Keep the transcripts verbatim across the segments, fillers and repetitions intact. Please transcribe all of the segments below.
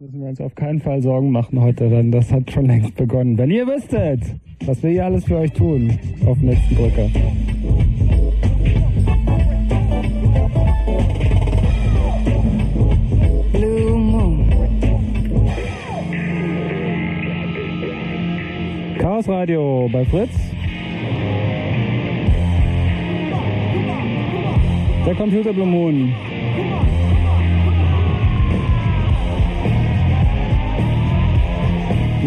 Müssen wir uns auf keinen Fall Sorgen machen heute, denn das hat schon längst begonnen. Wenn ihr wüsstet, was wir hier alles für euch tun, auf dem letzten Drücker. Blue Moon. Chaos Radio bei Fritz. Der Computer Blue Moon.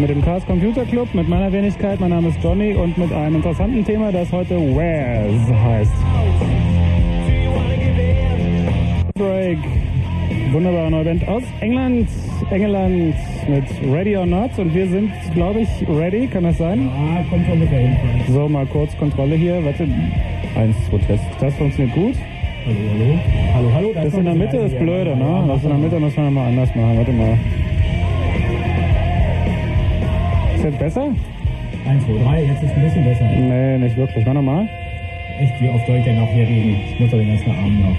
Mit dem Chaos Computer Club, mit meiner Wenigkeit, mein Name ist Johnny und mit einem interessanten Thema, das heute Warez heißt. Break. Wunderbare neue Band aus England, England mit Ready or Not und wir sind, glaube ich, ready, kann das sein? Ja, kommt schon mit der Info. So, mal kurz Kontrolle hier, warte. Eins, zwei, Test. Das funktioniert gut. Hallo, hallo. Hallo, hallo. Das, das in der Mitte ist blöde, ne? Das in der Mitte müssen wir mal anders machen, warte mal. Ist jetzt besser? eins, zwei, drei, jetzt ist es ein bisschen besser. Nee, nicht wirklich. Mach nochmal. Echt, wie oft soll ich denn auch hier reden? Ich muss doch den ganzen Abend noch.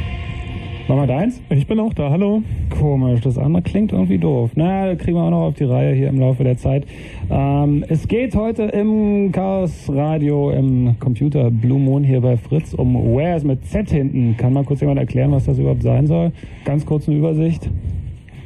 Mach mal deins? Ich bin auch da, hallo. Komisch, das andere klingt irgendwie doof. Na, da kriegen wir auch noch auf die Reihe hier im Laufe der Zeit. Ähm, es geht heute im Chaos Radio, im Computer Blue Moon hier bei Fritz um Warez mit Z hinten. Kann mal kurz jemand erklären, was das überhaupt sein soll? Ganz kurz eine Übersicht.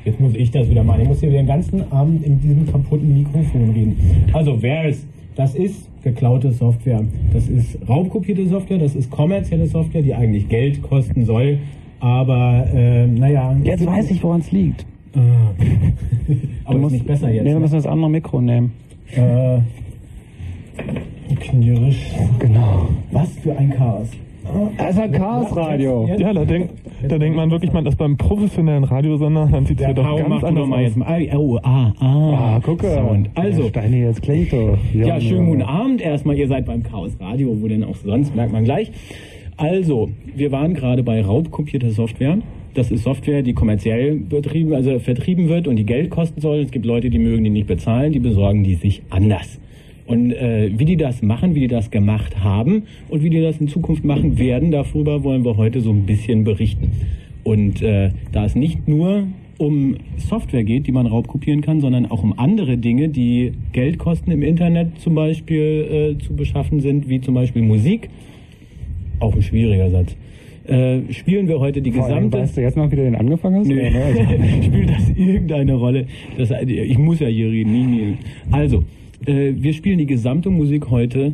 Jetzt muss ich das wieder machen. Ich muss hier wieder den ganzen Abend in diesem kaputten Mikrofon reden. Also, Warez, das ist geklaute Software. Das ist raubkopierte Software, das ist kommerzielle Software, die eigentlich Geld kosten soll. Aber, äh, naja. Jetzt weiß ich, woran es liegt. Äh, aber es ist nicht besser jetzt. Nee, wir müssen das andere Mikro nehmen. Äh, knirsch. Genau. Was für ein Chaos. Das ist ein Chaos-Radio. Ja, da, denk, da denkt man wirklich mal, dass beim professionellen Radiosender, dann sieht es ja doch Karo ganz anders mal aus. Jetzt mal. Oh, ah, ah, ah, gucke. Sound. Also, Steine, jetzt klingt doch. Ja, ja, schönen guten Abend erstmal. Ihr seid beim Chaos-Radio, wo denn auch sonst, merkt man gleich. Also, wir waren gerade bei raubkopierter Software. Das ist Software, die kommerziell betrieben, also vertrieben wird und die Geld kosten soll. Es gibt Leute, die mögen die nicht bezahlen, die besorgen die sich anders. Und äh, wie die das machen, wie die das gemacht haben und wie die das in Zukunft machen werden, darüber wollen wir heute so ein bisschen berichten. Und äh, da es nicht nur um Software geht, die man raubkopieren kann, sondern auch um andere Dinge, die Geld kosten im Internet zum Beispiel äh, zu beschaffen sind, wie zum Beispiel Musik, auch ein schwieriger Satz. Äh, spielen wir heute die Vor gesamte... Weißt du jetzt mal, wie du den angefangen hast? Nee. Spielt das irgendeine Rolle? Das, ich muss ja hier reden, nie, nie. Also... Wir spielen die gesamte Musik heute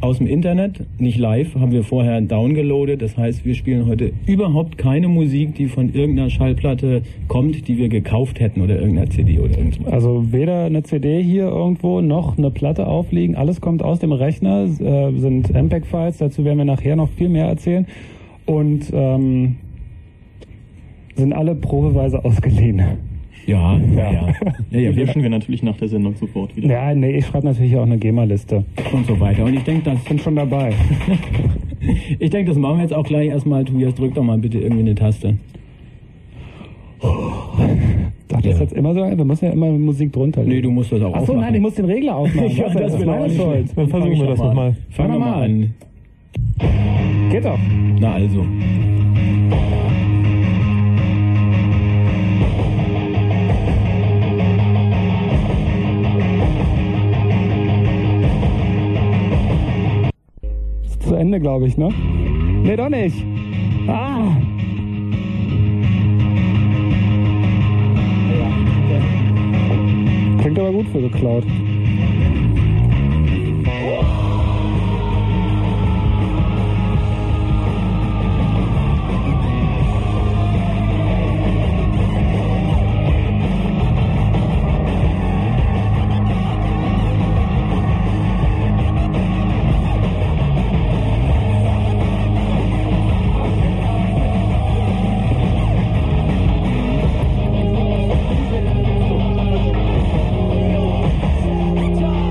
aus dem Internet, nicht live, haben wir vorher downgeloadet. Das heißt, wir spielen heute überhaupt keine Musik, die von irgendeiner Schallplatte kommt, die wir gekauft hätten oder irgendeiner C D oder irgendwas. Also weder eine C D hier irgendwo noch eine Platte aufliegen. Alles kommt aus dem Rechner, sind M P E G-Files. Dazu werden wir nachher noch viel mehr erzählen. Und ähm, sind alle probeweise ausgeliehen. Ja, ja, ja. Ja, ja, löschen wir natürlich nach der Sendung sofort wieder. Ja, nee, ich schreibe natürlich auch eine GEMA-Liste. Und so weiter. Und ich denke, das... Ich bin schon dabei. Ich denke, das machen wir jetzt auch gleich erstmal. Tobias, drück doch mal bitte irgendwie eine Taste. Oh. Ach, das ja. Ist jetzt immer so, wir müssen ja immer Musik drunter legen. Nee, du musst das auch Ach so, aufmachen. Achso, nein, ich muss den Regler aufmachen. Ja, das, das ist meine Schuld. Dann versuchen wir das nochmal. Fangen wir mal an. Geht doch. Na also. Zu Ende, glaube ich, ne? Ne, doch nicht. Ah! Klingt aber gut für so Cloud. Let's go!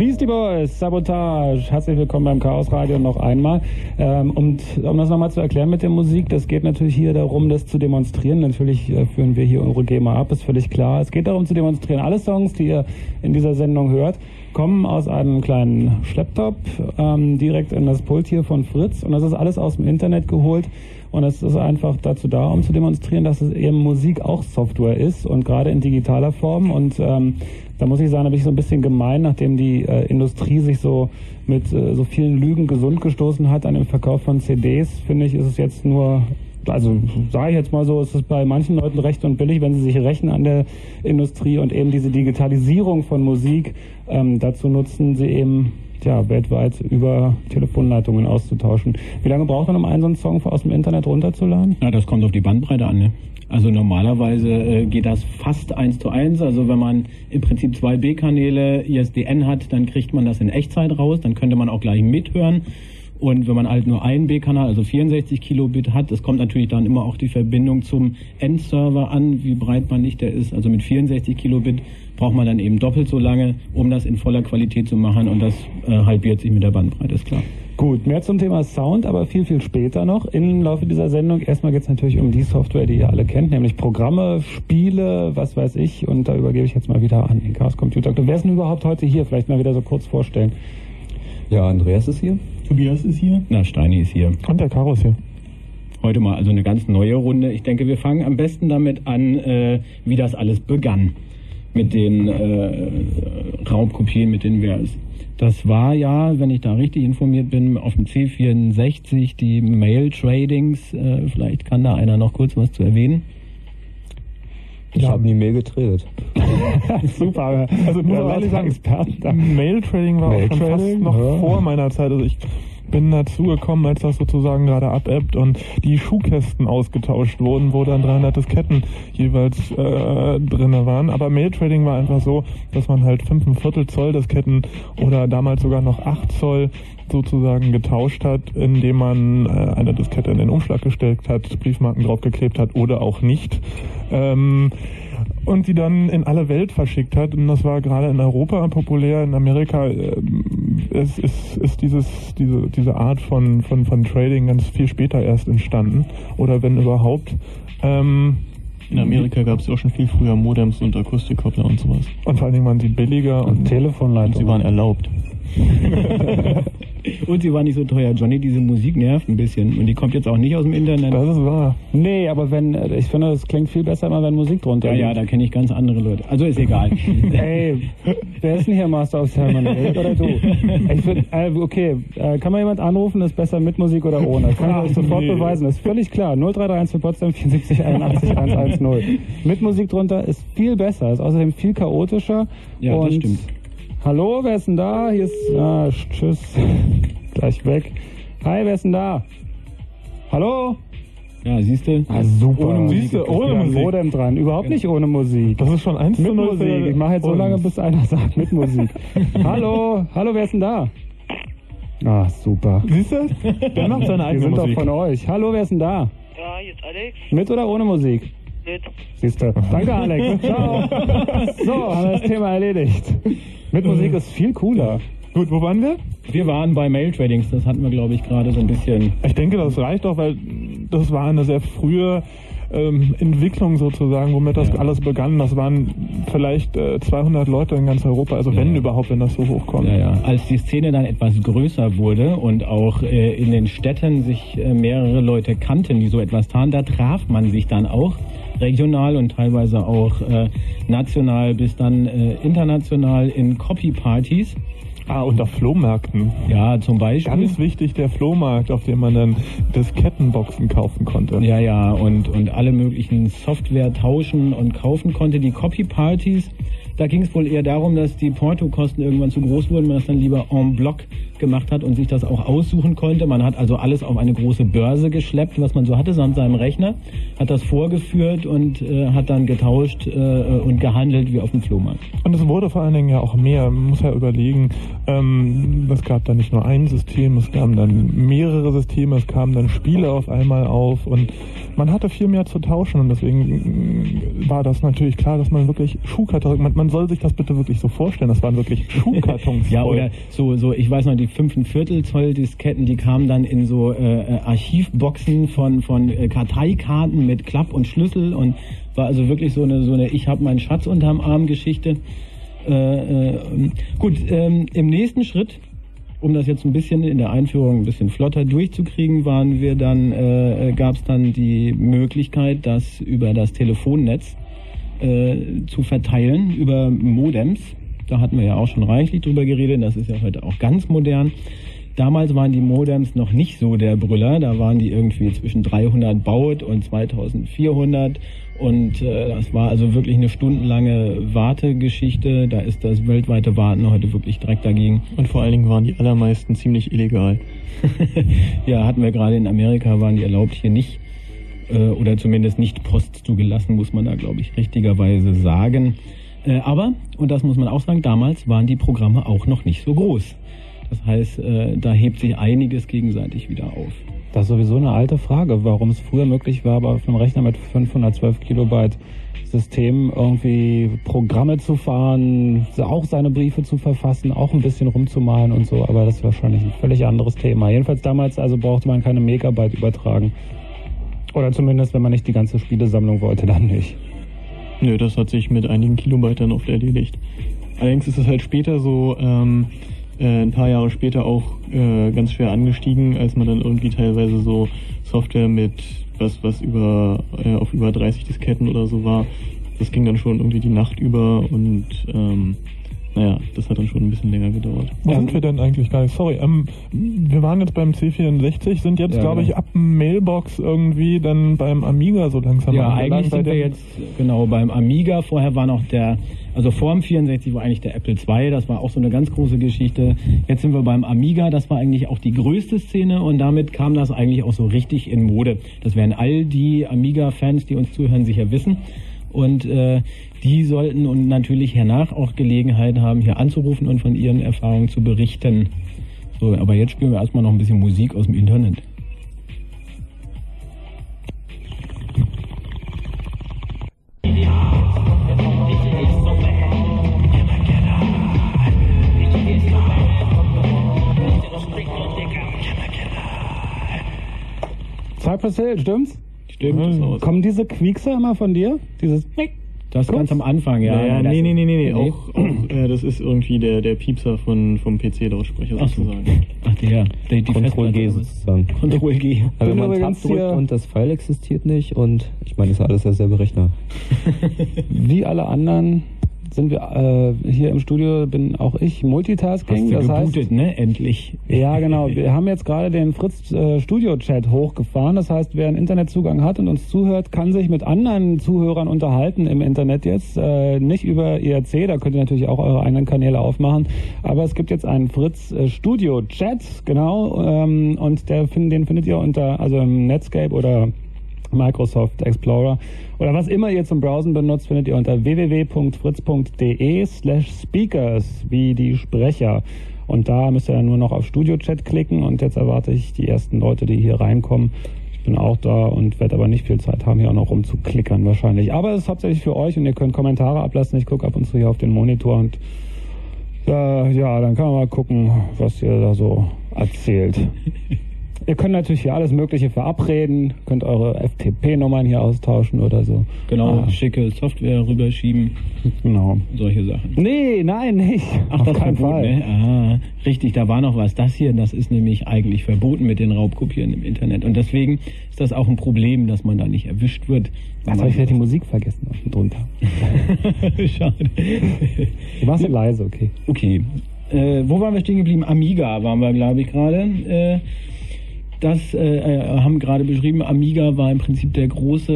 Beastie Boys, Sabotage, herzlich willkommen beim Chaos Radio noch einmal. Ähm, und um das nochmal zu erklären mit der Musik, das geht natürlich hier darum, das zu demonstrieren. Natürlich äh, führen wir hier unsere GEMA ab, ist völlig klar. Es geht darum zu demonstrieren, alle Songs, die ihr in dieser Sendung hört, kommen aus einem kleinen Schlepptop ähm, direkt in das Pult hier von Fritz. Und das ist alles aus dem Internet geholt. Und es ist einfach dazu da, um zu demonstrieren, dass es eben Musik auch Software ist und gerade in digitaler Form. Und ähm, da muss ich sagen, da bin ich so ein bisschen gemein, nachdem die äh, Industrie sich so mit äh, so vielen Lügen gesund gestoßen hat an dem Verkauf von C Ds, finde ich, ist es jetzt nur, also sage ich jetzt mal so, ist es bei manchen Leuten recht und billig, wenn sie sich rächen an der Industrie und eben diese Digitalisierung von Musik, ähm, dazu nutzen sie eben, tja, weltweit über Telefonleitungen auszutauschen. Wie lange braucht man, um einen so einen Song aus dem Internet runterzuladen? Na, das kommt auf die Bandbreite an, ne? Also normalerweise äh, geht das fast eins zu eins. Also wenn man im Prinzip zwei B-Kanäle I S D N hat, dann kriegt man das in Echtzeit raus, dann könnte man auch gleich mithören. Und wenn man halt nur einen B-Kanal, also vierundsechzig Kilobit hat, das kommt natürlich dann immer auch die Verbindung zum Endserver an, wie breitbandig der ist. Also mit vierundsechzig Kilobit braucht man dann eben doppelt so lange, um das in voller Qualität zu machen. Und das äh, halbiert sich mit der Bandbreite, ist klar. Gut, mehr zum Thema Sound, aber viel, viel später noch im Laufe dieser Sendung. Erstmal geht es natürlich um die Software, die ihr alle kennt, nämlich Programme, Spiele, was weiß ich. Und da übergebe ich jetzt mal wieder an den Chaos Computer Club. Wer ist denn überhaupt heute hier? Vielleicht mal wieder so kurz vorstellen. Ja, Andreas ist hier. Tobias ist hier. Na, Steini ist hier. Und der Karo ist hier. Heute mal also eine ganz neue Runde. Ich denke, wir fangen am besten damit an, äh, wie das alles begann. Mit den äh, Raubkopien, mit den Warez. Das war ja, wenn ich da richtig informiert bin, auf dem C vierundsechzig die Mail-Tradings. Äh, vielleicht kann da einer noch kurz was zu erwähnen. Ich ja. habe nie Mail getradet. Super, also nur ja, als Experten da. Mail-Trading war Mail auch schon fast noch ja. vor meiner Zeit. Also ich bin dazugekommen, als das sozusagen gerade abebbt und die Schuhkästen ausgetauscht wurden, wo dann dreihundert Disketten jeweils äh, drin waren. Aber Mail-Trading war einfach so, dass man halt fünf Komma fünf Zoll Disketten oder damals sogar noch acht Zoll sozusagen getauscht hat, indem man äh, eine Diskette in den Umschlag gestellt hat, Briefmarken draufgeklebt hat oder auch nicht. Ähm, und die dann in alle Welt verschickt hat. Und das war gerade in Europa populär, in Amerika äh, es ist, ist dieses, diese, diese Art von, von, von Trading ganz viel später erst entstanden. Oder wenn überhaupt. Ähm, in Amerika gab es ja auch schon viel früher Modems und Akustikkoppler und sowas. Und vor allen Dingen waren sie billiger. Und, und Telefonleitungen. Und sie waren erlaubt. Und sie war nicht so teuer. Johnny, diese Musik nervt ein bisschen. Und die kommt jetzt auch nicht aus dem Internet. Das ist wahr. Nee, aber wenn, ich finde, das klingt viel besser immer, wenn Musik drunter ja, liegt. Ja, da kenne ich ganz andere Leute. Also ist egal. Ey, wer ist denn hier Master of Ceremony? Oder du? Ich find, äh, okay, äh, kann man jemand anrufen, ist besser mit Musik oder ohne? Das kann ich euch sofort nee. beweisen. Das ist völlig klar. null drei drei eins für Potsdam sieben vier acht eins acht eins eins null. Mit Musik drunter ist viel besser. Ist außerdem viel chaotischer. Ja, und das stimmt. Hallo, wer ist denn da? Hier ist... Ah, tschüss. Gleich weg. Hi, wer ist denn da? Hallo? Ja, siehst du? Ah, super. Ohne Musik. Siehste, ohne Musik. Modem dran. Überhaupt genau. nicht ohne Musik. Das ist schon eins mit Musik. Ich mache jetzt so lange, bis einer sagt, mit Musik. Hallo? Hallo, wer ist denn da? Ah, super. Siehst du? Der macht seine eigene Musik. Wir sind doch von euch. Hallo, wer ist denn da? Ja, hier ist Alex. Mit oder ohne Musik? Mit. Siehst du? Danke, Alex. Ciao. So, haben wir das Thema erledigt. Mit Musik ist viel cooler. Gut, wo waren wir? Wir waren bei Mail-Tradings, das hatten wir, glaube ich, gerade so ein bisschen. Ich denke, das reicht doch, weil das war eine sehr frühe ähm, Entwicklung sozusagen, womit das ja. alles begann. Das waren vielleicht äh, zweihundert Leute in ganz Europa, also ja, wenn ja. überhaupt, wenn das so hochkommt. Ja, ja. Als die Szene dann etwas größer wurde und auch äh, in den Städten sich äh, mehrere Leute kannten, die so etwas taten, da traf man sich dann auch regional und teilweise auch äh, national bis dann äh, international in Copy-Partys. Ah, und auf Flohmärkten. Ja, zum Beispiel. Ganz wichtig, der Flohmarkt, auf dem man dann Diskettenboxen kaufen konnte. Ja, ja, und, und alle möglichen Software tauschen und kaufen konnte. Die Copy-Partys, da ging es wohl eher darum, dass die Portokosten irgendwann zu groß wurden, man das dann lieber en bloc gemacht hat und sich das auch aussuchen konnte. Man hat also alles auf eine große Börse geschleppt, was man so hatte, samt seinem Rechner, hat das vorgeführt und äh, hat dann getauscht äh, und gehandelt wie auf dem Flohmarkt. Und es wurde vor allen Dingen ja auch mehr, man muss ja überlegen, Ähm, es gab dann nicht nur ein System, es kamen dann mehrere Systeme, es kamen dann Spiele auf einmal auf und man hatte viel mehr zu tauschen und deswegen war das natürlich klar, dass man wirklich Schuhkatalog, man, man man soll sich das bitte wirklich so vorstellen, das waren wirklich Schuhkartons. Ja, oder so, so, ich weiß noch, die fünften Viertel-Zoll-Disketten, die kamen dann in so äh, Archivboxen von, von äh, Karteikarten mit Klapp und Schlüssel und war also wirklich so eine, so eine ich habe meinen Schatz unterm Arm-Geschichte. Äh, äh, gut, ähm, im nächsten Schritt, um das jetzt ein bisschen in der Einführung ein bisschen flotter durchzukriegen, waren wir dann, äh, gab es dann die Möglichkeit, das über das Telefonnetz äh, zu verteilen, über Modems. Da hatten wir ja auch schon reichlich drüber geredet, das ist ja heute auch ganz modern. Damals waren die Modems noch nicht so der Brüller, da waren die irgendwie zwischen dreihundert Baud und zweitausendvierhundert und äh, das war also wirklich eine stundenlange Wartegeschichte, da ist das weltweite Warten heute wirklich direkt dagegen. Und vor allen Dingen waren die allermeisten ziemlich illegal. Ja, hatten wir gerade in Amerika, waren die erlaubt, hier nicht äh, oder zumindest nicht Post zugelassen, muss man da glaube ich richtigerweise sagen. Äh, aber, und das muss man auch sagen, damals waren die Programme auch noch nicht so groß. Das heißt, da hebt sich einiges gegenseitig wieder auf. Das ist sowieso eine alte Frage, warum es früher möglich war, aber auf einem Rechner mit fünfhundertzwölf Kilobyte System irgendwie Programme zu fahren, auch seine Briefe zu verfassen, auch ein bisschen rumzumalen und so, aber das ist wahrscheinlich ein völlig anderes Thema. Jedenfalls damals also brauchte man keine Megabyte übertragen. Oder zumindest, wenn man nicht die ganze Spielesammlung wollte, dann nicht. Nö, das hat sich mit einigen Kilobyte dann oft erledigt. Allerdings ist es halt später so, ähm, ein paar Jahre später auch äh, ganz schwer angestiegen, als man dann irgendwie teilweise so Software mit was was über äh, auf über dreißig Disketten oder so war. Das ging dann schon irgendwie die Nacht über und ähm, naja, das hat dann schon ein bisschen länger gedauert. Wo sind wir denn eigentlich gar nicht? Sorry, ähm, wir waren jetzt beim C vierundsechzig, sind jetzt ja, glaube ich ab Mailbox irgendwie dann beim Amiga so langsam. Ja, eigentlich sind wir jetzt genau beim Amiga. Vorher war noch der Also vor dem vierundsechzig war eigentlich der Apple zwei, das war auch so eine ganz große Geschichte. Jetzt sind wir beim Amiga, das war eigentlich auch die größte Szene und damit kam das eigentlich auch so richtig in Mode. Das werden all die Amiga-Fans, die uns zuhören, sicher wissen. Und äh, die sollten und natürlich hernach auch Gelegenheit haben, hier anzurufen und von ihren Erfahrungen zu berichten. So, aber jetzt spielen wir erstmal noch ein bisschen Musik aus dem Internet. Cypress Hill, stimmt's? Stimmt. Mhm. Kommen diese Quiekser immer von dir? Dieses Das Kups? Ganz am Anfang, ja. Naja, nee, nee, nee, nee, nee. Auch, auch, äh, das ist irgendwie der, der Piepser von, vom P C-Lautsprecher sozusagen. Ach der, der die Control-G sozusagen. Control-G. Also wenn man Tab drückt und das File existiert nicht und ich meine, das ist alles derselbe Rechner. Wie alle anderen sind wir äh, hier im Studio, bin auch ich Multitasking. Hast du das gebootet, heißt, ne? Endlich. Ja, genau. Wir haben jetzt gerade den Fritz äh, Studio-Chat hochgefahren. Das heißt, wer einen Internetzugang hat und uns zuhört, kann sich mit anderen Zuhörern unterhalten im Internet jetzt. Äh, nicht über I R C, da könnt ihr natürlich auch eure eigenen Kanäle aufmachen. Aber es gibt jetzt einen Fritz äh, Studio-Chat, genau. Ähm, und der, den findet ihr unter, also im Netscape oder Microsoft Explorer oder was immer ihr zum Browsen benutzt, findet ihr unter w w w punkt fritz punkt d e slash speakers wie die Sprecher. Und da müsst ihr dann nur noch auf Studio-Chat klicken und jetzt erwarte ich die ersten Leute, die hier reinkommen. Ich bin auch da und werde aber nicht viel Zeit haben, hier auch noch rumzuklickern wahrscheinlich. Aber es ist hauptsächlich für euch und ihr könnt Kommentare ablassen. Ich gucke ab und zu hier auf den Monitor und äh, ja, dann kann man mal gucken, was ihr da so erzählt. Ihr könnt natürlich hier alles Mögliche verabreden, könnt eure F T P-Nummern hier austauschen oder so. Genau, ah. schicke Software rüberschieben, genau solche Sachen. Nee, nein, nicht. Ach, auf das keinen Verbot, Fall. Ne? Aha. Richtig, da war noch was. Das hier, das ist nämlich eigentlich verboten mit den Raubkopieren im Internet. Und deswegen ist das auch ein Problem, dass man da nicht erwischt wird. Was habe ich vielleicht die Musik vergessen drunter? Schade. Du warst ja leise, okay. Okay. Äh, wo waren wir stehen geblieben? Amiga waren wir, glaube ich, gerade. Äh, Das äh, haben gerade beschrieben, Amiga war im Prinzip der große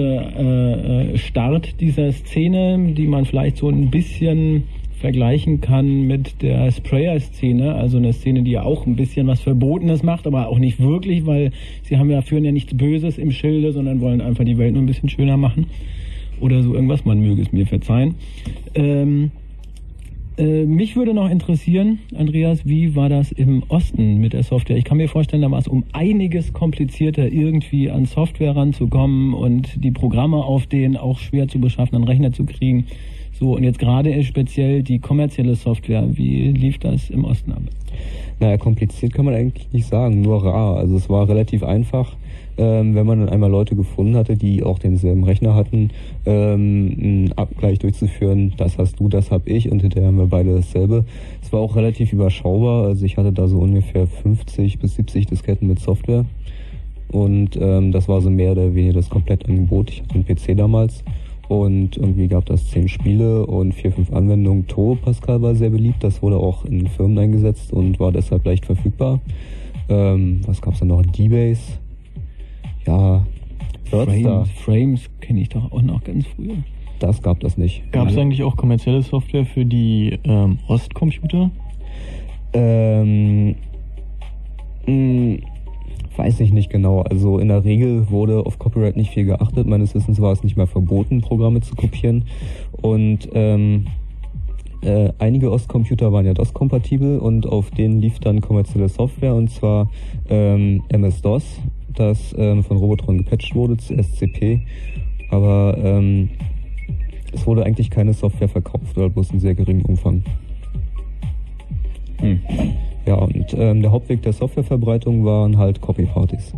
äh, Start dieser Szene, die man vielleicht so ein bisschen vergleichen kann mit der Sprayer-Szene, also eine Szene, die ja auch ein bisschen was Verbotenes macht, aber auch nicht wirklich, weil sie haben ja, führen ja nichts Böses im Schilde, sondern wollen einfach die Welt nur ein bisschen schöner machen oder so irgendwas, man möge es mir verzeihen. Ähm, Äh, mich würde noch interessieren, Andreas, wie war das im Osten mit der Software? Ich kann mir vorstellen, da war es um einiges komplizierter, irgendwie an Software ranzukommen und die Programme auf denen auch schwer zu beschaffen, einen Rechner zu kriegen. So, und jetzt gerade speziell die kommerzielle Software, wie lief das im Osten ab? Naja, kompliziert kann man eigentlich nicht sagen, nur rar. Also es war relativ einfach, ähm, wenn man dann einmal Leute gefunden hatte, die auch denselben Rechner hatten, ähm, einen Abgleich durchzuführen, das hast du, das habe ich, und hinterher haben wir beide dasselbe. Es war auch relativ überschaubar, also ich hatte da so ungefähr fünfzig bis siebzig Disketten mit Software und ähm, das war so mehr oder weniger das Komplettangebot. Ich hatte einen P C damals. Und irgendwie gab das zehn Spiele und vier, fünf Anwendungen. Toro Pascal war sehr beliebt, das wurde auch in Firmen eingesetzt und war deshalb leicht verfügbar. Ähm, was gab's denn noch? D-Base? Ja, Frames, Frames kenne ich doch auch noch ganz früher. Das gab das nicht. Gab es eigentlich auch kommerzielle Software für die ähm, Ostcomputer? Ähm... Mh, Weiß ich nicht genau. Also in der Regel wurde auf Copyright nicht viel geachtet. Meines Wissens war es nicht mal verboten, Programme zu kopieren. Und ähm, äh, einige Ostcomputer waren ja DOS-kompatibel und auf denen lief dann kommerzielle Software, und zwar ähm, M S-DOS, das ähm, von Robotron gepatcht wurde, zu S C P. Aber ähm, es wurde eigentlich keine Software verkauft, oder bloß in sehr geringem Umfang. Hm. Ja, und ähm, der Hauptweg der Softwareverbreitung waren halt Copypartys.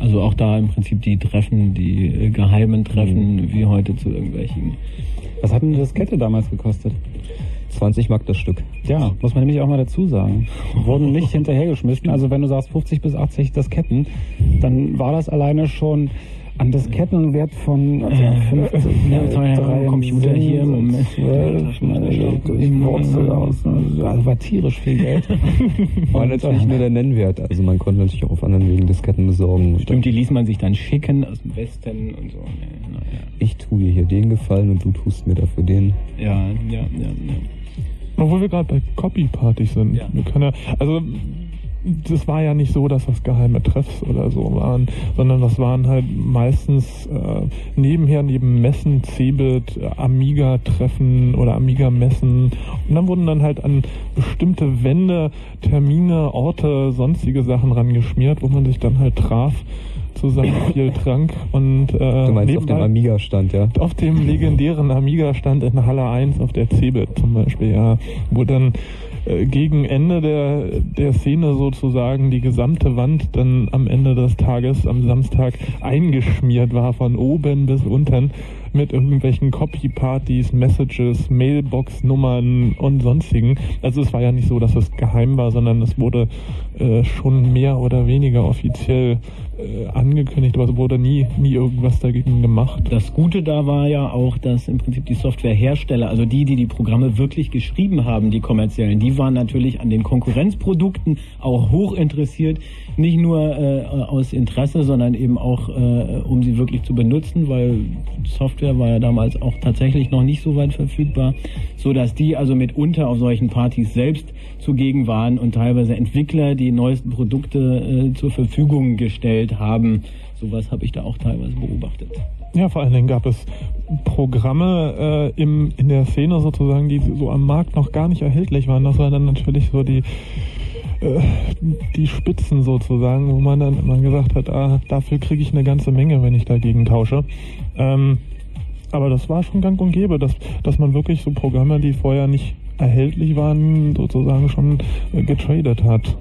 Also auch da im Prinzip die Treffen, die äh, geheimen Treffen, mhm. wie heute zu irgendwelchen. Was hat denn eine Diskette damals gekostet? zwanzig Mark das Stück. Ja, muss man nämlich auch mal dazu sagen. Wurden nicht hinterhergeschmissen. Also wenn du sagst fünfzig bis achtzig Disketten, dann war das alleine schon an Diskettenwert von fünfzehn, Computer hier im Wurzel aus. Also war tierisch viel Geld. War natürlich nur der Nennwert. Also man konnte natürlich auch auf anderen Wegen Disketten besorgen. Stimmt, die ließ man sich dann schicken aus dem Westen und so. Na, ja. Ich tue dir hier den Gefallen und du tust mir dafür den. Ja, ja, ja. ja. Obwohl wir gerade bei Copy-Partys sind. Ja. Wir können ja, also das war ja nicht so, dass das geheime Treffs oder so waren, sondern das waren halt meistens äh, nebenher, neben Messen, CeBIT, Amiga-Treffen oder Amiga-Messen. Und dann wurden dann halt an bestimmte Wände, Termine, Orte, sonstige Sachen rangeschmiert, wo man sich dann halt traf, zusammen viel trank und... Äh, du meinst auf dem Amiga-Stand, ja? Auf dem legendären Amiga-Stand in Halle eins auf der CeBIT zum Beispiel, ja, wo dann gegen Ende der, der Szene sozusagen die gesamte Wand dann am Ende des Tages, am Samstag, eingeschmiert war, von oben bis unten, mit irgendwelchen Copy-Partys, Messages, Mailbox-Nummern und sonstigen. Also es war ja nicht so, dass es geheim war, sondern es wurde äh, schon mehr oder weniger offiziell äh, angekündigt, aber es wurde nie, nie irgendwas dagegen gemacht. Das Gute da war ja auch, dass im Prinzip die Softwarehersteller, also die, die die Programme wirklich geschrieben haben, die kommerziellen, die waren natürlich an den Konkurrenzprodukten auch hoch interessiert, nicht nur äh, aus Interesse, sondern eben auch, äh, um sie wirklich zu benutzen, weil Software war ja damals auch tatsächlich noch nicht so weit verfügbar, so dass die also mitunter auf solchen Partys selbst zugegen waren und teilweise Entwickler die neuesten Produkte äh, zur Verfügung gestellt haben. Sowas habe ich da auch teilweise beobachtet. Ja, vor allen Dingen gab es Programme äh, im, in der Szene sozusagen, die so am Markt noch gar nicht erhältlich waren. Das waren dann natürlich so die die Spitzen sozusagen, wo man dann immer gesagt hat, ah, dafür kriege ich eine ganze Menge, wenn ich dagegen tausche. Ähm, aber das war schon gang und gäbe, dass, dass man wirklich so Programme, die vorher nicht erhältlich waren, sozusagen schon getradet hat.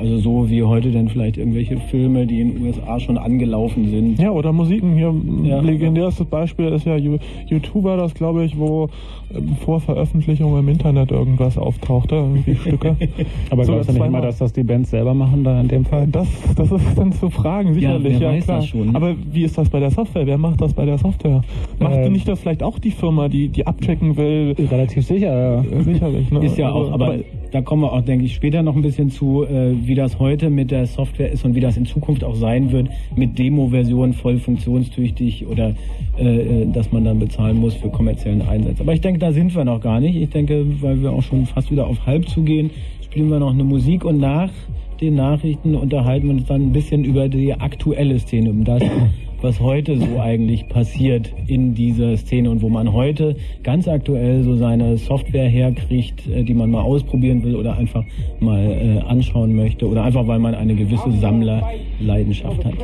Also so wie heute dann vielleicht irgendwelche Filme, die in den U S A schon angelaufen sind. Ja, oder Musiken. Hier ja, legendärstes Beispiel ist ja YouTube, war das, glaube ich, wo vor Veröffentlichung im Internet irgendwas auftauchte, irgendwie Stücke. Aber so, glaubst du nicht mal, dass das die Bands selber machen da in dem Fall? Das, das ist dann zu fragen, sicherlich. Ja, wer ja weiß klar. Das schon. Aber wie ist das bei der Software? Wer macht das bei der Software? Macht ähm, nicht das vielleicht auch die Firma, die, die abchecken will? Relativ sicher. Sicherlich. Ne? Ist ja also, auch, aber, aber da kommen wir auch, denke ich, später noch ein bisschen zu, wie das heute mit der Software ist und wie das in Zukunft auch sein wird, mit Demo-Versionen voll funktionstüchtig oder äh, dass man dann bezahlen muss für kommerziellen Einsatz. Aber ich denke, da sind wir noch gar nicht. Ich denke, weil wir auch schon fast wieder auf halb zugehen, spielen wir noch eine Musik und nach den Nachrichten unterhalten wir uns dann ein bisschen über die aktuelle Szene, um das was heute so eigentlich passiert in dieser Szene und wo man heute ganz aktuell so seine Software herkriegt, die man mal ausprobieren will oder einfach mal äh, anschauen möchte oder einfach, weil man eine gewisse Sammlerleidenschaft hat.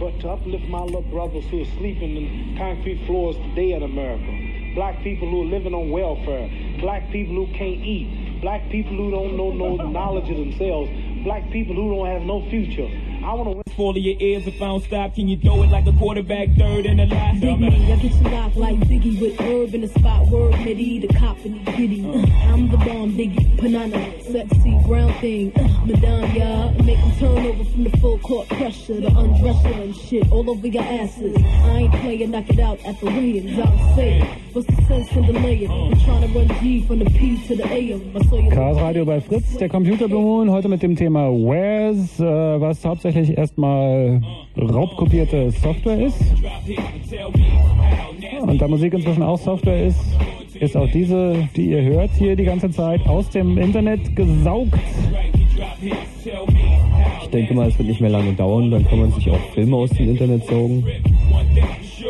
But to uplift my little brothers who are sleeping in concrete floors today in America. Black people who are living on welfare. Black people who can't eat. Black people who don't know no knowledge of themselves. Black people who don't have no future. I want to whisper to your ears if I don't stop. Can you throw it like a quarterback third and a last? Biggie, I get you knocked like Ziggy with herb in the spot. Word, Mitty, the cop and the giddy. Uh, I'm the bomb, Biggie, Panana, sexy, brown thing. Uh, Madame, y'all, make them turn over from the full court pressure. The undressing and shit all over your asses. I ain't playing, knock it out at the ratings. I'll say it. What's the sense in delaying? I'm trying to run G from the P to the A M. I saw you. Chaos Radio bei Fritz, der Computer Blue Moon, heute mit dem Thema Warez, äh, was hauptsächlich erstmal raubkopierte Software ist. Und da Musik inzwischen auch Software ist, ist auch diese, die ihr hört hier die ganze Zeit, aus dem Internet gesaugt. Ich denke mal, es wird nicht mehr lange dauern, dann kann man sich auch Filme aus dem Internet saugen.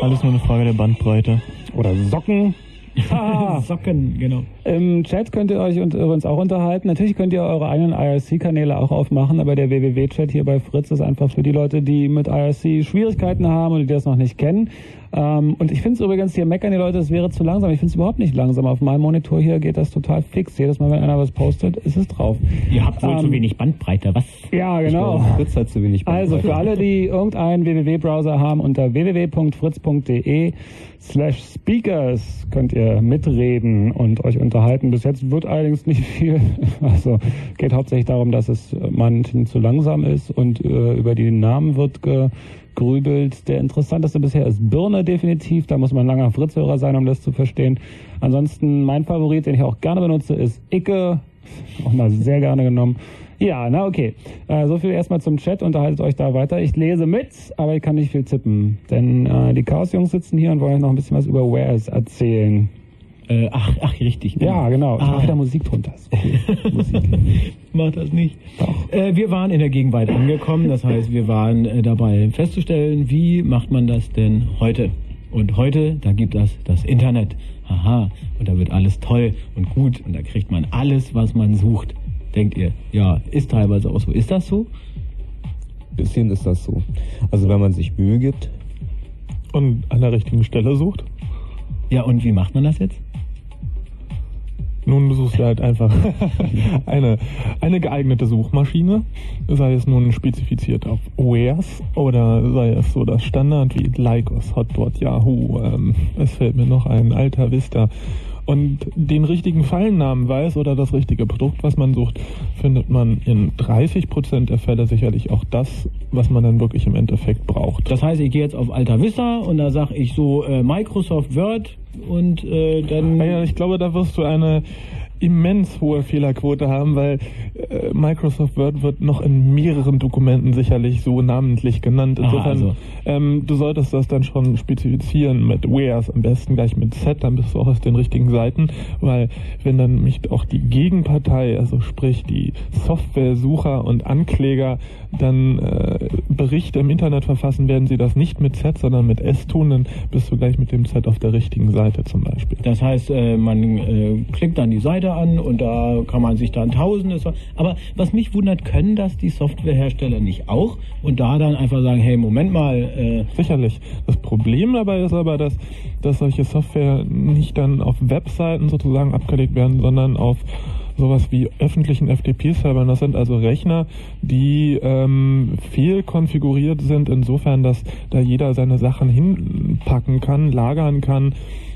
Alles nur eine Frage der Bandbreite. Oder Socken. Ah, Socken, genau. Im Chat könnt ihr euch übrigens auch unterhalten. Natürlich könnt ihr eure eigenen I R C-Kanäle auch aufmachen, aber der W W W-Chat hier bei Fritz ist einfach für die Leute, die mit I R C Schwierigkeiten haben und die das noch nicht kennen. Ähm, und ich finde es übrigens, hier meckern die Leute, es wäre zu langsam. Ich finde es überhaupt nicht langsam. Auf meinem Monitor hier geht das total fix. Jedes Mal, wenn einer was postet, ist es drauf. Ihr habt wohl ähm, zu wenig Bandbreite, was? Ja, genau. Glaube, Fritz hat zu wenig Bandbreite. Also für alle, die irgendeinen W W W-Browser haben, unter www.fritz.de slash speakers könnt ihr mitreden und euch unterhalten. Bis jetzt wird allerdings nicht viel. Also geht hauptsächlich darum, dass es manchen zu langsam ist und äh, über die Namen wird gegrübelt. Der interessanteste bisher ist Birne definitiv. Da muss man langer Fritzhörer sein, um das zu verstehen. Ansonsten mein Favorit, den ich auch gerne benutze, ist Icke. Auch mal sehr gerne genommen. Ja, na okay. Äh, so viel erstmal zum Chat. Unterhaltet euch da weiter. Ich lese mit, aber ich kann nicht viel tippen. Denn äh, die Chaos-Jungs sitzen hier und wollen euch noch ein bisschen was über Warez erzählen. Äh, ach, ach, richtig. Genau. Ja, genau. Ich ah. mache wieder Musik drunter. Okay. Musik. Mach das nicht. Doch. Äh, wir waren in der Gegenwart angekommen. Das heißt, wir waren äh, dabei festzustellen, wie macht man das denn heute? Und heute, da gibt es das Internet. Aha. Und da wird alles toll und gut. Und da kriegt man alles, was man sucht. Denkt ihr, ja, ist teilweise auch so. Ist das so? Ein bisschen ist das so. Also wenn man sich Mühe gibt. Und an der richtigen Stelle sucht. Ja, und wie macht man das jetzt? Nun suchst du halt einfach eine, eine geeignete Suchmaschine, sei es nun spezifiziert auf Warez oder sei es so das Standard wie Lycos, Hotbot, Yahoo, ähm, es fällt mir noch ein, Alta Vista. Und den richtigen Fallnamen weiß oder das richtige Produkt, was man sucht, findet man in dreißig Prozent der Fälle sicherlich auch das, was man dann wirklich im Endeffekt braucht. Das heißt, ich gehe jetzt auf Alta Vista und da sage ich so äh, Microsoft Word und äh, dann... Ja, ich glaube, da wirst du eine immens hohe Fehlerquote haben, weil äh, Microsoft Word wird noch in mehreren Dokumenten sicherlich so namentlich genannt. Insofern, also. ähm, du solltest das dann schon spezifizieren mit Warez, am besten gleich mit Z, dann bist du auch auf den richtigen Seiten, weil wenn dann nicht auch die Gegenpartei, also sprich die Softwaresucher und Ankläger, dann äh, Berichte im Internet verfassen, werden sie das nicht mit Z, sondern mit S tun, dann bist du gleich mit dem Z auf der richtigen Seite zum Beispiel. Das heißt, äh, man äh, klickt dann die Seite an und da kann man sich dann Tausendes... Aber was mich wundert, können das die Softwarehersteller nicht auch und da dann einfach sagen, hey, Moment mal... Äh Sicherlich. Das Problem dabei ist aber, dass, dass solche Software nicht dann auf Webseiten sozusagen abgelegt werden, sondern auf sowas wie öffentlichen F T P-Servern. Das sind also Rechner, die ähm, fehlkonfiguriert sind, insofern, dass da jeder seine Sachen hinpacken kann, lagern kann,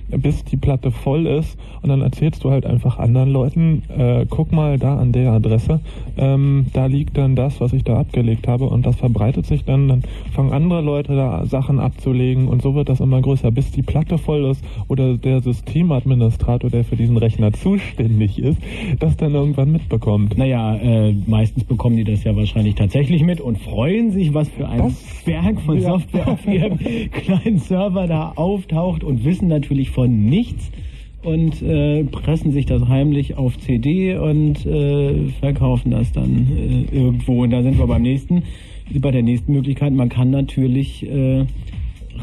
bis die Platte voll ist und dann erzählst du halt einfach anderen Leuten, äh, guck mal da an der Adresse, ähm, da liegt dann das, was ich da abgelegt habe und das verbreitet sich dann, dann fangen andere Leute da Sachen abzulegen und so wird das immer größer, bis die Platte voll ist oder der Systemadministrator, der für diesen Rechner zuständig ist, das dann irgendwann mitbekommt. Naja, äh, meistens bekommen die das ja wahrscheinlich tatsächlich mit und freuen sich, was für ein das? Berg von ja. Software auf ihrem kleinen Server da auftaucht und wissen natürlich von von nichts und äh, pressen sich das heimlich auf C D und äh, verkaufen das dann äh, irgendwo. Und da sind wir beim nächsten bei der nächsten Möglichkeit, man kann natürlich äh,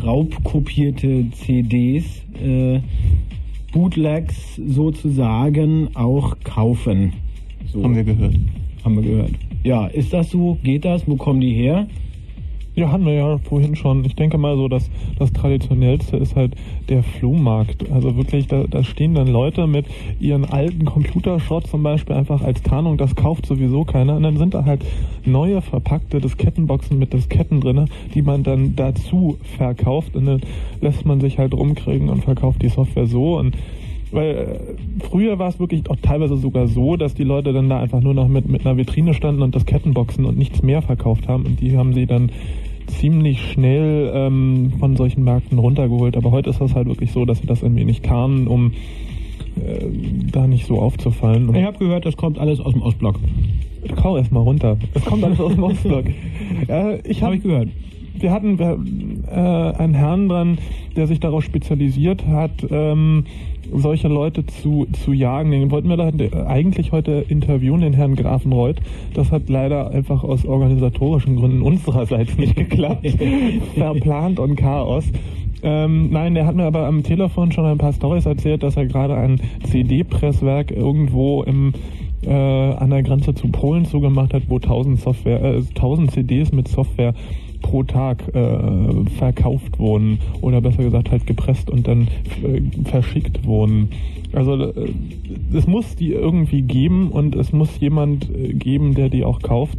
raubkopierte C Ds, äh, Bootlegs sozusagen auch kaufen. So. Haben wir gehört. Haben wir gehört. Ja, ist das so? Geht das? Wo kommen die her? Ja, hatten wir ja vorhin schon. Ich denke mal so, dass das Traditionellste ist halt der Flohmarkt. Also wirklich, da, da stehen dann Leute mit ihren alten Computerschrott zum Beispiel einfach als Tarnung, das kauft sowieso keiner. Und dann sind da halt neue verpackte Diskettenboxen mit Disketten drin, die man dann dazu verkauft. Und dann lässt man sich halt rumkriegen und verkauft die Software so. Und weil früher war es wirklich auch teilweise sogar so, dass die Leute dann da einfach nur noch mit, mit einer Vitrine standen und Diskettenboxen und nichts mehr verkauft haben. Und die haben sie dann ziemlich schnell ähm, von solchen Märkten runtergeholt. Aber heute ist das halt wirklich so, dass sie das ein wenig tarnen, um äh, da nicht so aufzufallen. Und ich habe gehört, das kommt alles aus dem Ostblock. Kau erstmal runter. Das kommt alles aus dem Ostblock. Ja, ich habe hab ich gehört. Wir hatten äh, einen Herrn dran, der sich darauf spezialisiert hat, ähm, solche Leute zu, zu jagen. Den wollten wir da eigentlich heute interviewen, den Herrn Gravenreuth. Das hat leider einfach aus organisatorischen Gründen unsererseits nicht geklappt. Verplant und Chaos. Ähm, nein, der hat mir aber am Telefon schon ein paar Storys erzählt, dass er gerade ein C D-Presswerk irgendwo im Äh, an der Grenze zu Polen zugemacht hat, wo tausend, Software, äh, tausend C Ds mit Software pro Tag äh, verkauft wurden oder besser gesagt halt gepresst und dann äh, verschickt wurden. Also äh, es muss die irgendwie geben und es muss jemand äh, geben, der die auch kauft.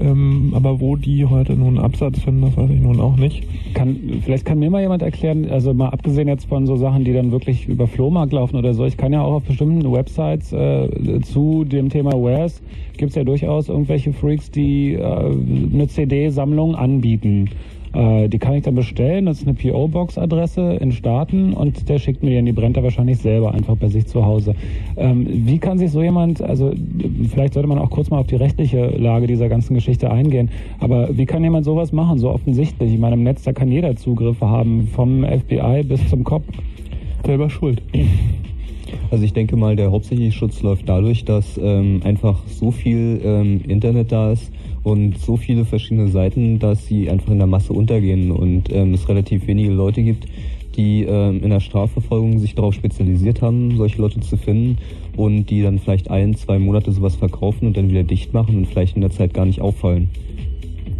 Ähm, aber wo die heute nun Absatz finden, das weiß ich nun auch nicht. Kann, vielleicht kann mir mal jemand erklären, also mal abgesehen jetzt von so Sachen, die dann wirklich über Flohmarkt laufen oder so, ich kann ja auch auf bestimmten Websites äh, zu dem Thema Warez, gibt es ja durchaus irgendwelche Freaks, die äh, eine C D-Sammlung anbieten. Äh, die kann ich dann bestellen, das ist eine P O-Box-Adresse in Staaten und der schickt mir die an, die brennt er wahrscheinlich selber einfach bei sich zu Hause. Ähm, wie kann sich so jemand, also vielleicht sollte man auch kurz mal auf die rechtliche Lage dieser ganzen Geschichte eingehen, aber wie kann jemand sowas machen, so offensichtlich? Ich meine, im Netz, da kann jeder Zugriffe haben, vom F B I bis zum Cop. Selber schuld. Also ich denke mal, der hauptsächliche Schutz läuft dadurch, dass ähm, einfach so viel ähm, Internet da ist und so viele verschiedene Seiten, dass sie einfach in der Masse untergehen und ähm, es relativ wenige Leute gibt, die ähm, in der Strafverfolgung sich darauf spezialisiert haben, solche Leute zu finden und die dann vielleicht ein, zwei Monate sowas verkaufen und dann wieder dicht machen und vielleicht in der Zeit gar nicht auffallen.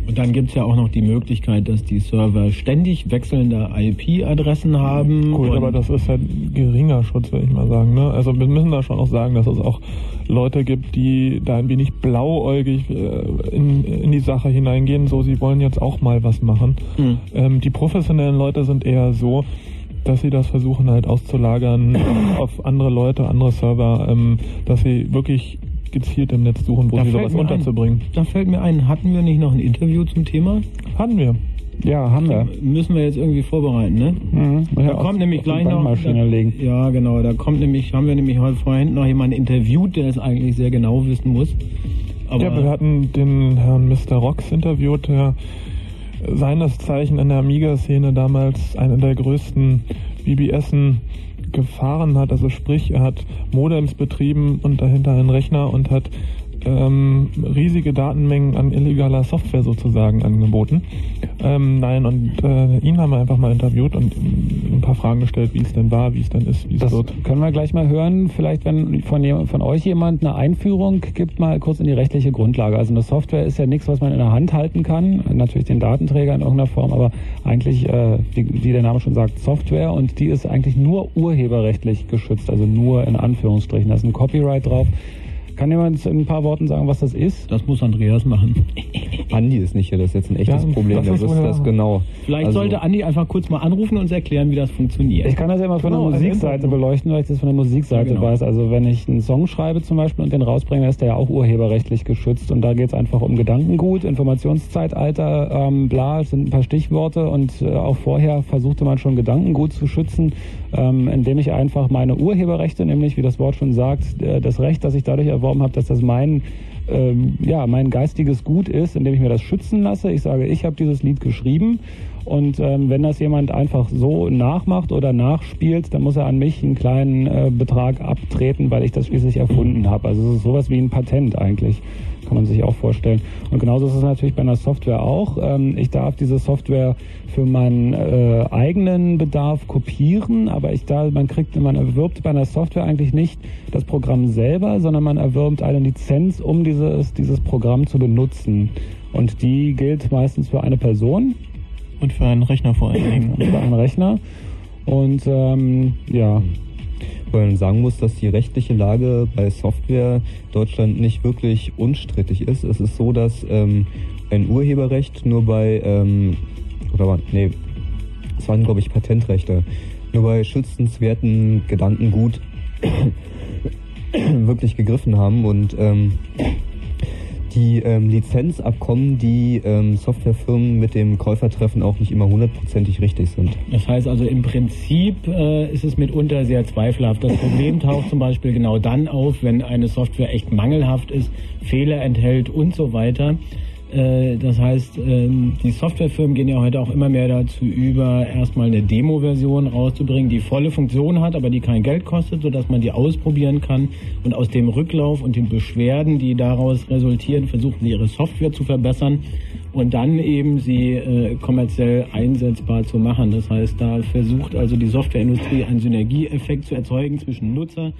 Und dann gibt es ja auch noch die Möglichkeit, dass die Server ständig wechselnde I P-Adressen haben. Gut, aber das ist halt geringer Schutz, würde ich mal sagen. Ne? Also wir müssen da schon auch sagen, dass es auch Leute gibt, die da ein wenig blauäugig in, in die Sache hineingehen. So, sie wollen jetzt auch mal was machen. Mhm. Ähm, die professionellen Leute sind eher so, dass sie das versuchen halt auszulagern auf andere Leute, andere Server, ähm, dass sie wirklich gezielt im Netz suchen, wo sie sowas unterzubringen. Da fällt mir ein, hatten wir nicht noch ein Interview zum Thema? Hatten wir. Ja, haben wir. Müssen wir jetzt irgendwie vorbereiten, ne? Mhm. Da kommt nämlich gleich noch... Ja, genau. Da kommt nämlich, haben wir nämlich heute vorhin noch jemanden interviewt, der es eigentlich sehr genau wissen muss. Aber ja, wir hatten den Herrn Mister Rox interviewt, der seines Zeichen in der Amiga-Szene damals einer der größten B B S-en gefahren hat, also sprich, er hat Modems betrieben und dahinter einen Rechner und hat ähm, riesige Datenmengen an illegaler Software sozusagen angeboten. Ähm, nein, und äh, ihn haben wir einfach mal interviewt und ein paar Fragen gestellt, wie es denn war, wie es denn ist, wie es wird. Können wir gleich mal hören, vielleicht wenn von, von euch jemand eine Einführung gibt, mal kurz in die rechtliche Grundlage. Also eine Software ist ja nichts, was man in der Hand halten kann, natürlich den Datenträger in irgendeiner Form, aber eigentlich, äh, wie, wie der Name schon sagt, Software, und die ist eigentlich nur urheberrechtlich geschützt, also nur in Anführungsstrichen. Da ist ein Copyright drauf. Kann jemand in ein paar Worten sagen, was das ist? Das muss Andreas machen. Andi ist nicht hier, das ist jetzt ein echtes ja, Problem, der wüsste das genau. Vielleicht also, sollte Andi einfach kurz mal anrufen und uns erklären, wie das funktioniert. Ich kann das ja mal von genau, der Musikseite beleuchten, weil ich das von der Musikseite genau. weiß. Also wenn ich einen Song schreibe zum Beispiel und den rausbringe, ist der ja auch urheberrechtlich geschützt. Und da geht es einfach um Gedankengut, Informationszeitalter, ähm, bla, das sind ein paar Stichworte. Und äh, auch vorher versuchte man schon Gedankengut zu schützen, ähm, indem ich einfach meine Urheberrechte, nämlich wie das Wort schon sagt, äh, das Recht, das ich dadurch erworben habe, dass das mein, ähm, ja, mein geistiges Gut ist, indem ich mir das schützen lasse. Ich sage, ich habe dieses Lied geschrieben Und ähm, wenn das jemand einfach so nachmacht oder nachspielt, dann muss er an mich einen kleinen äh, Betrag abtreten, weil ich das schließlich erfunden habe. Also es ist sowas wie ein Patent eigentlich, kann man sich auch vorstellen. Und genauso ist es natürlich bei einer Software auch. Ähm, ich darf diese Software für meinen äh, eigenen Bedarf kopieren, aber ich da, man kriegt, man erwirbt bei einer Software eigentlich nicht das Programm selber, sondern man erwirbt eine Lizenz, um dieses, dieses Programm zu benutzen. Und die gilt meistens für eine Person. Und für einen Rechner vor allen Dingen. Und für einen Rechner. Und ähm, ja. Weil man sagen muss, dass die rechtliche Lage bei Software in Deutschland nicht wirklich unstrittig ist. Es ist so, dass ähm, ein Urheberrecht nur bei, ähm, oder nee, es waren glaube ich Patentrechte, nur bei schützenswerten Gedankengut wirklich gegriffen haben und ähm, die ähm, Lizenzabkommen, die ähm, Softwarefirmen mit dem Käufer treffen, auch nicht immer hundertprozentig richtig sind. Das heißt also, im Prinzip äh, ist es mitunter sehr zweifelhaft. Das Problem taucht zum Beispiel genau dann auf, wenn eine Software echt mangelhaft ist, Fehler enthält und so weiter. Äh, das heißt, äh, die Softwarefirmen gehen ja heute auch immer mehr dazu über, erstmal eine Demo-Version rauszubringen, die volle Funktion hat, aber die kein Geld kostet, sodass man die ausprobieren kann. Und aus dem Rücklauf und den Beschwerden, die daraus resultieren, versuchen sie ihre Software zu verbessern und dann eben sie äh, kommerziell einsetzbar zu machen. Das heißt, da versucht also die Softwareindustrie einen Synergieeffekt zu erzeugen zwischen Nutzer,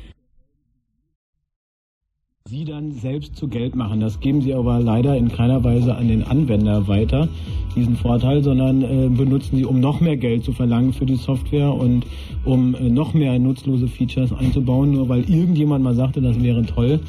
sie dann selbst zu Geld machen. Das geben sie aber leider in keiner Weise an den Anwender weiter, diesen Vorteil, sondern äh, benutzen sie, um noch mehr Geld zu verlangen für die Software und um äh, noch mehr nutzlose Features einzubauen, nur weil irgendjemand mal sagte, das wäre toll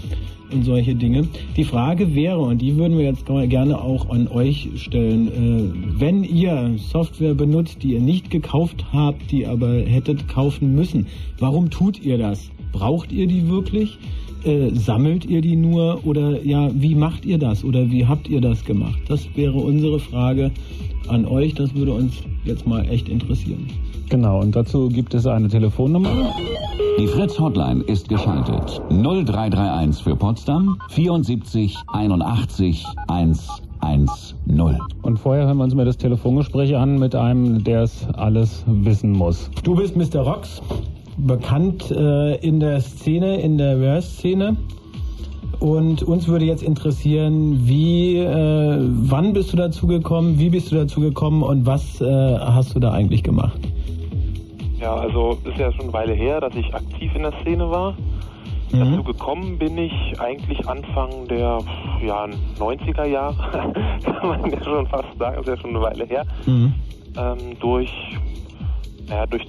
und solche Dinge. Die Frage wäre, und die würden wir jetzt gerne auch an euch stellen, äh, wenn ihr Software benutzt, die ihr nicht gekauft habt, die aber hättet kaufen müssen, warum tut ihr das? Braucht ihr die wirklich? Äh, sammelt ihr die nur oder ja, wie macht ihr das oder wie habt ihr das gemacht? Das wäre unsere Frage an euch, das würde uns jetzt mal echt interessieren. Genau, und dazu gibt es eine Telefonnummer. Die Fritz Hotline ist geschaltet. null drei drei eins für Potsdam, sieben vier acht eins achtzig hundertzehn. Und vorher hören wir uns mal das Telefongespräch an mit einem, der es alles wissen muss. Du bist Mister Rox. Bekannt äh, in der Szene, in der Warez-Szene. Und uns würde jetzt interessieren, wie, äh, wann bist du dazu gekommen, wie bist du dazu gekommen und was äh, hast du da eigentlich gemacht? Ja, also ist ja schon eine Weile her, dass ich aktiv in der Szene war. Mhm. Dazu gekommen bin ich eigentlich Anfang der ja, neunziger Jahre, kann man ja schon fast sagen, ist ja schon eine Weile her, mhm. ähm, durch, ja, durch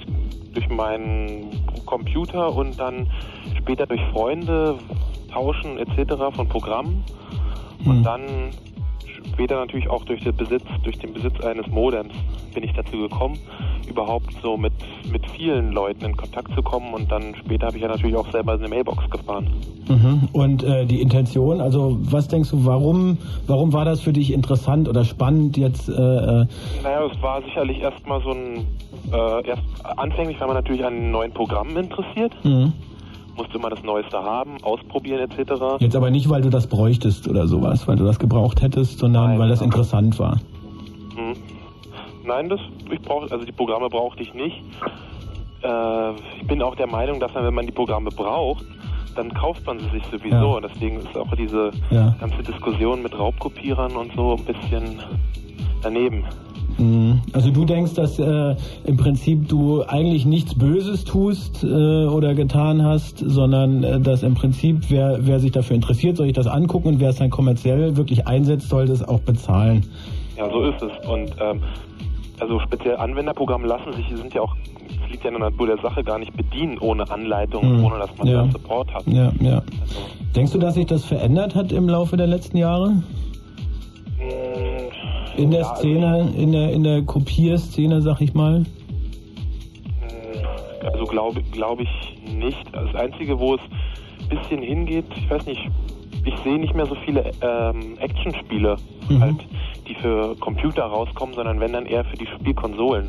durch meinen Computer und dann später durch Freunde, Tauschen et cetera von Programmen und hm. dann später natürlich auch durch den Besitz, durch den Besitz eines Modems bin ich dazu gekommen, überhaupt so mit, mit vielen Leuten in Kontakt zu kommen und dann später habe ich ja natürlich auch selber eine Mailbox gefahren. Mhm. Und äh, die Intention, also was denkst du, warum, warum war das für dich interessant oder spannend jetzt? Äh, naja, es war sicherlich erstmal so ein Äh, erst anfänglich war man natürlich an neuen Programmen interessiert, mhm. musste immer das Neueste haben, ausprobieren et cetera. Jetzt aber nicht, weil du das bräuchtest oder sowas, weil du das gebraucht hättest, sondern Nein, weil das interessant war. Mhm. Nein, das ich brauch, also die Programme brauchte ich nicht. Äh, ich bin auch der Meinung, dass man, wenn man die Programme braucht, dann kauft man sie sich sowieso. Ja. Deswegen ist auch diese ja. ganze Diskussion mit Raubkopierern und so ein bisschen daneben. Also du denkst, dass äh, im Prinzip du eigentlich nichts Böses tust äh, oder getan hast, sondern äh, dass im Prinzip, wer, wer sich dafür interessiert, soll ich das angucken und wer es dann kommerziell wirklich einsetzt, soll das auch bezahlen. Ja, so ist es. Und ähm, also speziell Anwenderprogramme lassen sich, die sind ja auch, es liegt ja in der Natur der Sache, gar nicht bedienen ohne Anleitung, mhm. ohne dass man ja. da Support hat. Ja, ja. Also, denkst du, dass sich das verändert hat im Laufe der letzten Jahre? In der Szene, in der, in der Kopierszene, sag ich mal? Also glaube glaube ich nicht. Das Einzige, wo es ein bisschen hingeht, ich weiß nicht, ich sehe nicht mehr so viele ähm, Actionspiele, mhm. halt, die für Computer rauskommen, sondern wenn dann eher für die Spielkonsolen.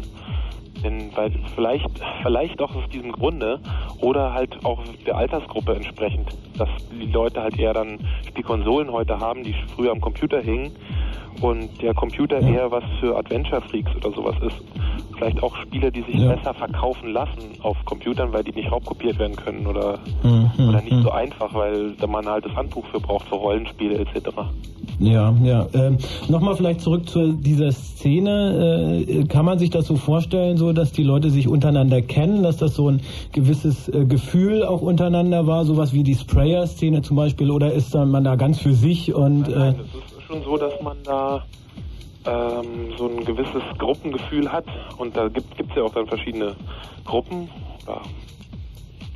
Denn weil vielleicht, vielleicht auch aus diesem Grunde oder halt auch der Altersgruppe entsprechend, dass die Leute halt eher dann Spielkonsolen heute haben, die früher am Computer hingen. und der Computer ja. eher was für Adventure-Freaks oder sowas ist. Vielleicht auch Spiele, die sich ja. besser verkaufen lassen auf Computern, weil die nicht raubkopiert werden können oder, mhm. oder nicht mhm. so einfach, weil da man halt das Handbuch für braucht, für Rollenspiele et cetera. Ja, ja. Ähm, nochmal vielleicht zurück zu dieser Szene. Äh, kann man sich das so vorstellen, so dass die Leute sich untereinander kennen, dass das so ein gewisses äh, Gefühl auch untereinander war, sowas wie die Sprayer-Szene zum Beispiel, oder ist dann man da ganz für sich? Und nein, nein, das ist schon so, dass man da ähm, so ein gewisses Gruppengefühl hat und da gibt es ja auch dann verschiedene Gruppen, ja,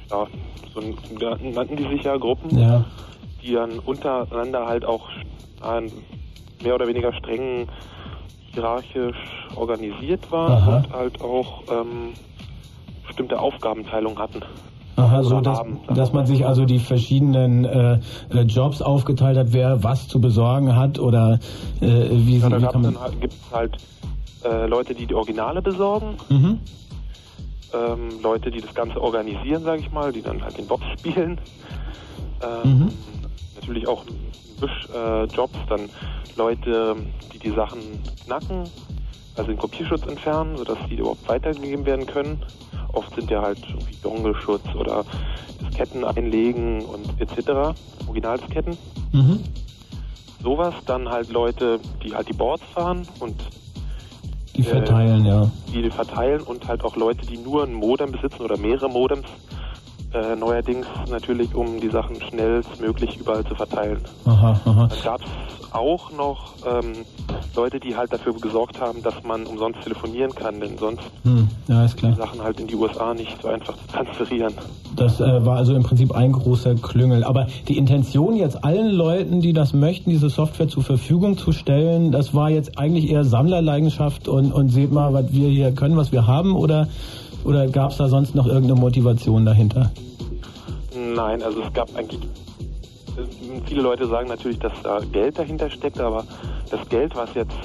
ja so ein, nannten die sich ja Gruppen, ja. die dann untereinander halt auch mehr oder weniger streng hierarchisch organisiert waren Aha. und halt auch ähm, bestimmte Aufgabenteilung hatten. Aha, so dass, dass man sich also die verschiedenen äh, Jobs aufgeteilt hat, wer was zu besorgen hat oder äh, wie ja, sie wie kann man... Dann gibt es halt äh, Leute, die die Originale besorgen, mhm. ähm, Leute, die das Ganze organisieren, sage ich mal, die dann halt den Box spielen, ähm, mhm. natürlich auch äh, Jobs, dann Leute, die die Sachen knacken, also den Kopierschutz entfernen, sodass die überhaupt weitergegeben werden können. Oft sind ja halt irgendwie Dongle-Schutz oder Disketten einlegen und et cetera. Originaldisketten. Mhm. Sowas. Dann halt Leute, die halt die Boards fahren und die verteilen, äh, ja. Die verteilen und halt auch Leute, die nur ein Modem besitzen oder mehrere Modems. Äh, neuerdings natürlich, um die Sachen schnellstmöglich überall zu verteilen. Aha, aha. Dann gab es auch noch ähm, Leute, die halt dafür gesorgt haben, dass man umsonst telefonieren kann, denn sonst hm, ja, ist klar. die Sachen halt in die U S A nicht so einfach zu transferieren. Das äh, war also im Prinzip ein großer Klüngel. Aber die Intention jetzt allen Leuten, die das möchten, diese Software zur Verfügung zu stellen, das war jetzt eigentlich eher Sammlerleidenschaft und, und seht mal, was wir hier können, was wir haben, oder... Oder gab es da sonst noch irgendeine Motivation dahinter? Nein, also es gab eigentlich... Viele Leute sagen natürlich, dass da Geld dahinter steckt, aber das Geld, was jetzt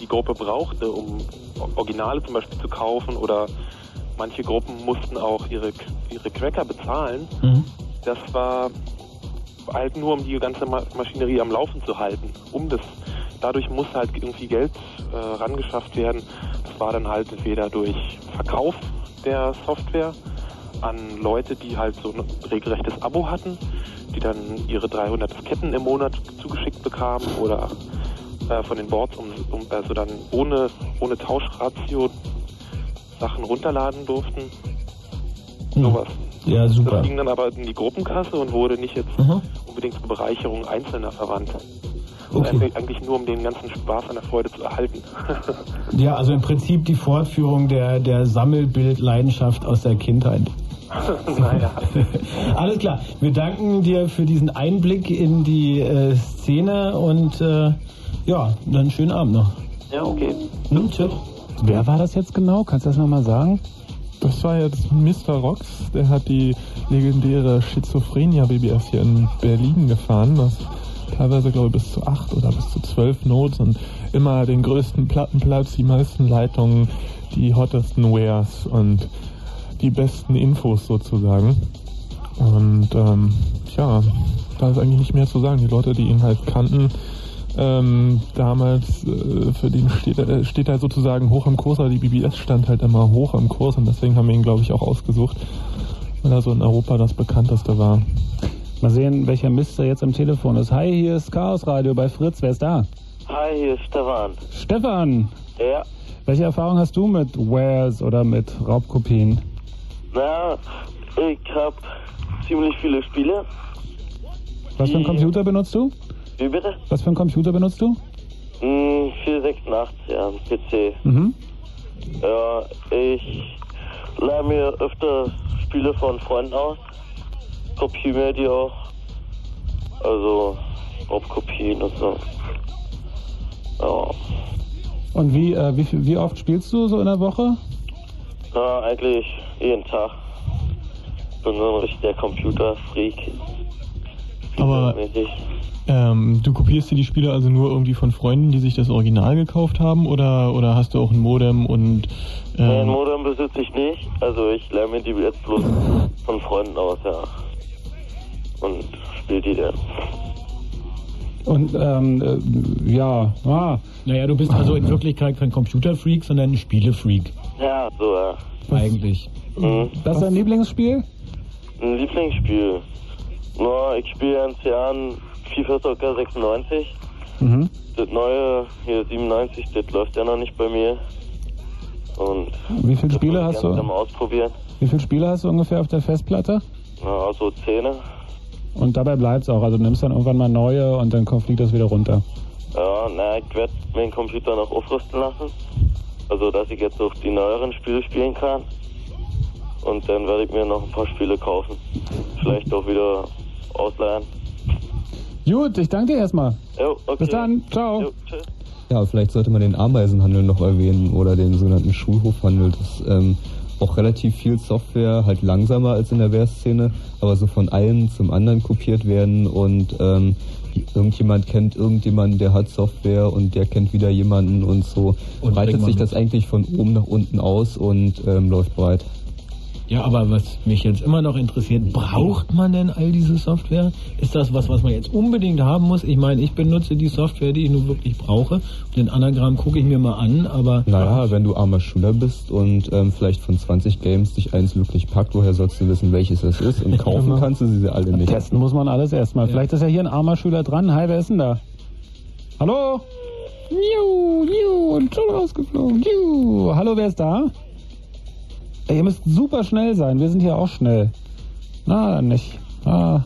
die Gruppe brauchte, um Originale zum Beispiel zu kaufen oder manche Gruppen mussten auch ihre, ihre Cracker bezahlen, mhm. das war halt nur, um die ganze Maschinerie am Laufen zu halten. Um das, dadurch musste halt irgendwie Geld äh, rangeschafft werden. Das war dann halt entweder durch Verkauf der Software an Leute, die halt so ein regelrechtes Abo hatten, die dann ihre dreihundert Disketten im Monat zugeschickt bekamen oder äh, von den Boards, um, um, also dann ohne, ohne Tauschratio Sachen runterladen durften. Hm. Sowas. Ja, super. Das ging dann aber in die Gruppenkasse und wurde nicht jetzt mhm. unbedingt zur Bereicherung Einzelner verwandt. Okay. Eigentlich nur, um den ganzen Spaß an der Freude zu erhalten. Ja, also im Prinzip die Fortführung der, der Sammelbildleidenschaft aus der Kindheit. Naja. Alles klar. Wir danken dir für diesen Einblick in die äh, Szene und äh, ja, dann schönen Abend noch. Ja, okay. Hm, tschüss. Wer war das jetzt genau? Kannst du das nochmal sagen? Das war jetzt Mister Rox, der hat die legendäre Schizophrenia-B B S hier in Berlin gefahren, was teilweise, glaube ich, bis zu acht oder bis zu zwölf Nodes und immer den größten Plattenplatz, die meisten Leitungen, die hottesten Wares und die besten Infos sozusagen. Und ähm, ja, da ist eigentlich nicht mehr zu sagen. Die Leute, die ihn halt kannten, ähm, damals, äh, für den steht, äh, steht halt sozusagen hoch im Kurs, aber die B B S stand halt immer hoch im Kurs und deswegen haben wir ihn, glaube ich, auch ausgesucht, weil er so in Europa das bekannteste war. Mal sehen, welcher Mister jetzt am Telefon ist. Hi, hier ist Chaos Radio bei Fritz. Wer ist da? Hi, hier ist Stefan. Stefan? Ja. Welche Erfahrung hast du mit Wares oder mit Raubkopien? Na, ich hab ziemlich viele Spiele. Was für einen Computer benutzt du? Wie bitte? Was für einen Computer benutzt du? Hm, vier sechs acht, ja, P C. Mhm. Ja, ich leih mir öfter Spiele von Freunden aus. Kopie mir die auch. Also, ob Kopien und so. Ja. Und wie, äh, wie, wie oft spielst du so in der Woche? Na, eigentlich jeden Tag. Bin so ein richtiger Computerfreak. Aber ähm, du kopierst dir die Spiele also nur irgendwie von Freunden, die sich das Original gekauft haben? Oder, oder hast du auch ein Modem und... Ähm Nein, ein Modem besitze ich nicht. Also ich leih mir die jetzt bloß von Freunden aus, ja. Und spielt die denn? Und ähm, äh, ja, ah. Naja, du bist also in Wirklichkeit kein Computerfreak, sondern ein Spielefreak. Ja, so, ja. Eigentlich. Mhm. Das ist dein Lieblingsspiel? Ein Lieblingsspiel? No, ich spiele ja in zehn Jahren FIFA Soccer sechsundneunzig. Mhm. Das neue, hier siebenundneunzig, das läuft ja noch nicht bei mir. Und wie viele Spiele hast du? Ausprobieren. Wie viele Spiele hast du ungefähr auf der Festplatte? Ja, so zehn. Und dabei bleibt's auch, also du nimmst dann irgendwann mal neue und dann fliegt das wieder runter. Ja, na, ich werde meinen Computer noch aufrüsten lassen. Also, dass ich jetzt auch die neueren Spiele spielen kann. Und dann werde ich mir noch ein paar Spiele kaufen. Vielleicht auch wieder ausleihen. Gut, ich danke dir erstmal. Jo, okay. Bis dann, ciao. Jo, tschüss. Ja, vielleicht sollte man den Ameisenhandel noch erwähnen oder den sogenannten Schulhofhandel. Das ähm, auch relativ viel Software, halt langsamer als in der Ware-Szene, aber so von einem zum anderen kopiert werden und ähm, irgendjemand kennt irgendjemanden, der hat Software und der kennt wieder jemanden und so und breitet sich das eigentlich von oben nach unten aus und ähm, läuft breit. Ja, aber was mich jetzt immer noch interessiert, braucht man denn all diese Software? Ist das was, was man jetzt unbedingt haben muss? Ich meine, ich benutze die Software, die ich nun wirklich brauche. Den Anagramm gucke ich mir mal an, aber... Naja, wenn du armer Schüler bist und ähm, vielleicht von zwanzig Games dich eins wirklich packt, woher sollst du wissen, welches es ist? Und kaufen kannst du sie alle nicht. Testen muss man alles erstmal. Ja. Vielleicht ist ja hier ein armer Schüler dran. Hi, wer ist denn da? Hallo? Miau, miau, und schon rausgeflogen. Miau. Hallo, wer ist da? Ey, ihr müsst super schnell sein, wir sind hier auch schnell. Na, dann nicht. Ah,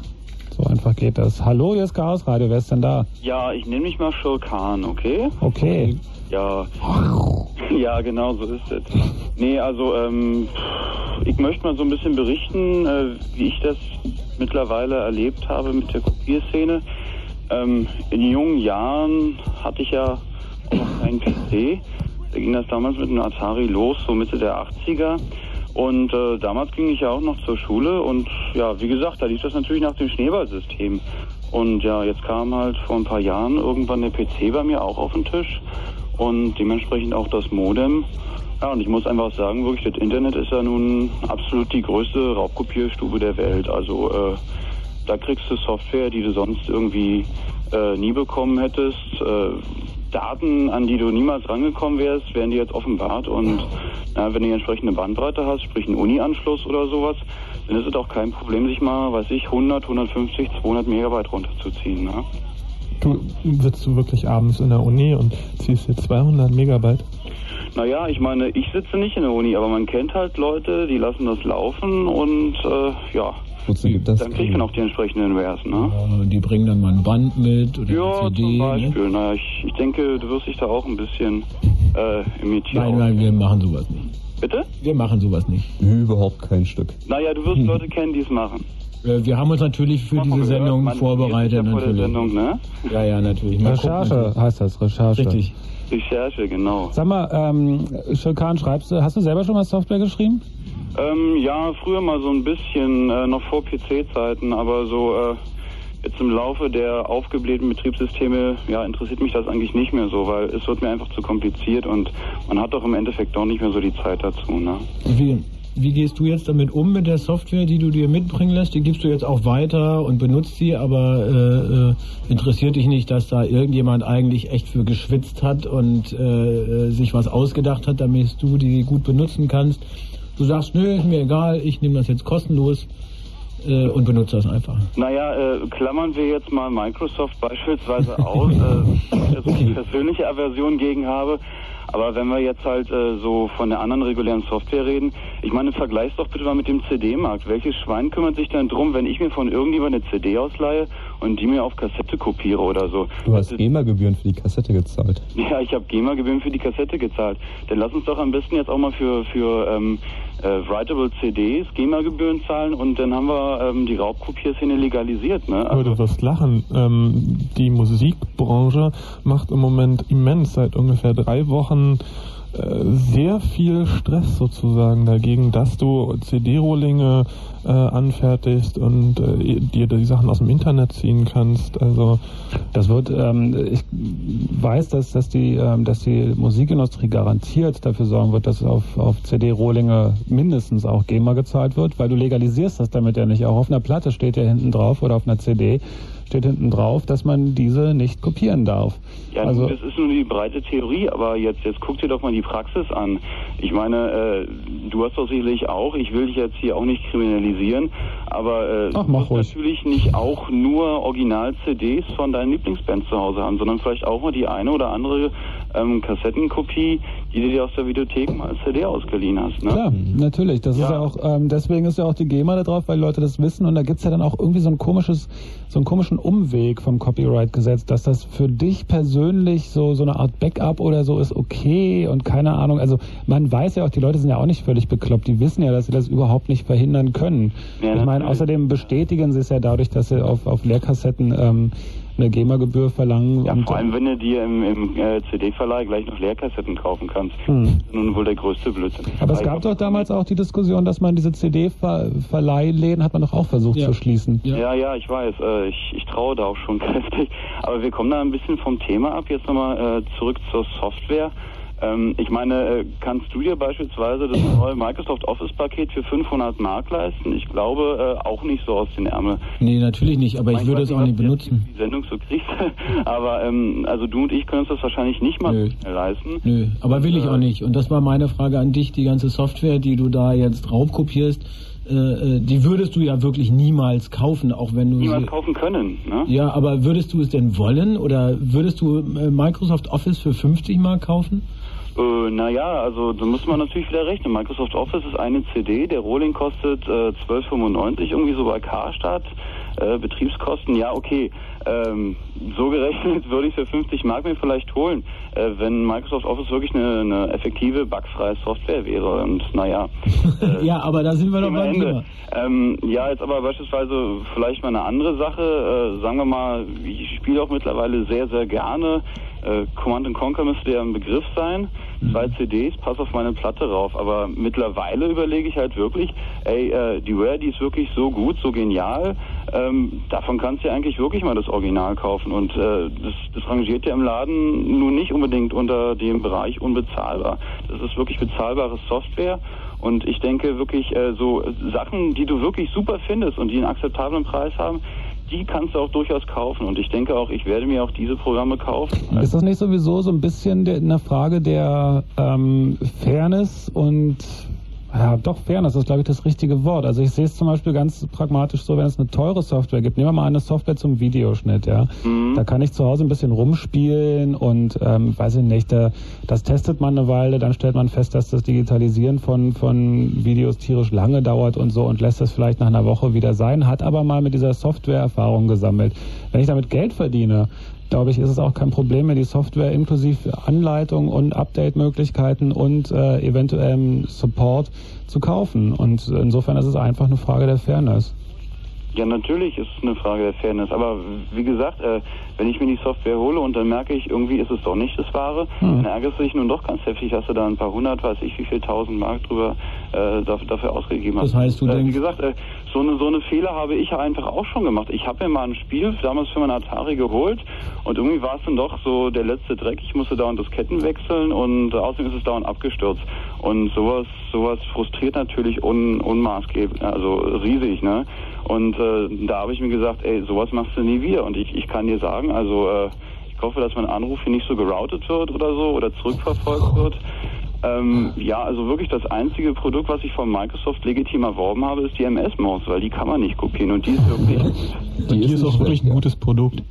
so einfach geht das. Hallo, hier ist Chaos Radio, wer ist denn da? Ja, ich nehme mich mal Schulkan, okay? Okay. Ja. Ja, genau, so ist es. Nee, also, ähm, ich möchte mal so ein bisschen berichten, äh, wie ich das mittlerweile erlebt habe mit der Kopierszene. Ähm, in jungen Jahren hatte ich ja noch keinen P C. Da ging das damals mit einem Atari los, so Mitte der achtziger. Und äh, damals ging ich ja auch noch zur Schule und ja, wie gesagt, da lief das natürlich nach dem Schneeballsystem. Und ja, jetzt kam halt vor ein paar Jahren irgendwann der P C bei mir auch auf den Tisch und dementsprechend auch das Modem. Ja, und ich muss einfach sagen, wirklich, das Internet ist ja nun absolut die größte Raubkopierstube der Welt. Also äh, da kriegst du Software, die du sonst irgendwie äh, nie bekommen hättest. Äh, Daten, an die du niemals rangekommen wärst, werden dir jetzt offenbart und na, wenn du die entsprechende Bandbreite hast, sprich einen Uni-Anschluss oder sowas, dann ist es auch kein Problem, sich mal, weiß ich, hundert, hundertfünfzig, zweihundert Megabyte runterzuziehen. Ne? Du sitzt du wirklich abends in der Uni und ziehst dir zweihundert Megabyte? Naja, ich meine, ich sitze nicht in der Uni, aber man kennt halt Leute, die lassen das laufen und äh, ja... Wozu gibt das? Dann kriegt man auch die entsprechenden Wares, ne? Ja, die bringen dann mal ein Band mit oder ja, eine C D, zum Beispiel. Ne? Na, ich, ich denke, du wirst dich da auch ein bisschen äh, imitieren. Nein, nein, wir machen sowas nicht. Bitte? Wir machen sowas nicht. Überhaupt kein Stück. Naja, du wirst hm. Leute kennen, die es machen. Wir haben uns natürlich für diese Sendung man vorbereitet. Vor der Sendung, ne? Ja, ja, natürlich. Mal Recherche gucken, heißt das, Recherche. Richtig. Recherche, genau. Sag mal, ähm, Schulkan, schreibst du, hast du selber schon mal Software geschrieben? Ähm, ja, früher mal so ein bisschen, äh, noch vor P C-Zeiten, aber so äh, jetzt im Laufe der aufgeblähten Betriebssysteme, ja, interessiert mich das eigentlich nicht mehr so, weil es wird mir einfach zu kompliziert und man hat doch im Endeffekt doch nicht mehr so die Zeit dazu, ne? Wie, wie gehst du jetzt damit um mit der Software, die du dir mitbringen lässt? Die gibst du jetzt auch weiter und benutzt sie, aber äh, äh, interessiert dich nicht, dass da irgendjemand eigentlich echt für geschwitzt hat und äh, sich was ausgedacht hat, damit du die gut benutzen kannst? Du sagst, nö, ist mir egal, ich nehme das jetzt kostenlos äh, und benutze das einfach. Naja, äh, klammern wir jetzt mal Microsoft beispielsweise aus, äh, dass ich eine persönliche Aversion gegen habe. Aber wenn wir jetzt halt äh, so von der anderen regulären Software reden, ich meine, vergleich's doch bitte mal mit dem C D-Markt. Welches Schwein kümmert sich denn drum, wenn ich mir von irgendjemandem eine C D ausleihe und die mir auf Kassette kopiere oder so? Du hast GEMA-Gebühren für die Kassette gezahlt. Ja, ich habe GEMA-Gebühren für die Kassette gezahlt. Dann lass uns doch am besten jetzt auch mal für, für ähm, äh, writable C Ds GEMA-Gebühren zahlen und dann haben wir ähm, die Raubkopierszene legalisiert. Ne? Also, du wirst lachen. Ähm, die Musikbranche macht im Moment immens seit ungefähr drei Wochen sehr viel Stress sozusagen dagegen, dass du C D-Rohlinge äh, anfertigst und äh, dir die Sachen aus dem Internet ziehen kannst. Also das wird, ähm, ich weiß, dass, dass, die, ähm, dass die Musikindustrie garantiert dafür sorgen wird, dass auf, auf C D-Rohlinge mindestens auch GEMA gezahlt wird, weil du legalisierst das damit ja nicht. Auch auf einer Platte steht ja hinten drauf oder auf einer C D. steht hinten drauf, dass man diese nicht kopieren darf. Ja, also, das ist nur die breite Theorie, aber jetzt, jetzt guck dir doch mal die Praxis an. Ich meine, äh, du hast doch sicherlich auch, ich will dich jetzt hier auch nicht kriminalisieren, aber äh, Ach, mach du musst natürlich nicht auch nur Original-C Ds von deinen Lieblingsbands zu Hause haben, sondern vielleicht auch mal die eine oder andere ähm, Kassettenkopie, die du dir aus der Videothek mal als C D ausgeliehen hast. Ne? Klar, natürlich. Das ja. ist ja auch, ähm, deswegen ist ja auch die GEMA da drauf, weil Leute das wissen und da gibt es ja dann auch irgendwie so ein komisches, so einen komischen Umweg vom Copyright-Gesetz, dass das für dich persönlich so, so eine Art Backup oder so ist okay und keine Ahnung. Also man weiß ja auch, die Leute sind ja auch nicht völlig bekloppt. Die wissen ja, dass sie das überhaupt nicht verhindern können. Ja, ich meine, außerdem bestätigen sie es ja dadurch, dass sie auf, auf Leerkassetten ähm, eine GEMA-Gebühr verlangen. Ja, und vor allem, wenn du dir im, im äh, C D-Verleih gleich noch Leerkassetten kaufen kannst. Hm. Nun wohl der größte Blödsinn. Aber es gab doch damals auch die Diskussion, dass man diese C D-Verleihläden hat man doch auch versucht ja. zu schließen. Ja. ja, ja, ich weiß. Äh, ich, ich traue da auch schon kräftig. Aber wir kommen da ein bisschen vom Thema ab. Jetzt nochmal äh, zurück zur Software. Ähm, ich meine, kannst du dir beispielsweise das neue Microsoft Office-Paket für fünfhundert Mark leisten? Ich glaube, äh, auch nicht so aus den Ärmeln. Nee, natürlich nicht, aber ich, ich würde es auch nicht benutzen. Die Sendung so kriegst, aber ähm, also du und ich können uns das wahrscheinlich nicht mal Nö. leisten. Nö, aber will ich äh, auch nicht. Und das war meine Frage an dich, die ganze Software, die du da jetzt raubkopierst, äh, die würdest du ja wirklich niemals kaufen, auch wenn du... Niemals kaufen können, ne? Ja, aber würdest du es denn wollen oder würdest du Microsoft Office für fünfzig Mark kaufen? Äh, naja, also da muss man natürlich wieder rechnen. Microsoft Office ist eine C D, der Rolling kostet äh, zwölf fünfundneunzig, irgendwie so bei Karstadt. Äh, Betriebskosten, ja okay, ähm, so gerechnet würde ich für fünfzig Mark mir vielleicht holen, äh, wenn Microsoft Office wirklich eine, eine effektive, bugfreie Software wäre und naja. Äh, ja, aber da sind wir doch mal Ende. Ähm, ja, jetzt aber beispielsweise vielleicht mal eine andere Sache, äh, sagen wir mal, ich spiele auch mittlerweile sehr, sehr gerne, äh, Command and Conquer müsste ja ein Begriff sein, zwei C Ds, pass auf meine Platte rauf, aber mittlerweile überlege ich halt wirklich, ey, äh, die Rare, die ist wirklich so gut, so genial, äh, davon kannst du ja eigentlich wirklich mal das Original kaufen und äh, das, das rangiert ja im Laden nun nicht unbedingt unter dem Bereich unbezahlbar. Das ist wirklich bezahlbare Software und ich denke wirklich äh, so Sachen, die du wirklich super findest und die einen akzeptablen Preis haben, die kannst du auch durchaus kaufen und ich denke auch, ich werde mir auch diese Programme kaufen. Ist das nicht sowieso so ein bisschen der, in der Frage der ähm, Fairness und... Ja, doch, Fairness ist, glaube ich, das richtige Wort. Also ich sehe es zum Beispiel ganz pragmatisch so, wenn es eine teure Software gibt. Nehmen wir mal eine Software zum Videoschnitt, ja. Mhm. Da kann ich zu Hause ein bisschen rumspielen und, ähm, weiß ich nicht, da, das testet man eine Weile, dann stellt man fest, dass das Digitalisieren von, von Videos tierisch lange dauert und so und lässt das vielleicht nach einer Woche wieder sein, hat aber mal mit dieser Software Erfahrung gesammelt. Wenn ich damit Geld verdiene, glaube ich, ist es auch kein Problem mehr, die Software inklusive Anleitung und Update-Möglichkeiten und äh, eventuellem Support zu kaufen. Und insofern ist es einfach eine Frage der Fairness. Ja, natürlich ist es eine Frage der Fairness. Aber wie gesagt, äh, wenn ich mir die Software hole und dann merke ich, irgendwie ist es doch nicht das Wahre, hm. dann ärgerst du dich nun doch ganz heftig, dass du da ein paar hundert, weiß ich wie viel tausend Mark drüber äh, dafür, dafür ausgegeben hast. Das heißt, du äh, denkst... Wie gesagt, äh, so eine, so eine Fehler habe ich einfach auch schon gemacht. Ich habe mir mal ein Spiel damals für meine Atari geholt und irgendwie war es dann doch so der letzte Dreck. Ich musste dauernd Disketten wechseln und äh, außerdem ist es dauernd abgestürzt. Und sowas, sowas frustriert natürlich un, unmaßgeblich, also riesig, ne? Und äh, da habe ich mir gesagt, ey, sowas machst du nie wieder. Und ich, ich kann dir sagen, also äh, ich hoffe, dass mein Anruf hier nicht so geroutet wird oder so oder zurückverfolgt wird. Ähm, ja, also wirklich das einzige Produkt, was ich von Microsoft legitim erworben habe, ist die M S-Maus, weil die kann man nicht kopieren und die ist wirklich... Die, die ist, ist auch wirklich ein gutes Produkt.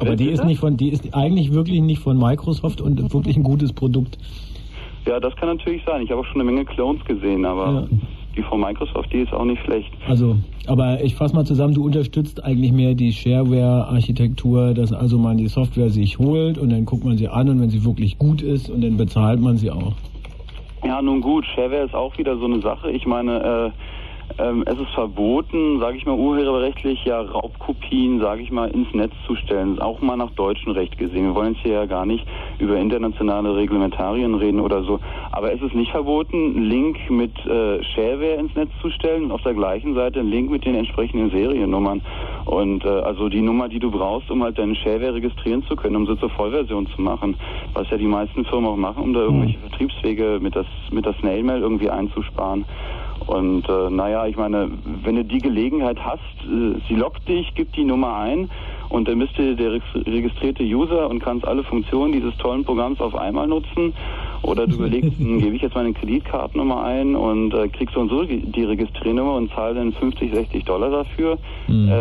Aber die ist nicht von, die ist eigentlich wirklich nicht von Microsoft und wirklich ein gutes Produkt. Ja, das kann natürlich sein. Ich habe auch schon eine Menge Clones gesehen, aber... Ja. Die von Microsoft, die ist auch nicht schlecht. Also, aber ich fasse mal zusammen, du unterstützt eigentlich mehr die Shareware-Architektur, dass also man die Software sich holt und dann guckt man sie an und wenn sie wirklich gut ist und dann bezahlt man sie auch. Ja, nun gut, Shareware ist auch wieder so eine Sache. Ich meine, äh, äh, es ist verboten, sage ich mal, urheberrechtlich ja Raubkopien, sage ich mal, ins Netz zu stellen. Auch mal nach deutschem Recht gesehen. Wir wollen jetzt hier ja gar nicht über internationale Reglementarien reden oder so. Aber es ist nicht verboten, Link mit äh, Shareware ins Netz zu stellen und auf der gleichen Seite einen Link mit den entsprechenden Seriennummern. Und äh, also die Nummer, die du brauchst, um halt deine Shareware registrieren zu können, um sie zur Vollversion zu machen. Was ja die meisten Firmen auch machen, um da irgendwelche Vertriebswege mit, das, mit der Snailmail irgendwie einzusparen. Und äh, naja, ich meine, wenn du die Gelegenheit hast, äh, sie lockt dich, gibt die Nummer ein und dann bist du der registrierte User und kannst alle Funktionen dieses tollen Programms auf einmal nutzen. Oder du überlegst, gebe ich jetzt meine Kreditkartennummer ein und äh, kriegst so und so die Registriernummer und zahl dann fünfzig, sechzig Dollar dafür. Mhm. Äh,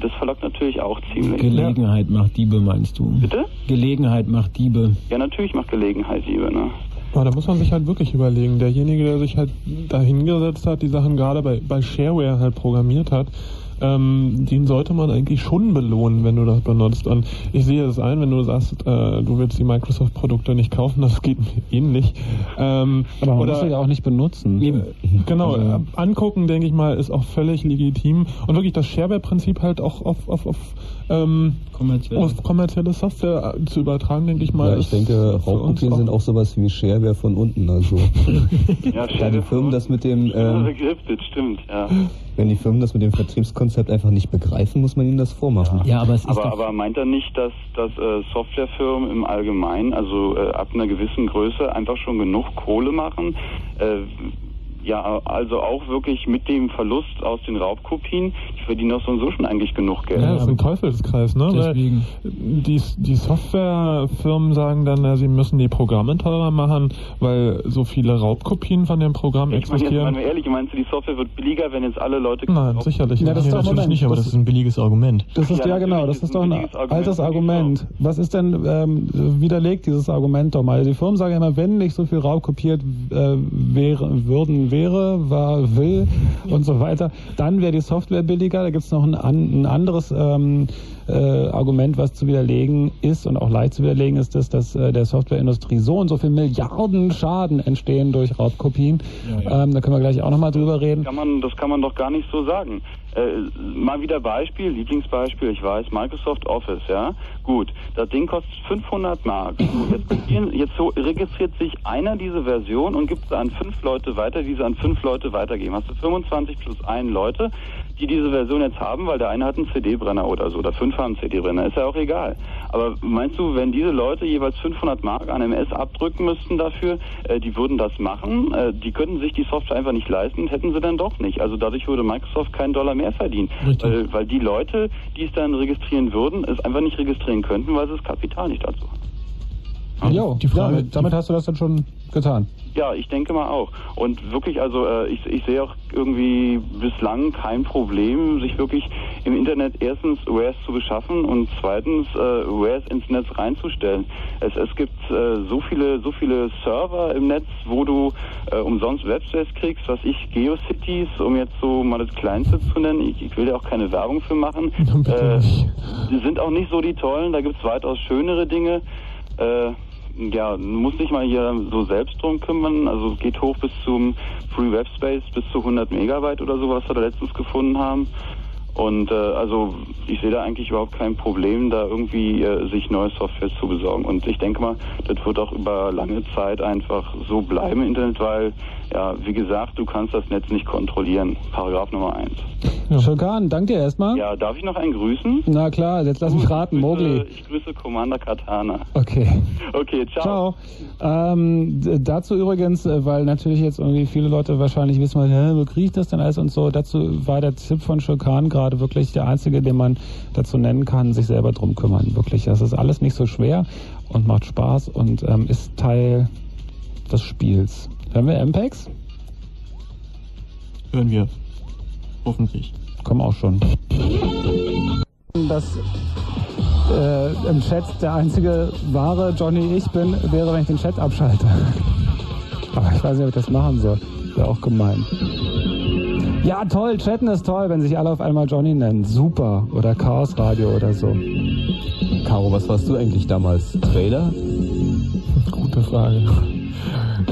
das verlockt natürlich auch ziemlich. Gelegenheit macht Diebe, meinst du? Bitte? Gelegenheit macht Diebe. Ja, natürlich macht Gelegenheit Diebe, ne? Aber da muss man sich halt wirklich überlegen. Derjenige, der sich halt dahingesetzt hat, die Sachen gerade bei, bei Shareware halt programmiert hat, ähm, den sollte man eigentlich schon belohnen, wenn du das benutzt. Und ich sehe das ein, wenn du sagst, äh, du willst die Microsoft-Produkte nicht kaufen, das geht mir ähnlich. Ähm, Aber man oder, muss sie ja auch nicht benutzen. Äh, genau, also, äh, angucken, denke ich mal, ist auch völlig legitim. Und wirklich das Shareware-Prinzip halt auch auf... auf, auf Ähm, kommerziell. Auf kommerzielle Software zu übertragen, denke ich mal. Ja, ich denke, Raubkopien auch sind auch sowas wie Shareware von unten. Also. Ja, wenn die Firmen das mit dem... Ähm, das stimmt, ja. Wenn die Firmen das mit dem Vertriebskonzept einfach nicht begreifen, muss man ihnen das vormachen. Ja, aber, es ist aber, aber meint er nicht, dass, dass äh, Softwarefirmen im Allgemeinen, also äh, ab einer gewissen Größe, einfach schon genug Kohle machen? Äh, Ja, also auch wirklich mit dem Verlust aus den Raubkopien, die verdienen auch so und so schon eigentlich genug Geld. Ja, das ist ein Teufelskreis, ne? Deswegen. Weil die, die Softwarefirmen sagen dann, sie müssen die Programme teurer machen, weil so viele Raubkopien von dem Programm ich existieren. Meine, jetzt, meine ehrlich, meinst du, die Software wird billiger, wenn jetzt alle Leute... Nein, sicherlich ja, das ist natürlich Moment. nicht, aber das ist ein billiges Argument. Das ist ja, ja genau, das ist doch ein, ein altes Argument. Argument. Was ist denn, ähm, widerlegt dieses Argument doch mal? Also die Firmen sagen immer, wenn nicht so viel Raubkopiert äh, wäre, würden wäre, war, will und so weiter, dann wäre die Software billiger. Da gibt es noch ein, ein anderes ähm, äh, Argument, was zu widerlegen ist und auch leicht zu widerlegen ist, dass, dass äh, der Softwareindustrie so und so viel Milliarden Schaden entstehen durch Raubkopien. Ja, ja. Ähm, da können wir gleich auch nochmal drüber reden. Kann man, das kann man doch gar nicht so sagen. Äh, mal wieder Beispiel, Lieblingsbeispiel, ich weiß, Microsoft Office, ja, gut, das Ding kostet fünfhundert Mark. Jetzt, jetzt so registriert sich einer diese Version und gibt es an fünf Leute weiter, die sie an fünf Leute weitergeben. Hast du fünfundzwanzig plus ein Leute, die diese Version jetzt haben, weil der eine hat einen C D-Brenner oder so, oder fünf haben einen C D-Brenner, ist ja auch egal. Aber meinst du, wenn diese Leute jeweils fünfhundert Mark an M S abdrücken müssten dafür, äh, die würden das machen, äh, die könnten sich die Software einfach nicht leisten, hätten sie dann doch nicht. Also dadurch würde Microsoft keinen Dollar mehr verdienen, weil, weil die Leute, die es dann registrieren würden, es einfach nicht registrieren könnten, weil sie das Kapital nicht dazu haben. Jo, die Frage, ja, damit hast du das dann schon getan. Ja, ich denke mal auch. Und wirklich, also äh, ich, ich sehe auch irgendwie bislang kein Problem, sich wirklich im Internet erstens Warez zu beschaffen und zweitens äh, Warez ins Netz reinzustellen. Es, es gibt äh, so viele so viele Server im Netz, wo du äh, umsonst Websites kriegst, was ich, GeoCities, um jetzt so mal das Kleinste zu nennen, ich, ich will ja auch keine Werbung für machen, äh, die sind auch nicht so die tollen, da gibt es weitaus schönere Dinge. Äh, ja, muss nicht mal hier so selbst drum kümmern, also geht hoch bis zum Free Web Space, bis zu hundert Megabyte oder so, was wir da letztens gefunden haben. Und äh, also ich sehe da eigentlich überhaupt kein Problem, da irgendwie äh, sich neue Software zu besorgen. Und ich denke mal, das wird auch über lange Zeit einfach so bleiben im Internet, weil, ja, wie gesagt, du kannst das Netz nicht kontrollieren. Paragraph Nummer eins. Ja. Schulkan, danke dir erstmal. Ja, darf ich noch einen grüßen? Na klar, jetzt lass mich raten, Mowgli. Ich grüße Commander Katana. Okay. Okay, ciao. Ciao. Ähm, dazu übrigens, weil natürlich jetzt irgendwie viele Leute wahrscheinlich wissen, wo kriege ich das denn alles und so, dazu war der Tipp von Schulkan gerade wirklich der einzige, den man dazu nennen kann, sich selber drum kümmern. Wirklich, das ist alles nicht so schwer und macht Spaß und ähm, ist Teil des Spiels. Hören wir M P E Gs? Hören wir. Hoffentlich. Kommen auch schon. Das äh, im Chat der einzige wahre Johnny ich bin, wäre, wenn ich den Chat abschalte. Aber ich weiß nicht, ob ich das machen soll. Wäre auch gemein. Ja, toll, chatten ist toll, wenn sich alle auf einmal Johnny nennen. Super. Oder Chaos Radio oder so. Karo, was warst du eigentlich damals? Trailer? Gute Frage.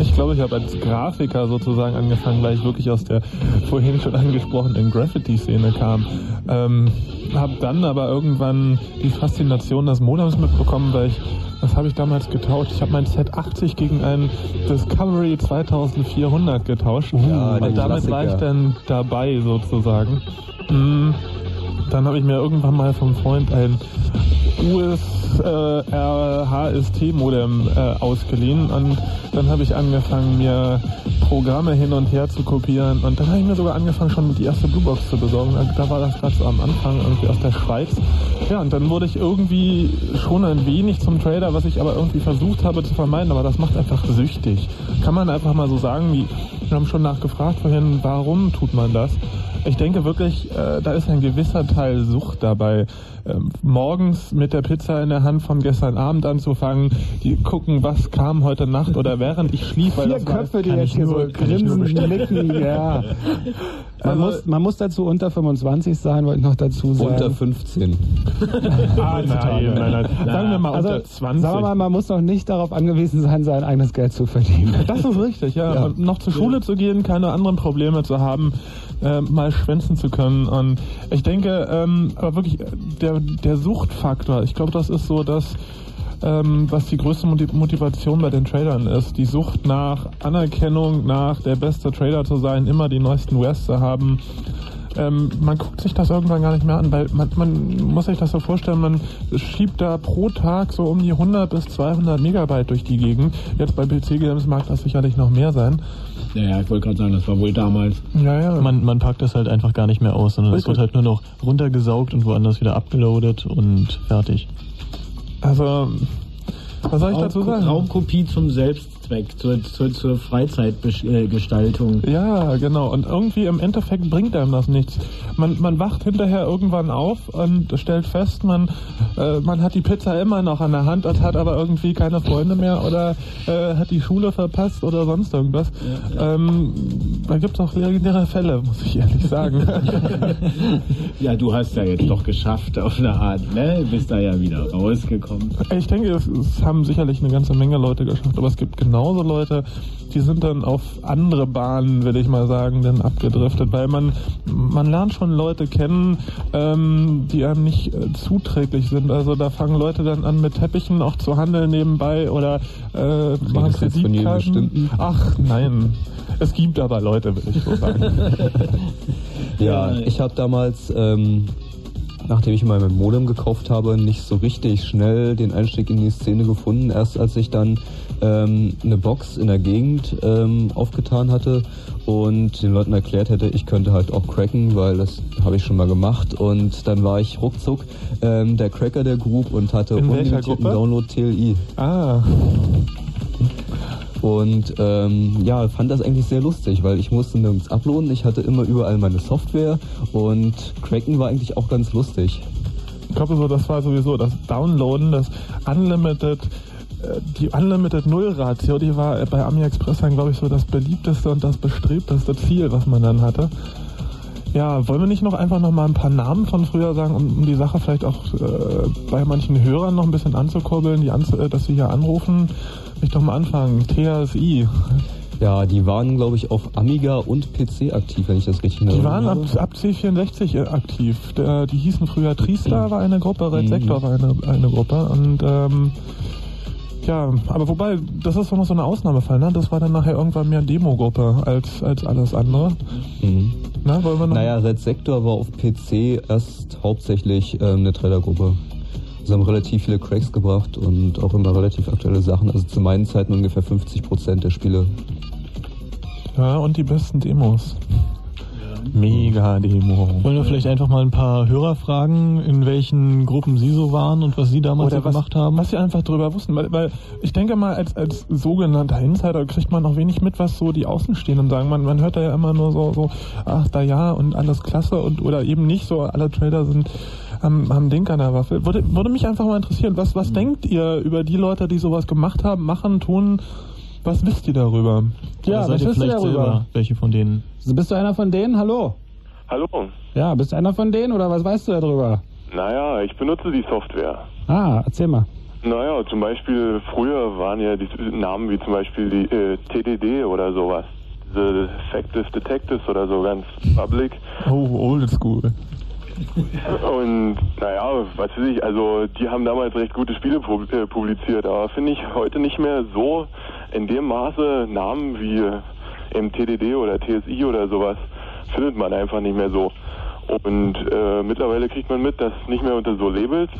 Ich glaube, ich habe als Grafiker sozusagen angefangen, weil ich wirklich aus der vorhin schon angesprochenen Graffiti-Szene kam. Ähm, habe dann aber irgendwann die Faszination des Modems mitbekommen, weil ich, was habe ich damals getauscht? Ich habe mein Z achtzig gegen einen Discovery zweitausendvierhundert getauscht. Ja, und damit war ich dann dabei sozusagen. Dann habe ich mir irgendwann mal vom Freund ein U S R H S T-Modem äh, ausgeliehen und dann habe ich angefangen, mir Programme hin und her zu kopieren und dann habe ich mir sogar angefangen, schon die erste Bluebox zu besorgen. Da war das gerade so am Anfang, irgendwie aus der Schweiz. Ja, und dann wurde ich irgendwie schon ein wenig zum Trader, was ich aber irgendwie versucht habe zu vermeiden, aber das macht einfach süchtig. Kann man einfach mal so sagen, wie wir haben schon nachgefragt vorhin, warum tut man das? Ich denke wirklich, äh, da ist ein gewisser Teil Sucht dabei. Ähm, morgens mit der Pizza in der Hand von gestern Abend anzufangen, die gucken, was kam heute Nacht oder während ich schlief. Vier Köpfe, die jetzt hier so grinsen, nicken, ja. Man, also, muss, man muss dazu unter fünfundzwanzig sein, wollte ich noch dazu sagen. Unter fünfzehn. ah, nein, nein, nein. Sagen wir mal also, unter zwanzig. Sagen wir mal, man muss noch nicht darauf angewiesen sein, sein eigenes Geld zu verdienen. Das ist richtig, ja. ja. Und noch zur Schule ja. zu gehen, keine anderen Probleme zu haben, äh, mal schwänzen zu können. Und ich denke, ähm, aber wirklich, der, der Suchtfaktor, ich glaube, das ist so, dass Ähm, was die größte Motivation bei den Tradern ist. Die Sucht nach Anerkennung, nach der beste Trader zu sein, immer die neuesten Wares zu haben. Ähm, man guckt sich das irgendwann gar nicht mehr an, weil man, man muss sich das so vorstellen, man schiebt da pro Tag so um die hundert bis zweihundert Megabyte durch die Gegend. Jetzt bei P C-Games mag das sicherlich noch mehr sein. Ja, ja, ich wollte gerade sagen, das war wohl damals. Ja, ja. Man, man packt das halt einfach gar nicht mehr aus, sondern es wird halt nur noch runtergesaugt und woanders wieder abgeloadet und fertig. Also, was soll ich Raub, dazu sagen? Raubkopie zum Selbstzweck, zur, zur, zur Freizeitgestaltung. Ja, genau. Und irgendwie im Endeffekt bringt einem das nichts. Man, man wacht hinterher irgendwann auf und stellt fest, man, äh, man hat die Pizza immer noch an der Hand und hat aber irgendwie keine Freunde mehr oder äh, hat die Schule verpasst oder sonst irgendwas. Ja, ja. Ähm, da gibt es auch legendäre Fälle, muss ich ehrlich sagen. Ja, du hast ja jetzt doch geschafft auf eine Art, ne? Bist da ja wieder rausgekommen. Ich denke, es, es haben sicherlich eine ganze Menge Leute geschafft, aber es gibt genauso Leute, die sind dann auf andere Bahnen, will ich mal sagen, dann abgedriftet, weil man, man lernt schon Leute kennen, ähm, die einem nicht äh, zuträglich sind. Also da fangen Leute dann an, mit Teppichen auch zu handeln nebenbei oder äh, machen Kreditkarten. Ach nein, es gibt aber Leute, will ich so sagen. Ja, ich habe damals, ähm, nachdem ich mal mein Modem gekauft habe, nicht so richtig schnell den Einstieg in die Szene gefunden. Erst als ich dann ähm, eine Box in der Gegend ähm, aufgetan hatte und den Leuten erklärt hätte, ich könnte halt auch cracken, weil das habe ich schon mal gemacht. Und dann war ich ruckzuck ähm, der Cracker der Group und hatte unlimitierten Download T L I. Ah. Und ähm, ja, fand das eigentlich sehr lustig, weil ich musste nirgends uploaden, ich hatte immer überall meine Software und cracken war eigentlich auch ganz lustig. Ich glaube so, das war sowieso das Downloaden, das Unlimited, die Unlimited Null-Ratio, die war bei Amiexpress dann, glaube ich, so das beliebteste und das bestrebteste Ziel, was man dann hatte. Ja, wollen wir nicht noch einfach noch mal ein paar Namen von früher sagen, um, um die Sache vielleicht auch äh, bei manchen Hörern noch ein bisschen anzukurbeln, die anzu- äh, dass sie hier anrufen? Ich doch mal anfangen, T S I. Ja, die waren, glaube ich, auf Amiga und P C aktiv, wenn ich das richtig erinnere. Die waren ab, ab C vierundsechzig aktiv. Die, die hießen früher Triesler, war eine Gruppe, Red Sektor war eine, eine Gruppe. Und ähm, ja, aber wobei, das ist doch noch so eine Ausnahmefall, ne? Das war dann nachher irgendwann mehr Demo-Gruppe als, als alles andere. Mhm. Na, wollen wir noch? Naja, Red Sektor war auf P C erst hauptsächlich äh, eine Trader-Gruppe. Sie haben relativ viele Cracks gebracht und auch immer relativ aktuelle Sachen. Also zu meinen Zeiten ungefähr fünfzig Prozent der Spiele. Ja, und die besten Demos. Mega-Demo. Wollen wir vielleicht einfach mal ein paar Hörer fragen, in welchen Gruppen sie so waren und was sie damals Oder was, gemacht haben? Was sie einfach drüber wussten. Weil, weil ich denke mal, als, als sogenannter Insider kriegt man noch wenig mit, was so die Außenstehenden sagen. Man, man hört da ja immer nur so, so ach, da ja und alles klasse und oder eben nicht so, alle Trader sind haben, haben Ding an der Waffe. Würde, würde mich einfach mal interessieren, was, was mhm. denkt ihr über die Leute, die sowas gemacht haben, machen, tun? Was wisst ihr darüber? Ja, was wisst ihr darüber? Welche von denen? Bist du einer von denen? Hallo? Hallo? Ja, bist du einer von denen oder was weißt du darüber? Naja, ich benutze die Software. Ah, erzähl mal. Naja, zum Beispiel früher waren ja die Namen wie zum Beispiel die äh, T D D oder sowas. The Effective Detectives oder so, ganz public. Oh, old school. Und naja, was weiß ich, also die haben damals recht gute Spiele publiziert, aber finde ich heute nicht mehr so in dem Maße Namen wie im T D D oder T S I oder sowas findet man einfach nicht mehr so. Und äh, mittlerweile kriegt man mit, dass nicht mehr unter so Labels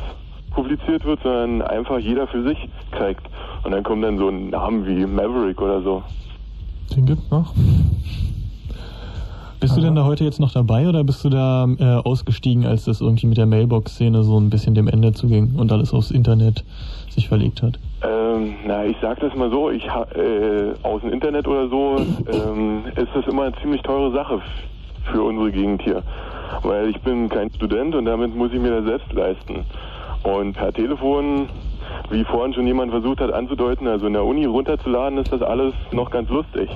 publiziert wird, sondern einfach jeder für sich zeigt. Und dann kommen dann so Namen wie Maverick oder so. Den gibt's noch. Bist du denn da heute jetzt noch dabei oder bist du da äh, ausgestiegen, als das irgendwie mit der Mailbox-Szene so ein bisschen dem Ende zuging und alles aufs Internet sich verlegt hat? Ähm, na, ich sag das mal so, ich äh, aus dem Internet oder so ähm, ist das immer eine ziemlich teure Sache für unsere Gegend hier. Weil ich bin kein Student und damit muss ich mir das selbst leisten. Und per Telefon, wie vorhin schon jemand versucht hat anzudeuten, also in der Uni runterzuladen, ist das alles noch ganz lustig.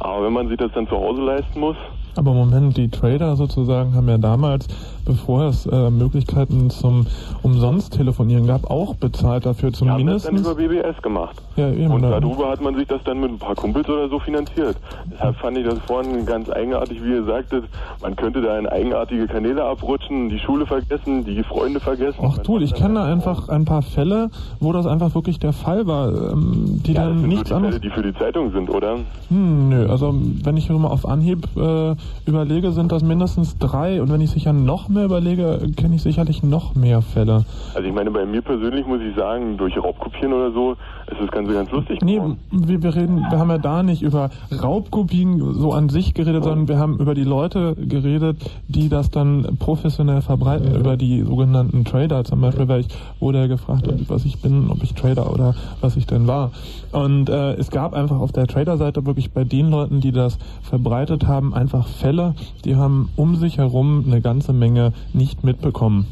Aber wenn man sich das dann zu Hause leisten muss... Aber Moment, die Trader sozusagen haben ja damals, bevor es äh, Möglichkeiten zum umsonst telefonieren gab, auch bezahlt dafür zumindest. Die haben das dann über B B S gemacht. Ja, eben, und darüber hat man sich das dann mit ein paar Kumpels oder so finanziert. Deshalb fand ich das vorhin ganz eigenartig, wie ihr sagtet, man könnte da in eigenartige Kanäle abrutschen, die Schule vergessen, die Freunde vergessen. Ach du, ich kenne da einfach ein paar Fälle, wo das einfach wirklich der Fall war, ähm, die ja, dann nichts anderes... Ja, das sind so die Fälle, die für die Zeitung sind, oder? Hm, nö, also wenn ich mal auf Anhieb... Äh, überlege, sind das mindestens drei, und wenn ich sicher noch mehr überlege, kenne ich sicherlich noch mehr Fälle. Also ich meine, bei mir persönlich muss ich sagen, durch Raubkopieren oder so ist das Ganze ganz lustig geworden. Nee, wir, wir reden, wir haben ja da nicht über Raubkopien so an sich geredet, sondern wir haben über die Leute geredet, die das dann professionell verbreiten, über die sogenannten Trader zum Beispiel, weil ich wurde ja gefragt, was ich bin, ob ich Trader oder was ich denn war. Und äh, es gab einfach auf der Trader-Seite wirklich bei den Leuten, die das verbreitet haben, einfach Fälle, die haben um sich herum eine ganze Menge nicht mitbekommen.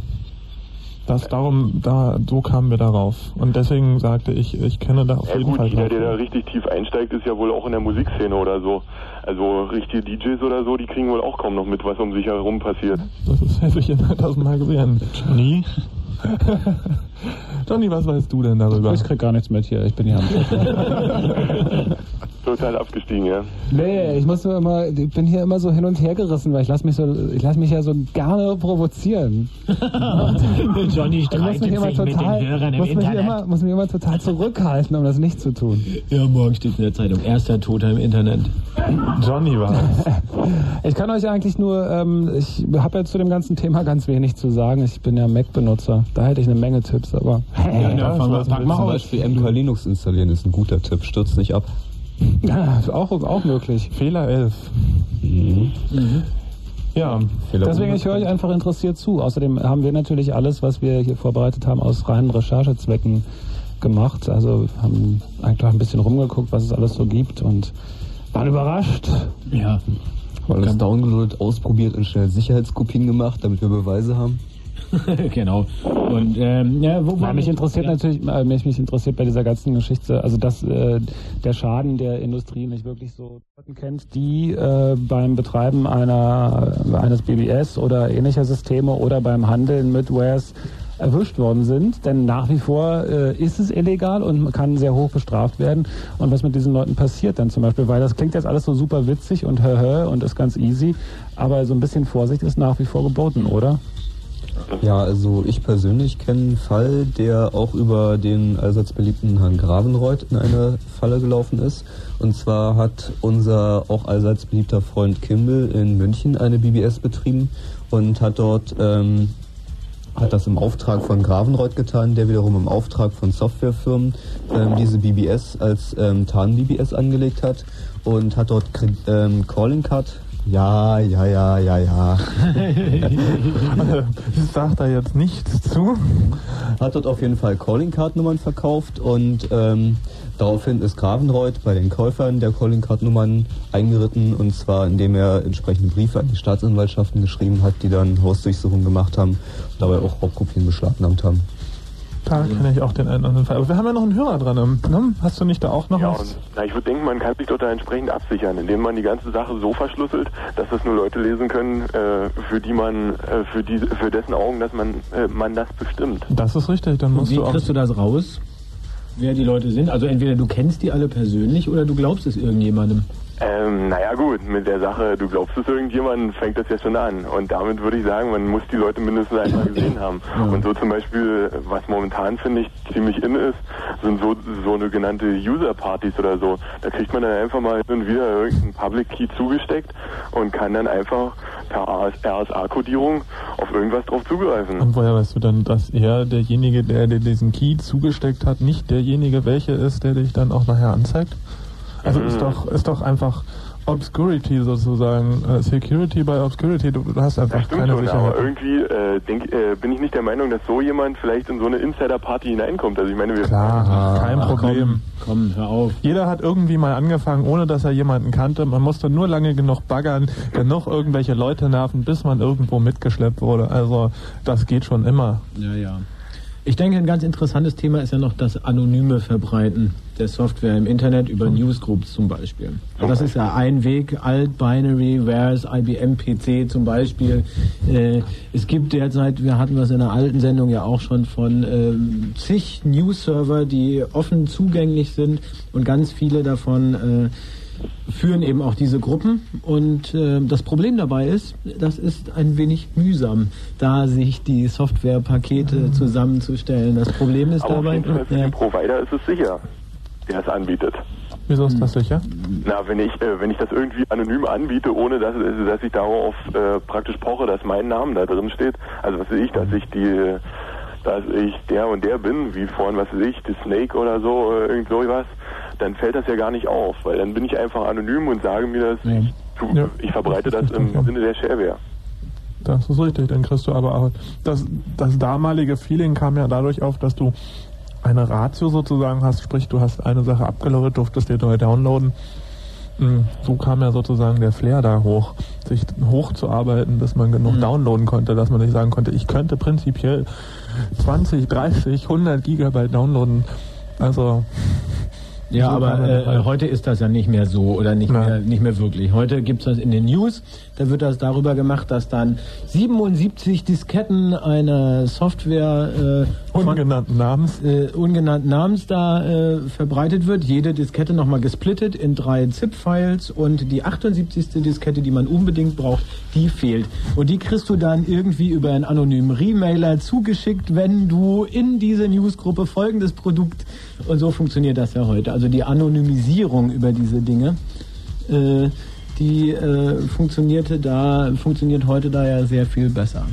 Das darum, da, so kamen wir darauf. Und deswegen sagte ich, ich kenne da auf jeden Fall. Ja gut, jeder, der da richtig tief einsteigt, ist ja wohl auch in der Musikszene oder so. Also richtige D Js oder so, die kriegen wohl auch kaum noch mit, was um sich herum passiert. Das ist ja sicher tausendmal gesehen. Johnny? Johnny, was weißt du denn darüber? Ich krieg gar nichts mit hier, ich bin hier am total abgestiegen, ja. Nee, ich muss nur immer, ich bin hier immer so hin und her gerissen, weil ich lasse mich so, ich lasse mich ja so gerne provozieren. Johnny streitet sich total, mit den Hörern im muss Internet. Mich immer, muss mich immer total zurückhalten, um das nicht zu tun. Ja, morgen steht in der Zeitung, erster Toter im Internet. Johnny war Ich kann euch eigentlich nur, ähm, ich habe ja zu dem ganzen Thema ganz wenig zu sagen. Ich bin ja Mac-Benutzer, da hätte ich eine Menge Tipps, aber... Hey, ja, ja, fangen wir mal an. Zum Beispiel M K Linux installieren ist ein guter Tipp, stürzt nicht ab. Ja, auch, auch möglich. Fehler elf. Mhm. Mhm. Ja, Fehler deswegen, ich höre euch einfach interessiert zu. Außerdem haben wir natürlich alles, was wir hier vorbereitet haben, aus reinen Recherchezwecken gemacht. Also haben einfach ein bisschen rumgeguckt, was es alles so gibt und waren überrascht. Ja. Weil das Download ausprobiert und schnell Sicherheitskopien gemacht, damit wir Beweise haben. Genau. Und ähm, ja, wo Na, mich interessiert ja. natürlich, äh, mich, mich interessiert bei dieser ganzen Geschichte, also dass äh, der Schaden der Industrie nicht wirklich so kennt, die äh, beim Betreiben einer eines B B S oder ähnlicher Systeme oder beim Handeln mit Wares erwischt worden sind, denn nach wie vor äh, ist es illegal und kann sehr hoch bestraft werden. Und was mit diesen Leuten passiert dann zum Beispiel, weil das klingt jetzt alles so super witzig und höhö und ist ganz easy, aber so ein bisschen Vorsicht ist nach wie vor geboten, oder? Ja, also ich persönlich kenne einen Fall, der auch über den allseits beliebten Herrn Gravenreuth in eine Falle gelaufen ist. Und zwar hat unser auch allseits beliebter Freund Kimball in München eine B B S betrieben und hat dort ähm, hat das im Auftrag von Gravenreuth getan, der wiederum im Auftrag von Softwarefirmen ähm, diese B B S als ähm, Tarn-B B S angelegt hat und hat dort ähm, Calling Card. Ja, ja, ja, ja, ja. Ich sag da jetzt nichts zu. Hat dort auf jeden Fall Calling Card Nummern verkauft und ähm, daraufhin ist Gravenreuth bei den Käufern der Calling Card Nummern eingeritten, und zwar indem er entsprechende Briefe an die Staatsanwaltschaften geschrieben hat, die dann Hausdurchsuchungen gemacht haben und dabei auch Raubkopien beschlagnahmt haben. Da kenne ich auch den einen oder anderen Fall. Aber wir haben ja noch einen Hörer dran, ne? Hast du nicht da auch noch ja, was? Und, na, ich würde denken, man kann sich dort da entsprechend absichern, indem man die ganze Sache so verschlüsselt, dass das nur Leute lesen können, äh, für die man, äh, für die, für dessen Augen, dass man, äh, man das bestimmt. Das ist richtig, dann musst und wie du auch... kriegst du das raus, wer die Leute sind? Also entweder du kennst die alle persönlich oder du glaubst es irgendjemandem. Ähm, naja gut, mit der Sache, du glaubst es irgendjemandem, fängt das ja schon an. Und damit würde ich sagen, man muss die Leute mindestens einmal gesehen haben. Und so zum Beispiel, was momentan, finde ich, ziemlich in ist, sind so, so eine genannte User-Partys oder so. Da kriegt man dann einfach mal hin und wieder irgendeinen Public Key zugesteckt und kann dann einfach per R S A-Kodierung auf irgendwas drauf zugreifen. Und woher weißt du dann, dass er, derjenige, der dir diesen Key zugesteckt hat, nicht derjenige, welcher ist, der dich dann auch nachher anzeigt? Also mhm. ist doch, ist doch einfach Obscurity sozusagen, uh, Security by Obscurity, du, du hast einfach keine schon, Sicherheit. Aber irgendwie äh, denk, äh, bin ich nicht der Meinung, dass so jemand vielleicht in so eine Insider-Party hineinkommt. Also ich meine, wir Klar, kein Ach, Problem. Komm, komm, hör auf. Jeder hat irgendwie mal angefangen, ohne dass er jemanden kannte. Man musste nur lange genug baggern, genug irgendwelche Leute nerven, bis man irgendwo mitgeschleppt wurde. Also das geht schon immer. Ja, ja. Ich denke, ein ganz interessantes Thema ist ja noch das anonyme Verbreiten der Software im Internet über Newsgroups zum Beispiel. Das ist ja ein Weg, Alt, Binary, Warez, I B M, P C zum Beispiel. Äh, es gibt derzeit, wir hatten das in der alten Sendung ja auch schon, von ähm, zig News-Server, die offen zugänglich sind, und ganz viele davon äh, führen eben auch diese Gruppen. Und äh, das Problem dabei ist, das ist ein wenig mühsam, da sich die Softwarepakete zusammenzustellen. Das Problem ist Aber dabei... Für den ja. Provider ist es sicher, der es anbietet. Wieso ist das sicher? Na, wenn ich äh, wenn ich das irgendwie anonym anbiete, ohne dass, dass ich darauf äh, praktisch poche, dass mein Name da drin steht. Also was weiß ich, dass ich die, dass ich der und der bin, wie vorhin, was weiß ich, die Snake oder so, äh, irgend so was, dann fällt das ja gar nicht auf, weil dann bin ich einfach anonym und sage mir das, nee. ich, ja. ich verbreite das, das im klar. Sinne der Shareware. Das ist richtig, dann kriegst du aber auch. Das, das damalige Feeling kam ja dadurch auf, dass du eine Ratio sozusagen hast, sprich du hast eine Sache abgeloadet, durftest dir neu downloaden. So kam ja sozusagen der Flair da hoch, sich hochzuarbeiten, bis man genug mhm. downloaden konnte, dass man nicht sagen konnte, ich könnte prinzipiell zwanzig, dreißig, hundert Gigabyte downloaden. Also... Ja, aber äh, heute ist das ja nicht mehr so oder nicht Nein. mehr nicht mehr wirklich. Heute gibt's das in den News, da wird das darüber gemacht, dass dann siebenundsiebzig Disketten einer Software äh, ungenannten Namens äh, ungenannten Namens da äh, verbreitet wird. Jede Diskette nochmal gesplittet in drei ZIP-Files, und die achtundsiebzigste Diskette, die man unbedingt braucht, die fehlt. Und die kriegst du dann irgendwie über einen anonymen Remailer zugeschickt, wenn du in diese Newsgruppe folgendes Produkt... Und so funktioniert das ja heute. Also die Anonymisierung über diese Dinge, äh, die äh, funktionierte da, funktioniert heute da ja sehr viel besser.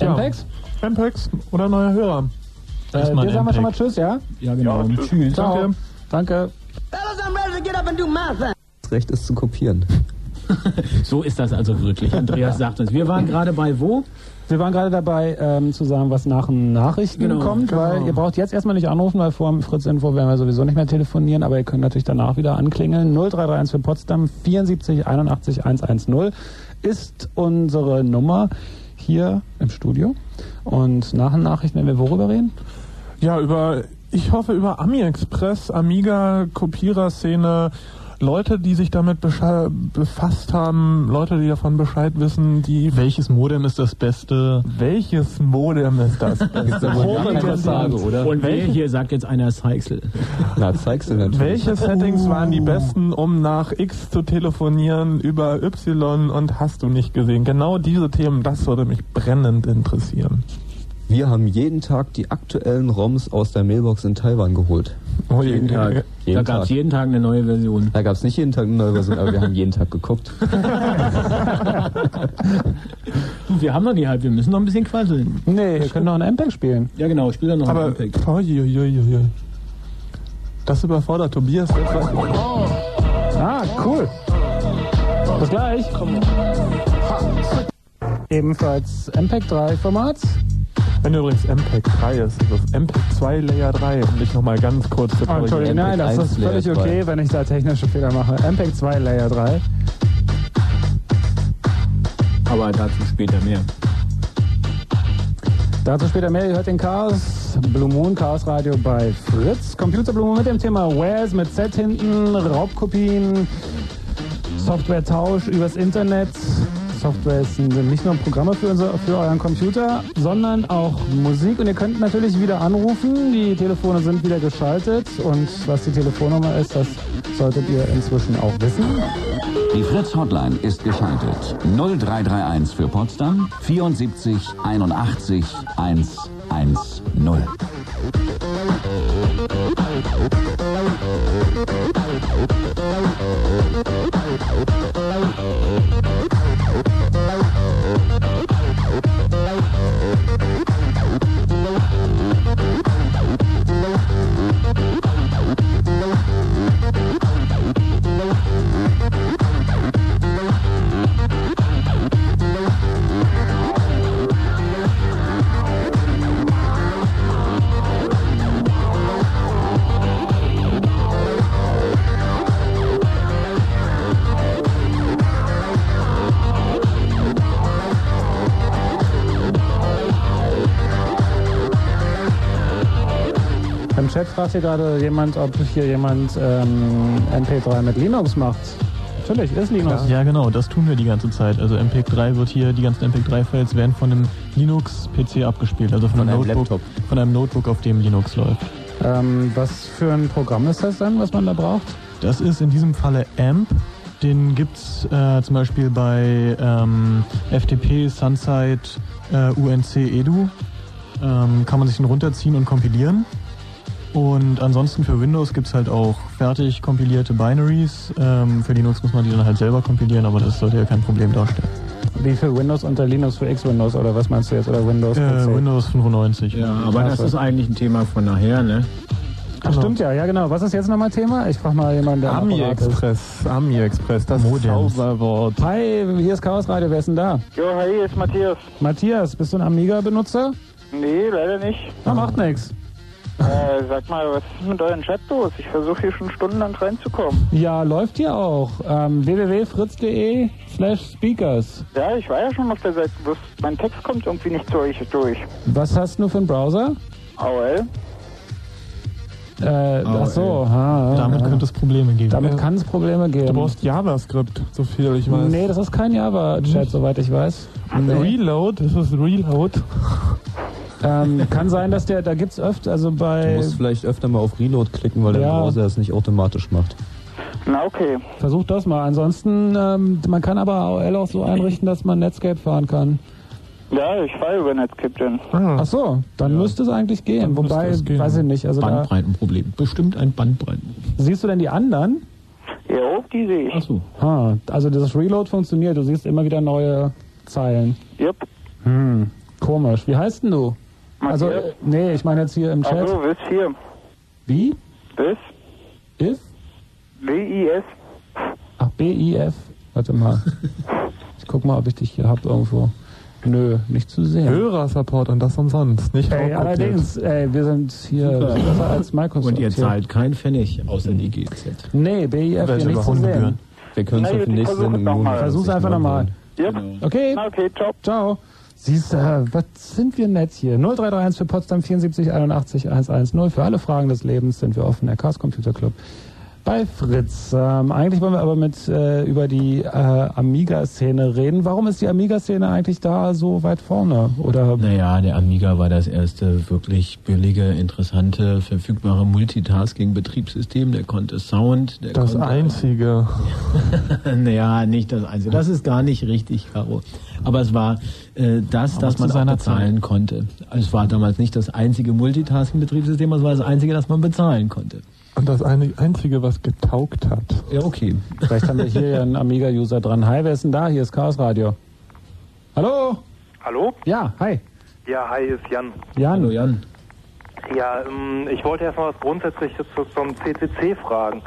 Ja. M P E Gs? M P E Gs oder neuer Hörer. Äh, dir sagen wir schon mal Tschüss, ja? Ja, genau. Ja, tschüss. tschüss. Danke. Danke. Das Recht ist zu kopieren. So ist das also wirklich. Andreas sagt uns, wir waren gerade bei wo? Wir waren gerade dabei, ähm, zu sagen, was nach den Nachrichten genau, kommt, genau. weil ihr braucht jetzt erstmal nicht anrufen, weil vor dem Fritz-Info werden wir sowieso nicht mehr telefonieren, aber ihr könnt natürlich danach wieder anklingeln. null drei drei eins für Potsdam, sieben vier acht eins acht eins eins null ist unsere Nummer hier im Studio. Und nach den Nachrichten werden wir worüber reden? Ja, über, ich hoffe, über Amiexpress, Amiga, Kopierer-Szene, Leute, die sich damit befasst haben, Leute, die davon Bescheid wissen, die... Welches Modem ist das Beste? Welches Modem ist das Beste? Und wer hier sagt jetzt einer Zeichsel? Na, Zeichsel natürlich. Welche Settings waren die besten, um nach X zu telefonieren über Y, und hast du nicht gesehen? Genau diese Themen, das würde mich brennend interessieren. Wir haben jeden Tag die aktuellen ROMs aus der Mailbox in Taiwan geholt. Oh, jeden, jeden Tag. Tag. Jeden da gab es jeden Tag eine neue Version. Da gab es nicht jeden Tag eine neue Version, aber wir haben jeden Tag geguckt. Du, wir haben noch die halb, wir müssen noch ein bisschen quasseln. Nee, wir können noch ein M P E G spielen. Ja genau, ich spiele dann noch aber ein M P E G. Oh, je, je, je. Das überfordert Tobias. Oh. Ah, cool. Bis gleich. Komm. Ebenfalls M P E G drei Formats. Wenn übrigens M P E G drei ist, ist das M P E G zwei Layer drei, um dich nochmal ganz kurz zu korrigieren. Oh, nein, das ist völlig okay, wenn ich da technische Fehler mache. M P E G zwei Layer drei. Aber dazu später mehr. Dazu später mehr. Ihr hört den Chaos, Blue Moon, Chaos Radio bei Fritz. Computer Blue Moon mit dem Thema Warez mit Z hinten, Raubkopien, Softwaretausch übers Internet. Software sind nicht nur Programme für, unser, für euren Computer, sondern auch Musik. Und ihr könnt natürlich wieder anrufen. Die Telefone sind wieder geschaltet. Und was die Telefonnummer ist, das solltet ihr inzwischen auch wissen. Die Fritz-Hotline ist geschaltet. null drei drei eins für Potsdam, sieben vier acht eins acht eins eins null. Chat fragt hier gerade jemand, ob hier jemand ähm, M P drei mit Linux macht. Natürlich, ist Linux. Ja, genau, das tun wir die ganze Zeit. Also M P drei wird hier, die ganzen M P drei Files werden von einem Linux P C abgespielt, also von, von einem Notebook, Laptop. Von einem Notebook, auf dem Linux läuft. Ähm, was für ein Programm ist das dann, was man da braucht? Das ist in diesem Falle A M P. Den gibt's äh, zum Beispiel bei ähm, F T P, Sunside, äh, U N C, Edu. Ähm, kann man sich den runterziehen und kompilieren. Und ansonsten für Windows gibt es halt auch fertig kompilierte Binaries. Ähm, für Linux muss man die dann halt selber kompilieren, aber das sollte ja kein Problem darstellen. Wie für Windows unter Linux für X-Windows oder was meinst du jetzt? Oder Windows? Äh, Windows fünfundneunzig. Ja, aber das ist eigentlich ein Thema von nachher, ne? Ach, genau. Stimmt ja, ja genau. Was ist jetzt nochmal Thema? Ich frage mal jemanden, der Amiexpress, Amiexpress, das ist Zauberwort. Hi, hier ist Chaos Radio, wer ist denn da? Jo, hi, hier ist Matthias. Matthias, bist du ein Amiga-Benutzer? Nee, leider nicht. Na, ah. macht nix. Äh, sag mal, was ist mit euren Chat los? Ich versuche hier schon stundenlang reinzukommen. Ja, läuft hier auch. Ähm, www.fritz.de slash speakers. Ja, ich war ja schon auf der Seite. Mein Text kommt irgendwie nicht zu euch durch. Was hast du für einen Browser? A O L. Äh, oh, achso, ha, damit ja. könnte es Probleme geben. Damit kann es Probleme geben. Du brauchst JavaScript, so viel ich weiß. Nee, das ist kein Java-Chat, soweit ich weiß. Nee. Reload, das ist Reload. ähm, kann sein, dass der, da gibt's öfter, also bei... Du musst vielleicht öfter mal auf Reload klicken, weil ja. der Browser es nicht automatisch macht. Na, okay. Versuch das mal. Ansonsten, ähm, man kann aber A O L auch so einrichten, dass man Netscape fahren kann. Ja, ich fahre über Netscape denn. Ah. Ach so, dann ja. müsste es eigentlich gehen. Dann Wobei, gehen. weiß ich nicht. Also Bandbreitenproblem. Bestimmt ein Bandbreitenproblem. Siehst du denn die anderen? Ja, die sehe ich. Ach so. Ah, also das Reload funktioniert. Du siehst immer wieder neue Zeilen. Yep. Hm, komisch. Wie heißt denn du? Matthias? Also, äh, nee, ich meine jetzt hier im Chat. Ach so, Wiss hier. Wie? Wiss. Is? B I S. Ach, B I F. Warte mal. Ich guck mal, ob ich dich hier hab irgendwo. Nö, nicht zu sehr. Hörer-Support und das umsonst. Nicht ey, allerdings, ey, wir sind hier Super. besser als Microsoft. Und ihr zahlt keinen Pfennig, außer die G Z. Nee, B I F hier nicht zu sehen. Wir können es auf den nächsten Sendung. Versuch's einfach nochmal. Ja. Genau. Okay. Okay, ciao. Ciao. Siehst du, äh, was sind wir nett hier? null drei drei eins für Potsdam sieben vier acht eins acht eins eins null. Für alle Fragen des Lebens sind wir offen. Der Chaos Computer Club. Bei Fritz. Ähm, eigentlich wollen wir aber mit äh, über die äh, Amiga-Szene reden. Warum ist die Amiga-Szene eigentlich da so weit vorne? Oder? Naja, der Amiga war das erste wirklich billige, interessante, verfügbare Multitasking-Betriebssystem. Der konnte Sound. Der das konnte einzige. Naja, nicht das einzige. Das ist gar nicht richtig, Karo. Aber es war äh, das, dass man auch bezahlen konnte. Es war damals nicht das einzige Multitasking-Betriebssystem, es war das einzige, das man bezahlen konnte. Und das Einzige, was getaugt hat. Ja, okay. Vielleicht haben wir hier ja einen Amiga-User dran. Hi, wer ist denn da? Hier ist Chaos Radio. Hallo? Hallo? Ja, hi. Ja, hi, hier ist Jan. Jan. Hallo, Jan. Ja, ich wollte erstmal was Grundsätzliches zum C C C fragen.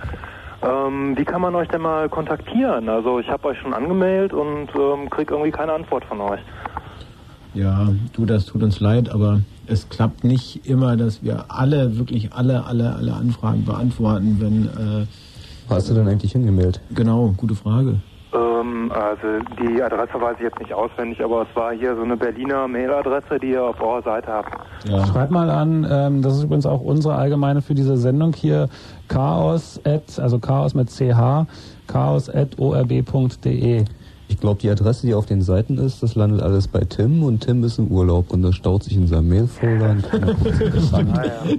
Wie kann man euch denn mal kontaktieren? Also ich habe euch schon angemeldet und kriege irgendwie keine Antwort von euch. Ja, du, das tut uns leid, aber... Es klappt nicht immer, dass wir alle, wirklich alle, alle, alle Anfragen beantworten, wenn... Äh, Wo hast du denn eigentlich hingemeldet? Genau, gute Frage. Ähm, also die Adresse weiß ich jetzt nicht auswendig, aber es war hier so eine Berliner Mailadresse, die ihr auf eurer Seite habt. Ja. Schreibt mal an, ähm, das ist übrigens auch unsere allgemeine für diese Sendung hier, chaos, at, also chaos mit ch, chaos at o r b punkt d e. Ich glaube, die Adresse, die auf den Seiten ist, das landet alles bei Tim und Tim ist im Urlaub und das staut sich in seinem Mail-Folder.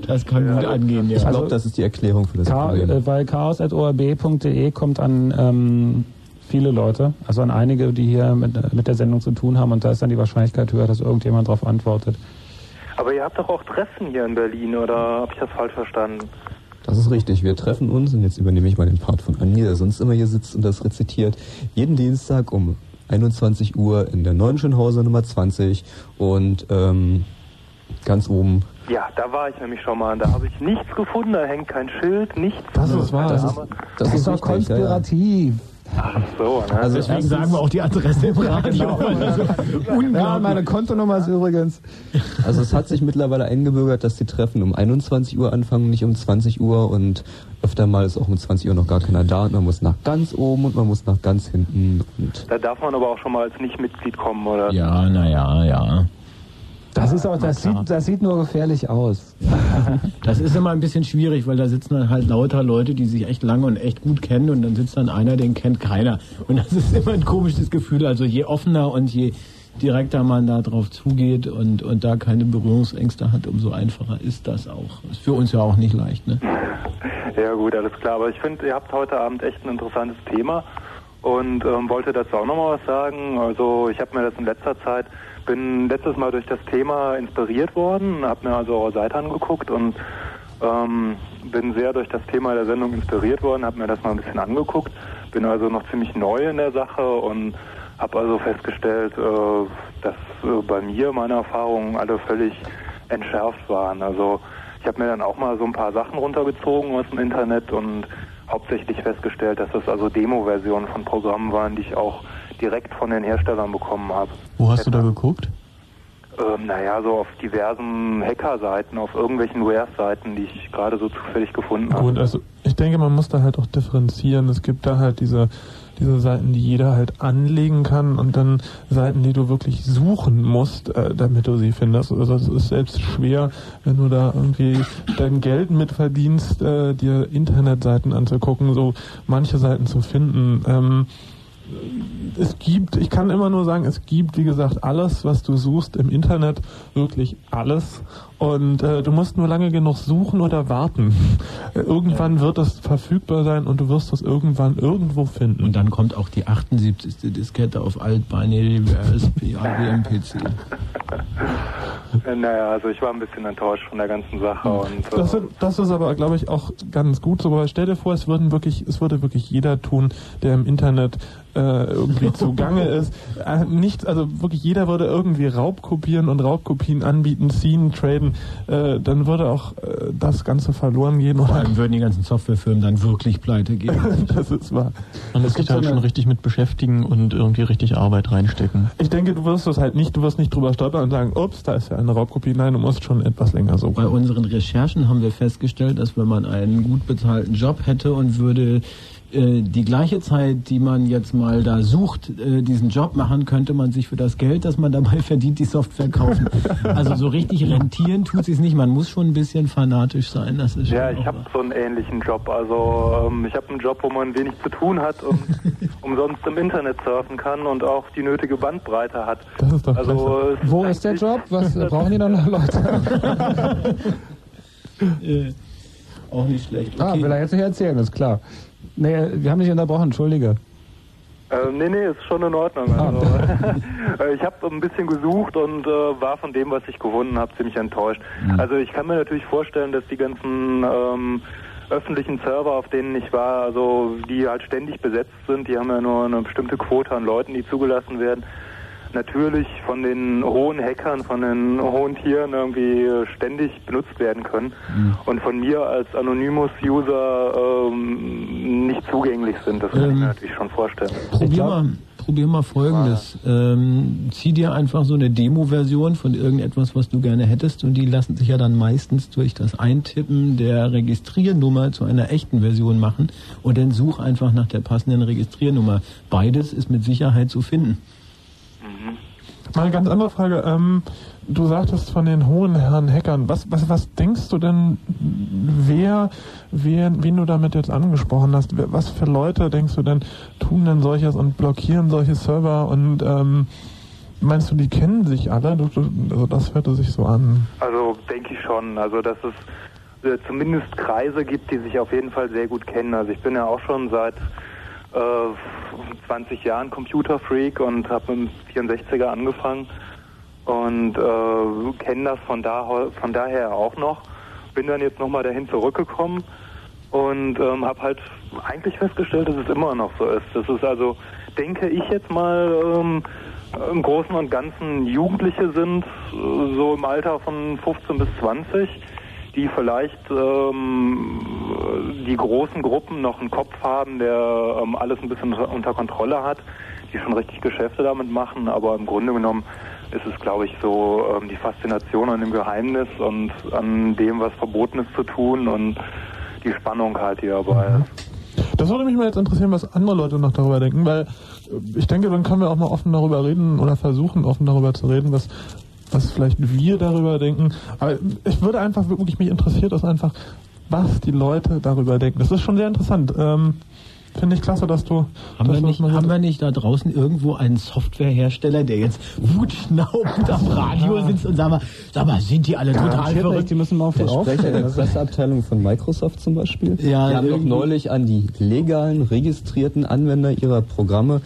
Das kann gut ja. angehen, ja. Ich glaube, das ist die Erklärung für das Ka Problem. Weil chaos at o r b punkt d e kommt an ähm, viele Leute, also an einige, die hier mit, mit der Sendung zu tun haben und da ist dann die Wahrscheinlichkeit höher, dass irgendjemand darauf antwortet. Aber ihr habt doch auch Treffen hier in Berlin, oder habe ich das falsch verstanden? Das ist richtig, wir treffen uns, und jetzt übernehme ich mal den Part von Anja, der sonst immer hier sitzt und das rezitiert, jeden Dienstag um einundzwanzig Uhr in der neuen Schönhauser Nummer zwanzig und ähm, ganz oben. Ja, da war ich nämlich schon mal, da habe ich nichts gefunden, da hängt kein Schild, nichts. Das ist wahr, das ist, das ist doch konspirativ. Ach so, ne? Also deswegen erstens, sagen wir auch die Adresse im Radio. Ja, meine Kontonummer ist übrigens. Also es hat sich mittlerweile eingebürgert, dass die Treffen um einundzwanzig Uhr anfangen, nicht um zwanzig Uhr und öfter mal ist auch um zwanzig Uhr noch gar keiner da und man muss nach ganz oben und man muss nach ganz hinten. Und da darf man aber auch schon mal als Nicht-Mitglied kommen, oder? Ja, naja, ja. Das, Das ist auch, das, sieht, das sieht nur gefährlich aus. Ja. Das ist immer ein bisschen schwierig, weil da sitzen dann halt lauter Leute, die sich echt lange und echt gut kennen, und dann sitzt dann einer, den kennt keiner. Und das ist immer ein komisches Gefühl. Also je offener und je direkter man da drauf zugeht und, und da keine Berührungsängste hat, umso einfacher ist das auch. Ist für uns ja auch nicht leicht, ne? Ja gut, alles klar. Aber ich finde, ihr habt heute Abend echt ein interessantes Thema und ähm, wollte dazu auch nochmal was sagen. Also ich habe mir das in letzter Zeit, bin letztes Mal durch das Thema inspiriert worden, habe mir also eure Seite angeguckt und ähm, bin sehr durch das Thema der Sendung inspiriert worden, habe mir das mal ein bisschen angeguckt, bin also noch ziemlich neu in der Sache und habe also festgestellt, dass bei mir meine Erfahrungen alle völlig entschärft waren. Also ich habe mir dann auch mal so ein paar Sachen runtergezogen aus dem Internet und hauptsächlich festgestellt, dass das also Demo-Versionen von Programmen waren, die ich auch direkt von den Herstellern bekommen habe. Wo hast Hacker. du da geguckt? Ähm, naja, so auf diversen Hacker-Seiten, auf irgendwelchen Warez-Seiten, die ich gerade so zufällig gefunden habe. Gut, also ich denke, man muss da halt auch differenzieren. Es gibt da halt diese... diese Seiten, die jeder halt anlegen kann, und dann Seiten, die du wirklich suchen musst, äh, damit du sie findest. Also es ist selbst schwer, wenn du da irgendwie dein Geld mit verdienst, äh, dir Internetseiten anzugucken, so manche Seiten zu finden. Ähm, es gibt, ich kann immer nur sagen, es gibt, wie gesagt, alles, was du suchst im Internet, wirklich alles. Und äh, du musst nur lange genug suchen oder warten. Irgendwann wird das verfügbar sein und du wirst das irgendwann irgendwo finden. Und dann kommt auch die achtundsiebzigste Diskette auf altbeinary R S P A W M P C. Naja, also ich war ein bisschen enttäuscht von der ganzen Sache. Und, äh das, sind, das ist aber, glaube ich, auch ganz gut so. Aber stell dir vor, es würden wirklich, es würde wirklich jeder tun, der im Internet irgendwie zugange ist. Nichts, also wirklich jeder würde irgendwie Raubkopieren und Raubkopien anbieten, ziehen, traden. Äh, dann würde auch äh, das Ganze verloren gehen. Vor allem würden die ganzen Softwarefirmen dann wirklich pleite gehen. Das ist wahr. Man muss sich halt schon richtig mit beschäftigen und irgendwie richtig Arbeit reinstecken. Ich denke, du wirst das halt nicht, du wirst nicht drüber stolpern und sagen, ups, da ist ja eine Raubkopie. Nein, du musst schon etwas länger suchen. Bei unseren Recherchen haben wir festgestellt, dass wenn man einen gut bezahlten Job hätte und würde die gleiche Zeit, die man jetzt mal da sucht, diesen Job machen, könnte man sich für das Geld, das man dabei verdient, die Software kaufen. Also so richtig rentieren tut sie es nicht. Man muss schon ein bisschen fanatisch sein. Das ist ja, ich habe so einen ähnlichen Job. Also ich habe einen Job, wo man wenig zu tun hat und umsonst im Internet surfen kann und auch die nötige Bandbreite hat. Das ist doch also, wo ist der Job? Was brauchen die dann noch Leute? äh, auch nicht schlecht. Okay. Ah, will er jetzt nicht erzählen, ist klar. Nee, wir haben dich unterbrochen, entschuldige. Ähm, nee, nee, ist schon in Ordnung. Also, ich habe ein bisschen gesucht und äh, war von dem, was ich gefunden habe, ziemlich enttäuscht. Mhm. Also ich kann mir natürlich vorstellen, dass die ganzen ähm, öffentlichen Server, auf denen ich war, also die halt ständig besetzt sind, die haben ja nur eine bestimmte Quote an Leuten, die zugelassen werden, natürlich von den hohen Hackern, von den hohen Tieren irgendwie ständig benutzt werden können mhm. und von mir als Anonymous-User ähm, nicht zugänglich sind. Das kann ähm, ich mir natürlich schon vorstellen. Probier, glaub, mal, probier mal Folgendes. Ah. Ähm, zieh dir einfach so eine Demo-Version von irgendetwas, was du gerne hättest, und die lassen sich ja dann meistens durch das Eintippen der Registriernummer zu einer echten Version machen, und dann such einfach nach der passenden Registriernummer. Beides ist mit Sicherheit zu finden. Mal eine ganz andere Frage. Ähm, du sagtest von den hohen Herren Hackern. Was, was, was denkst du denn, wer, wer, wen du damit jetzt angesprochen hast? Was für Leute, denkst du denn, tun denn solches und blockieren solche Server? Und ähm, meinst du, die kennen sich alle? Du, du, also das hörte sich so an. Also denke ich schon. Also dass es äh, zumindest Kreise gibt, die sich auf jeden Fall sehr gut kennen. Also ich bin ja auch schon seit zwanzig Jahren Computerfreak und habe mit dem vierundsechziger angefangen und äh, kenne das von, da, von daher auch noch. Bin dann jetzt nochmal dahin zurückgekommen und ähm, habe halt eigentlich festgestellt, dass es immer noch so ist. Das ist also, denke ich jetzt mal, ähm, im Großen und Ganzen Jugendliche sind, so im Alter von fünfzehn bis zwanzig, die vielleicht ähm, die großen Gruppen noch einen Kopf haben, der ähm, alles ein bisschen unter Kontrolle hat, die schon richtig Geschäfte damit machen, aber im Grunde genommen ist es, glaube ich, so ähm, die Faszination an dem Geheimnis und an dem, was verboten ist zu tun, und die Spannung halt, die dabei ist. Das würde mich mal jetzt interessieren, was andere Leute noch darüber denken, weil ich denke, dann können wir auch mal offen darüber reden oder versuchen, offen darüber zu reden, was was vielleicht wir darüber denken. Aber ich würde einfach, wirklich mich interessiert das einfach, was die Leute darüber denken. Das ist schon sehr interessant. Ähm, Finde ich klasse, dass du... Haben, dass wir, nicht, haben wir nicht da draußen irgendwo einen Softwarehersteller, der jetzt wutschnaubend am Radio sitzt und sagt mal, sag mal, sind die alle total verrückt? Die müssen mal auf der Sprecher der Presseabteilung von Microsoft zum Beispiel. Ja, die haben doch neulich an die legalen, registrierten Anwender ihrer Programme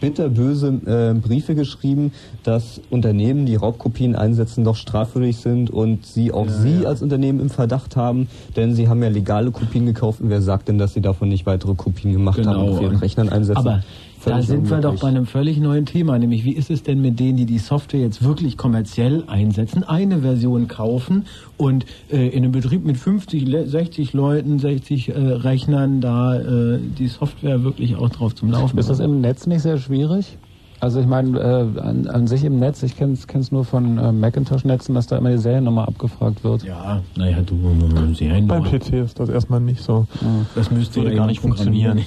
bitterböse äh, Briefe geschrieben, dass Unternehmen, die Raubkopien einsetzen, doch strafwürdig sind und sie auch ja, sie ja. als Unternehmen im Verdacht haben, denn sie haben ja legale Kopien gekauft und wer sagt denn, dass sie davon nicht weitere Kopien gemacht genau. haben auf ihren Rechnern einsetzen. Aber da sind wir doch bei einem völlig neuen Thema, nämlich wie ist es denn mit denen, die die Software jetzt wirklich kommerziell einsetzen, eine Version kaufen und äh, in einem Betrieb mit fünfzig, sechzig Leuten, sechzig äh, Rechnern da äh, die Software wirklich auch drauf zum Laufen. Ist das im Netz nicht sehr schwierig? Also ich meine, äh, an, an sich im Netz, ich kenne es nur von äh, Macintosh-Netzen, dass da immer die Seriennummer abgefragt wird. Ja, naja, du, äh, Seriennummer. Beim P C ist das erstmal nicht so. Das müsste ja gar nicht funktionieren.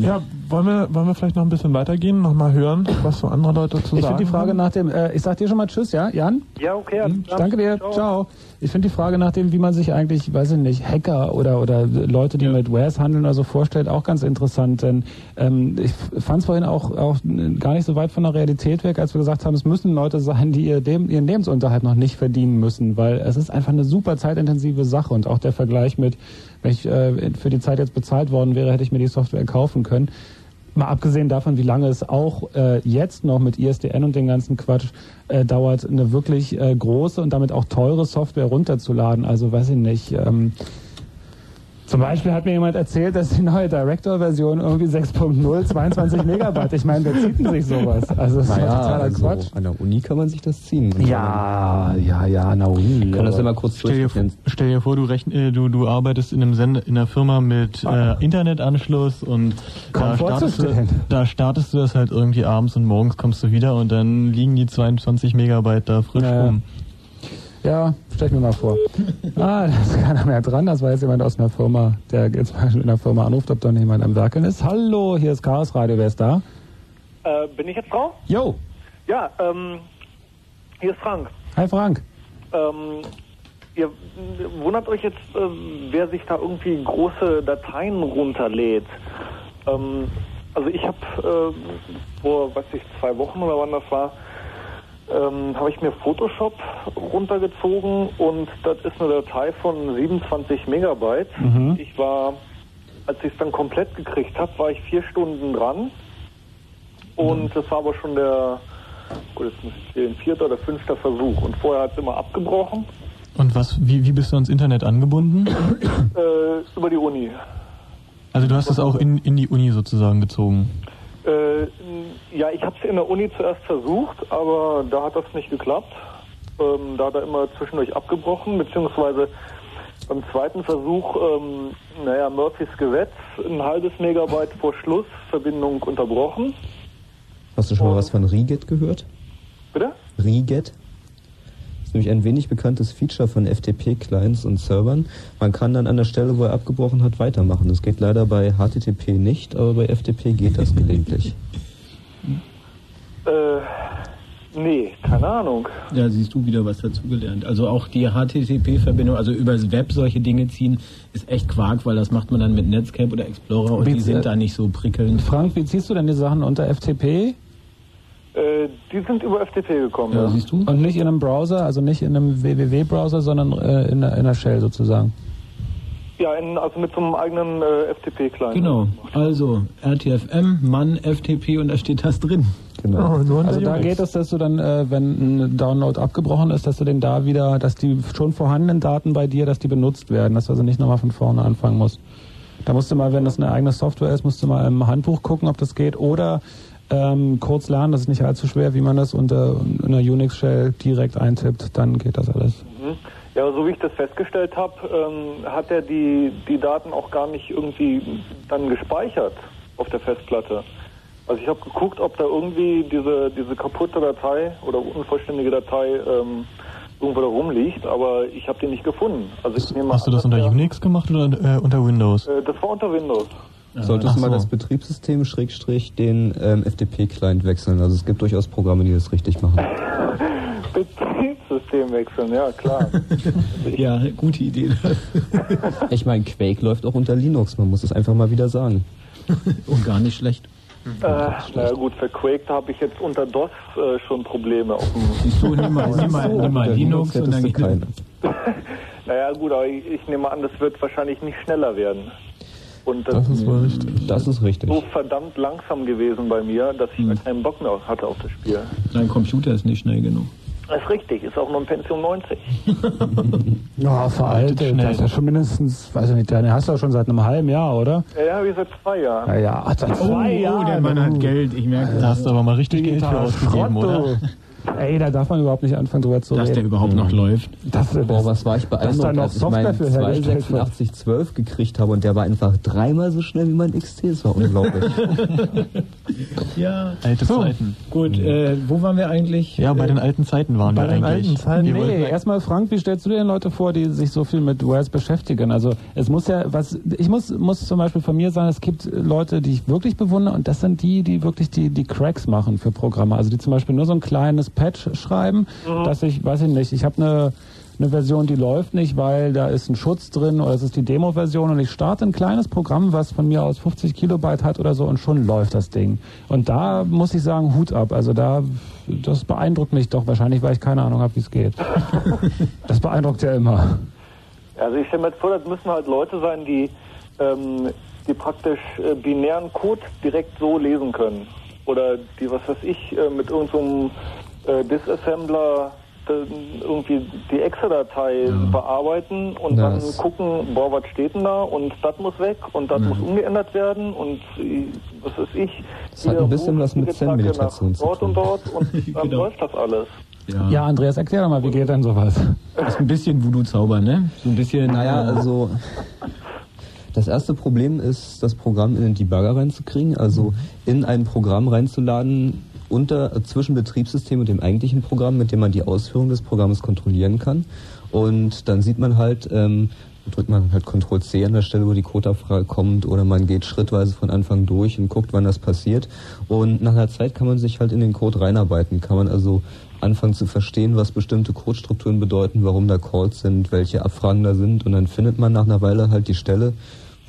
Ja, wollen wir, wollen wir vielleicht noch ein bisschen weitergehen, nochmal hören, was so andere Leute zu ich sagen haben? Ich finde die Frage nach dem, äh, ich sag dir schon mal Tschüss, ja, Jan? Ja, okay. Hm, danke dir, ciao. ciao. Ich finde die Frage nach dem, wie man sich eigentlich, weiß ich nicht, Hacker oder, oder Leute, die ja. mit Warez handeln oder so vorstellt, auch ganz interessant, denn ähm, ich fand es vorhin auch, auch gar nicht so weit von der Realität weg, als wir gesagt haben, es müssen Leute sein, die ihr dem, ihren Lebensunterhalt noch nicht verdienen müssen, weil es ist einfach eine super zeitintensive Sache und auch der Vergleich mit, wenn ich äh, für die Zeit jetzt bezahlt worden wäre, hätte ich mir die Software kaufen können. Mal abgesehen davon, wie lange es auch äh, jetzt noch mit I S D N und den ganzen Quatsch äh, dauert, eine wirklich äh, große und damit auch teure Software runterzuladen. Also weiß ich nicht. Ähm, zum Beispiel hat mir jemand erzählt, dass die neue Director-Version irgendwie sechs Punkt null zweiundzwanzig Megabyte. Ich meine, wer zieht denn sich sowas? Also das naja, ist totaler also Quatsch. An der Uni kann man sich das ziehen. Ja, ja, ja, an der Uni. Ich kann das ja mal kurz stell dir, stell dir vor, du, rechn, äh, du, du arbeitest in einem Sender, in einer Firma mit äh, Internetanschluss und da startest, du, da startest du das halt irgendwie abends und morgens kommst du wieder und dann liegen die zweiundzwanzig Megabyte da frisch naja. rum. Ja, stell ich mir mal vor. Ah, da ist keiner mehr dran. Das war jetzt jemand aus einer Firma, der jetzt mal in einer Firma anruft, ob da noch jemand am Werkeln ist. Hallo, hier ist Chaos Radio. Wer ist da? Äh, bin ich jetzt Frau? Jo. Ja, ähm, hier ist Frank. Hi Frank. Ähm, ihr wundert euch jetzt, äh, wer sich da irgendwie große Dateien runterlädt. Ähm, also ich habe äh, vor, weiß ich, zwei Wochen oder wann das war, Ähm, habe ich mir Photoshop runtergezogen und das ist eine Datei von siebenundzwanzig Megabyte. Mhm. Ich war, als ich es dann komplett gekriegt habe, war ich vier Stunden dran und mhm. das war aber schon der, gut, jetzt muss ich sehen, vierte oder fünfter Versuch und vorher hat es immer abgebrochen. Und was? Wie, wie bist du ans Internet angebunden? äh, über die Uni. Also du hast das auch in, in die Uni sozusagen gezogen? Ja, ich habe es in der Uni zuerst versucht, aber da hat das nicht geklappt. Ähm, da hat er immer zwischendurch abgebrochen, beziehungsweise beim zweiten Versuch, ähm, naja, Murphys Gesetz, ein halbes Megabyte vor Schluss, Verbindung unterbrochen. Hast du schon mal was von Reget gehört? Bitte? Reget? Das ist nämlich ein wenig bekanntes Feature von F T P-Clients und Servern. Man kann dann an der Stelle, wo er abgebrochen hat, weitermachen. Das geht leider bei H T T P nicht, aber bei F T P geht das gelegentlich. Äh, nee, keine Ahnung. Ja, siehst du wieder was dazugelernt. Also auch die H T T P-Verbindung, also übers Web solche Dinge ziehen, ist echt Quark, weil das macht man dann mit Netscape oder Explorer und wie die sind da nicht so prickelnd. Frank, wie ziehst du denn die Sachen unter F T P? Die sind über F T P gekommen, ja, ja. Siehst du? Und nicht in einem Browser, also nicht in einem W W W-Browser, sondern äh, in, in einer Shell sozusagen. Ja, in, also mit so einem eigenen äh, F T P-Client. Genau, also R T F M, Mann, F T P und da steht das drin. Genau. Oh, also da geht es, dass du dann, äh, wenn ein Download abgebrochen ist, dass du den da wieder, dass die schon vorhandenen Daten bei dir, dass die benutzt werden, dass du also nicht nochmal von vorne anfangen musst. Da musst du mal, wenn das eine eigene Software ist, musst du mal im Handbuch gucken, ob das geht oder Ähm, kurz lernen, das ist nicht allzu schwer, wie man das unter einer Unix-Shell direkt eintippt, dann geht das alles. Mhm. Ja, aber so wie ich das festgestellt habe, ähm, hat er die, die Daten auch gar nicht irgendwie dann gespeichert auf der Festplatte. Also ich habe geguckt, ob da irgendwie diese, diese kaputte Datei oder unvollständige Datei ähm, irgendwo da rumliegt, aber ich habe die nicht gefunden. Also ich nehme Hast an, du das unter der, Unix gemacht oder äh, unter Windows? Äh, das war unter Windows. Solltest du mal so. das Betriebssystem schrägstrich den ähm, F T P-Client wechseln. Also es gibt durchaus Programme, die das richtig machen. Betriebssystem wechseln, ja klar. Ja, gute Idee. Ich meine, Quake läuft auch unter Linux, man muss es einfach mal wieder sagen. Und gar nicht schlecht. Äh, na gut, für Quake habe ich jetzt unter DOS äh, schon Probleme. Auf dem Siehst du, nimm mal, nimm mal, nimm mal Linux und dann geht es. Naja gut, aber ich, ich nehme an, das wird wahrscheinlich nicht schneller werden. Und das, das ist wohl richtig. Das ist richtig. So verdammt langsam gewesen bei mir, dass ich hm. keinen Bock mehr hatte auf das Spiel. Dein Computer ist nicht schnell genug. Das ist richtig, ist auch nur ein Pentium neunzig. Ja, veraltet. Das ist ja schon mindestens, weiß ich nicht, deine hast du ja schon seit einem halben Jahr, oder? Ja, habe ich seit zwei Jahren. Ja, ja. Ach, seit oh, zwei Jahren. Oh, der Mann hat Geld, ich merke. Da hast du aber mal richtig Geld für ausgegeben, oder? Ey, da darf man überhaupt nicht anfangen drüber zu reden. Dass der überhaupt noch läuft. Das, das, Boah, was war ich beeindruckt, da noch als ich Software meinen zweihundertsechsundachtzig zwölf gekriegt habe und der war einfach dreimal so schnell wie mein X T. Das war unglaublich. Ja, alte so, Zeiten. Gut, äh, wo waren wir eigentlich? Ja, bei äh, den alten Zeiten waren bei wir den eigentlich. Alten Zeiten. Nee, erstmal Frank, wie stellst du dir denn Leute vor, die sich so viel mit Warez beschäftigen? Also es muss ja, was ich muss, muss zum Beispiel von mir sagen, es gibt Leute, die ich wirklich bewundere und das sind die, die wirklich die, die Cracks machen für Programme. Also die zum Beispiel nur so ein kleines Patch schreiben, mhm. dass ich, weiß ich nicht, ich habe eine eine Version, die läuft nicht, weil da ist ein Schutz drin oder es ist die Demo-Version und ich starte ein kleines Programm, was von mir aus fünfzig Kilobyte hat oder so und schon läuft das Ding. Und da muss ich sagen, Hut ab. Also da, das beeindruckt mich doch wahrscheinlich, weil ich keine Ahnung habe, wie es geht. Das beeindruckt ja immer. Also ich stelle mir jetzt vor, das müssen halt Leute sein, die, ähm, die praktisch äh, binären Code direkt so lesen können. Oder die, was weiß ich, äh, mit irgendeinem so äh, Disassembler irgendwie die Exe-Datei ja. bearbeiten und das. Dann gucken, boah, was steht denn da und das muss weg und das ja. muss umgeändert werden und was weiß ich. Das hat ein bisschen was mit Zen-Meditation zu tun. Dort und dort und dann genau. läuft das alles. Ja. Ja, Andreas, erklär doch mal, wie geht denn sowas? Das ist ein bisschen Voodoo-Zauber, ne? So ein bisschen, naja, also... Das erste Problem ist, das Programm in den Debugger reinzukriegen, also in ein Programm reinzuladen, unter äh, zwischen Betriebssystem und dem eigentlichen Programm, mit dem man die Ausführung des Programms kontrollieren kann. Und dann sieht man halt, ähm, drückt man halt Control C an der Stelle, wo die Code-Abfrage kommt, oder man geht schrittweise von Anfang durch und guckt, wann das passiert. Und nach einer Zeit kann man sich halt in den Code reinarbeiten, kann man also anfangen zu verstehen, was bestimmte Codestrukturen bedeuten, warum da Calls sind, welche Abfragen da sind. Und dann findet man nach einer Weile halt die Stelle,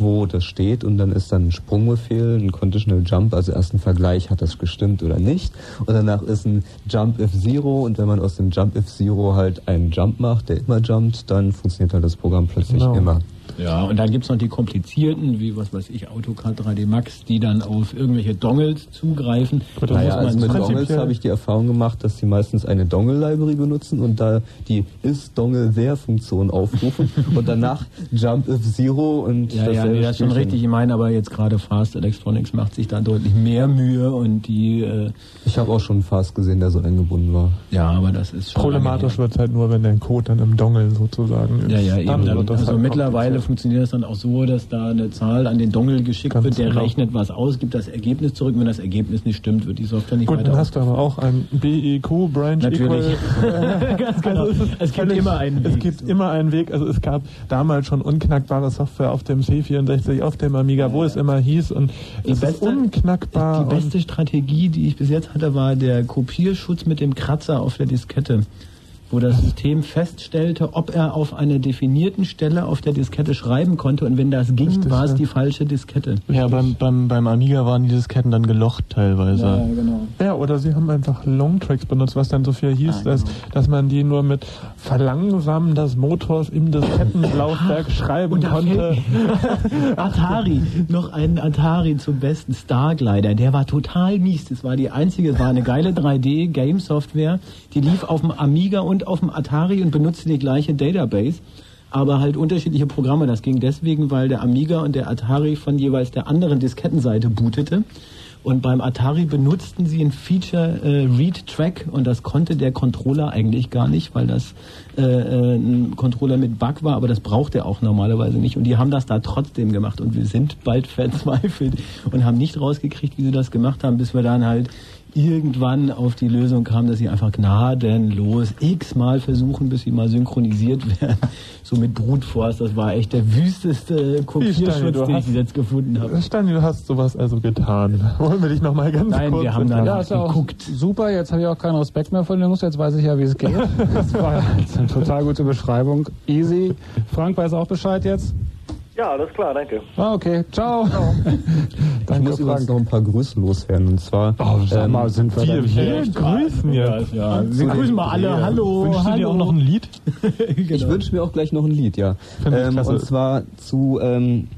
wo das steht und dann ist dann ein Sprungbefehl, ein Conditional Jump, also erst ein Vergleich, hat das gestimmt oder nicht. Und danach ist ein Jump if Zero und wenn man aus dem Jump if Zero halt einen Jump macht, der immer jumpt, dann funktioniert halt das Programm plötzlich genau. immer. Ja, und dann gibt's noch die komplizierten, wie was weiß ich, AutoCAD drei D Max, die dann auf irgendwelche Dongles zugreifen. Naja, also mit Dongles habe ich die Erfahrung gemacht, dass sie meistens eine Dongle-Library benutzen und da die Is-Dongle-There-Funktion aufrufen und danach Jump if Zero und ja, das ja, nee, das ist schon richtig. Ich meine aber jetzt gerade Fast Electronics macht sich da deutlich mehr Mühe und die... Äh ich habe auch schon Fast gesehen, der so eingebunden war. Ja, aber das ist schon... Problematisch wird's halt nur, wenn dein Code dann im Dongle sozusagen ist. Ja, ja, eben. Dann, also halt mittlerweile... funktioniert das dann auch so, dass da eine Zahl an den Dongle geschickt Ganz wird, der genau. rechnet was aus, gibt das Ergebnis zurück, wenn das Ergebnis nicht stimmt, wird die Software nicht Gut, weiter... Gut, dann hast du aber auch ein B E Q, Branch Equal... Natürlich. Ganz genau. Also es, es gibt immer einen Weg. Es gibt so. immer einen Weg, also es gab damals schon unknackbare Software auf dem C vierundsechzig, auf dem Amiga, wo ja. es immer hieß und die es beste, ist unknackbar. Die beste Strategie, die ich bis jetzt hatte, war der Kopierschutz mit dem Kratzer auf der Diskette, wo das System feststellte, ob er auf einer definierten Stelle auf der Diskette schreiben konnte und wenn das ging, war es die falsche Diskette. Ja, beim, beim, beim Amiga waren die Disketten dann gelocht teilweise. Ja, genau. Ja, oder sie haben einfach Longtracks benutzt, was dann so viel hieß, ah, genau. dass, dass man die nur mit Verlangsamen des Motors im Diskettenlaufwerk schreiben konnte. Atari, noch einen Atari zum besten, Starglider, der war total mies, das war die einzige, das war eine geile drei D-Game-Software, die lief auf dem Amiga und auf dem Atari und benutzte die gleiche Database, aber halt unterschiedliche Programme. Das ging deswegen, weil der Amiga und der Atari von jeweils der anderen Diskettenseite bootete. Und beim Atari benutzten sie ein Feature äh, Read Track und das konnte der Controller eigentlich gar nicht, weil das äh, ein Controller mit Bug war, aber das braucht er auch normalerweise nicht. Und die haben das da trotzdem gemacht und wir sind bald verzweifelt und haben nicht rausgekriegt, wie sie das gemacht haben, bis wir dann halt irgendwann auf die Lösung kam, dass sie einfach gnadenlos x-mal versuchen, bis sie mal synchronisiert werden. So mit Brute Force, das war echt der wüsteste Kopierschutz, den ich jetzt gefunden habe. Stani, du hast sowas also getan. Wollen wir dich nochmal ganz Nein, kurz... Nein, wir haben danach ja, geguckt. Super, jetzt habe ich auch keinen Respekt mehr von Linux, jetzt weiß ich ja, wie es geht. Das war jetzt eine total gute Beschreibung. Easy. Frank weiß auch Bescheid jetzt. Ja, alles klar, danke. Ah, okay, ciao. ciao. Danke, ich muss übrigens noch ein paar Grüße loswerden. Und zwar, oh, ähm, mal, sind wir, wir, wir grüßen ja. ja. Sie grüßen mal alle. Ja. Hallo. Wünschst du dir auch noch ein Lied? Genau. Ich wünsche mir auch gleich noch ein Lied, ja. Ähm, und zwar zu ähm,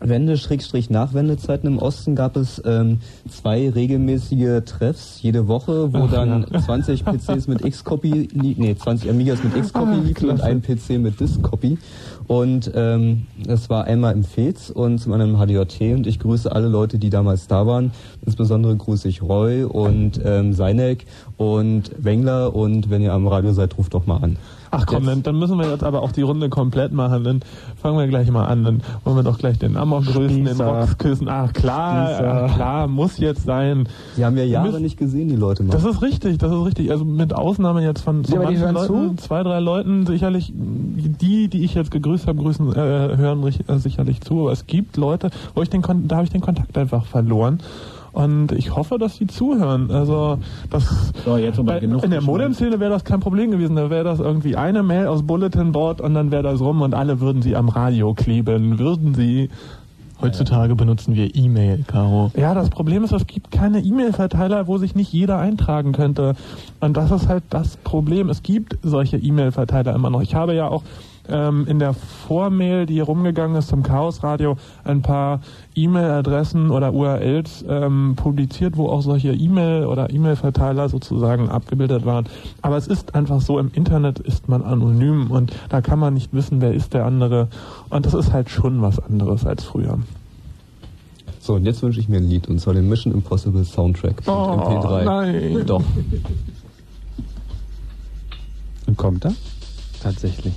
Wende-Nachwendezeiten im Osten gab es ähm, zwei regelmäßige Treffs jede Woche, wo dann zwanzig P Cs mit X-Copy liegen, nee, zwanzig Amigas mit X-Copy liegen und ein P C mit Disk-Copy. Und ähm, das war einmal im Fez und zum anderen im H D J T, und ich grüße alle Leute, die damals da waren. Insbesondere grüße ich Roy und ähm, Seinek und Wengler, und wenn ihr am Radio seid, ruft doch mal an. Ach komm, dann, dann müssen wir jetzt aber auch die Runde komplett machen, dann fangen wir gleich mal an, dann wollen wir doch gleich den Amok grüßen, den Rox küssen, ach klar, ach, klar, muss jetzt sein. Die haben ja Jahre Mist. nicht gesehen, die Leute. Mal. Das ist richtig, das ist richtig, also mit Ausnahme jetzt von, von ja, manchen Leuten, zu? zwei, drei Leuten, sicherlich, die, die ich jetzt gegrüßt habe, grüßen, äh, hören äh, sicherlich zu, aber es gibt Leute, wo ich den Kon- da habe ich den Kontakt einfach verloren. Und ich hoffe, dass sie zuhören. Also das so, jetzt bei, genug in der Modem-Szene wäre das kein Problem gewesen. Da wäre das irgendwie eine Mail aus Bulletin Board und dann wäre das rum und alle würden sie am Radio kleben. Würden sie. Heutzutage benutzen wir E-Mail, Karo. Ja, das Problem ist, es gibt keine E-Mail-Verteiler, wo sich nicht jeder eintragen könnte. Und das ist halt das Problem. Es gibt solche E-Mail-Verteiler immer noch. Ich habe ja auch ähm, in der Vormail, die hier rumgegangen ist zum Chaos Radio, ein paar E-Mail-Adressen oder U R Ls ähm, publiziert, wo auch solche E-Mail- oder E-Mail-Verteiler sozusagen abgebildet waren. Aber es ist einfach so, im Internet ist man anonym und da kann man nicht wissen, wer ist der andere. Und das ist halt schon was anderes als früher. So, und jetzt wünsche ich mir ein Lied, und zwar den Mission Impossible Soundtrack von oh, M P drei. Nein. Doch. Und kommt er? Tatsächlich.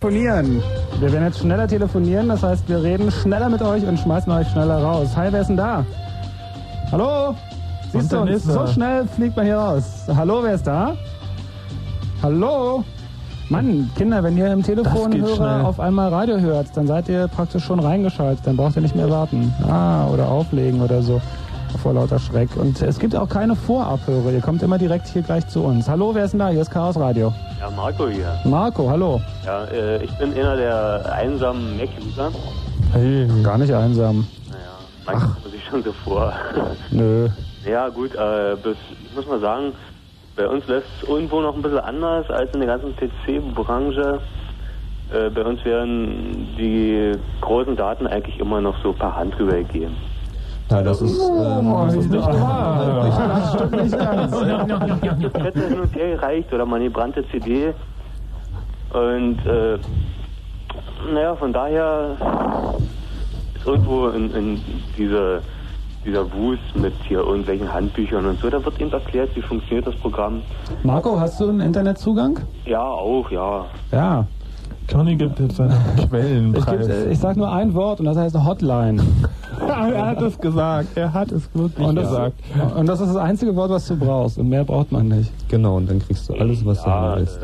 Telefonieren. Wir werden jetzt schneller telefonieren, das heißt, wir reden schneller mit euch und schmeißen euch schneller raus. Hi, wer ist denn da? Hallo? Siehst du, ist so schnell fliegt man hier raus. Hallo, wer ist da? Hallo? Mann, Kinder, wenn ihr im Telefonhörer auf einmal Radio hört, dann seid ihr praktisch schon reingeschaltet, dann braucht ihr nicht mehr warten. Ah, oder auflegen oder so, vor lauter Schreck. Und es gibt auch keine Vorabhörer, ihr kommt immer direkt hier gleich zu uns. Hallo, wer ist denn da? Hier ist Chaos Radio. Ja, Marco hier. Marco, hallo. Ja, äh, ich bin einer der einsamen Mac-User. Hey, gar nicht einsam. Naja, manchmal kommt man sich schon so vor. Nö. Ja, gut, äh, bis, ich muss mal sagen, bei uns läuft es irgendwo noch ein bisschen anders als in der ganzen P C-Branche. Äh, bei uns werden die großen Daten eigentlich immer noch so per Hand rübergegeben. Ja, das ist, oh, ähm, das ist nicht wahr. Ja. Das stimmt nicht ganz. Ich hätte hin und her gereicht oder mal eine gebrannte C D. Und äh, naja, von daher ist irgendwo in, in diese... dieser Wust mit hier irgendwelchen Handbüchern und so, da wird eben erklärt, wie funktioniert das Programm. Marco, hast du einen Internetzugang? Ja, auch, ja. Ja. Johnny gibt jetzt seine Quellenpreis. Ich, ich sag nur ein Wort und das heißt Hotline. Er hat es gesagt, er hat es wirklich und das, gesagt. Und das ist das einzige Wort, was du brauchst, und mehr braucht man nicht. Genau, und dann kriegst du alles, was ja, du willst.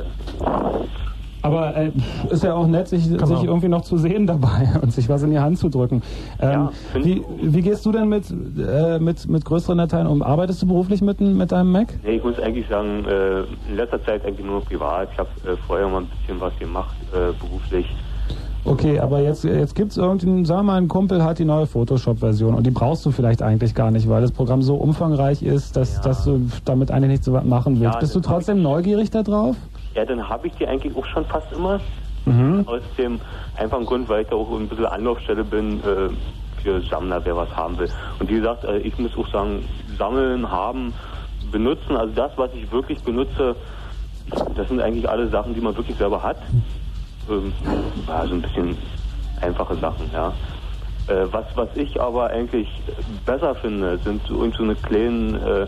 Aber äh, ist ja auch nett, sich, sich irgendwie noch zu sehen dabei und sich was in die Hand zu drücken. Ähm, ja, wie, wie gehst du denn mit, äh, mit, mit größeren Dateien um? Arbeitest du beruflich mit, mit deinem Mac? Nee, ich muss eigentlich sagen, äh, in letzter Zeit eigentlich nur privat. Ich habe äh, vorher mal ein bisschen was gemacht, äh, beruflich. Okay, aber jetzt, jetzt gibt es irgendeinen, sagen wir mal, ein Kumpel hat die neue Photoshop-Version und die brauchst du vielleicht eigentlich gar nicht, weil das Programm so umfangreich ist, dass, ja. dass du damit eigentlich nichts machen willst. Ja, bist du trotzdem neugierig da drauf? Ja, dann habe ich die eigentlich auch schon fast immer. Mhm. Aus dem einfachen Grund, weil ich da auch ein bisschen Anlaufstelle bin äh, für Sammler, wer was haben will. Und wie gesagt, äh, ich muss auch sagen, sammeln, haben, benutzen, also das, was ich wirklich benutze, das sind eigentlich alle Sachen, die man wirklich selber hat. Ähm, also ein bisschen einfache Sachen, ja. Äh, was, was ich aber eigentlich besser finde, sind so eine kleinen äh,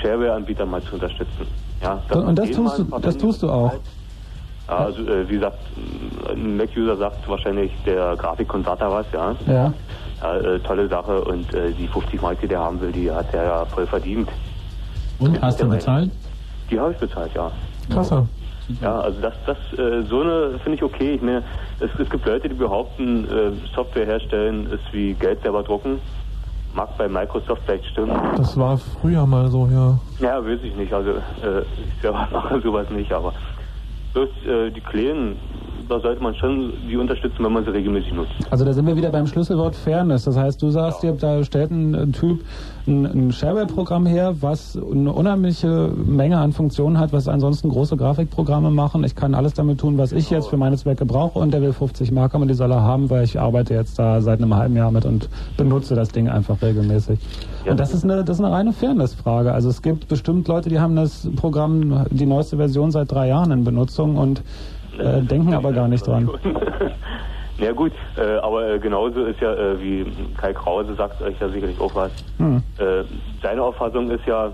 Shareware-Anbieter mal zu unterstützen. Ja, und das tust, du, das tust du auch? Also, äh, wie gesagt, ein Mac-User sagt wahrscheinlich, der Grafikkonverter was, ja. Ja. ja äh, tolle Sache, und äh, die fünfzig Mark, die der haben will, die hat er ja voll verdient. Und, hast du bezahlt? Die habe ich bezahlt, ja. Klasse. Ja, also das, das, äh, so eine finde ich okay. Ich meine, es, es gibt Leute, die behaupten, äh, Software herstellen ist wie Geld selber drucken. Mag bei Microsoft vielleicht stimmen. Das war früher mal so, ja. Ja, weiß ich nicht. Also äh, ich selber mache sowas nicht, aber bloß äh, die Kleinen, da sollte man schon die unterstützen, wenn man sie regelmäßig nutzt. Also da sind wir wieder beim Schlüsselwort Fairness. Das heißt, du sagst, ja. ihr habt, da stellt ein, ein Typ ein, ein Shareware-Programm her, was eine unheimliche Menge an Funktionen hat, was ansonsten große Grafikprogramme machen. Ich kann alles damit tun, was genau. ich jetzt für meine Zwecke brauche, und der will fünfzig Mark haben, und die soll er haben, weil ich arbeite jetzt da seit einem halben Jahr mit und benutze das Ding einfach regelmäßig. Ja. Und das ist eine, das ist eine reine Fairness-Frage. Also es gibt bestimmt Leute, die haben das Programm, die neueste Version seit drei Jahren in Benutzung, und Äh, denken aber gar nicht dran. Ja gut, äh, aber genauso ist ja, äh, wie Kai Krause sagt euch ja sicherlich auch was. Hm. Äh, seine Auffassung ist ja,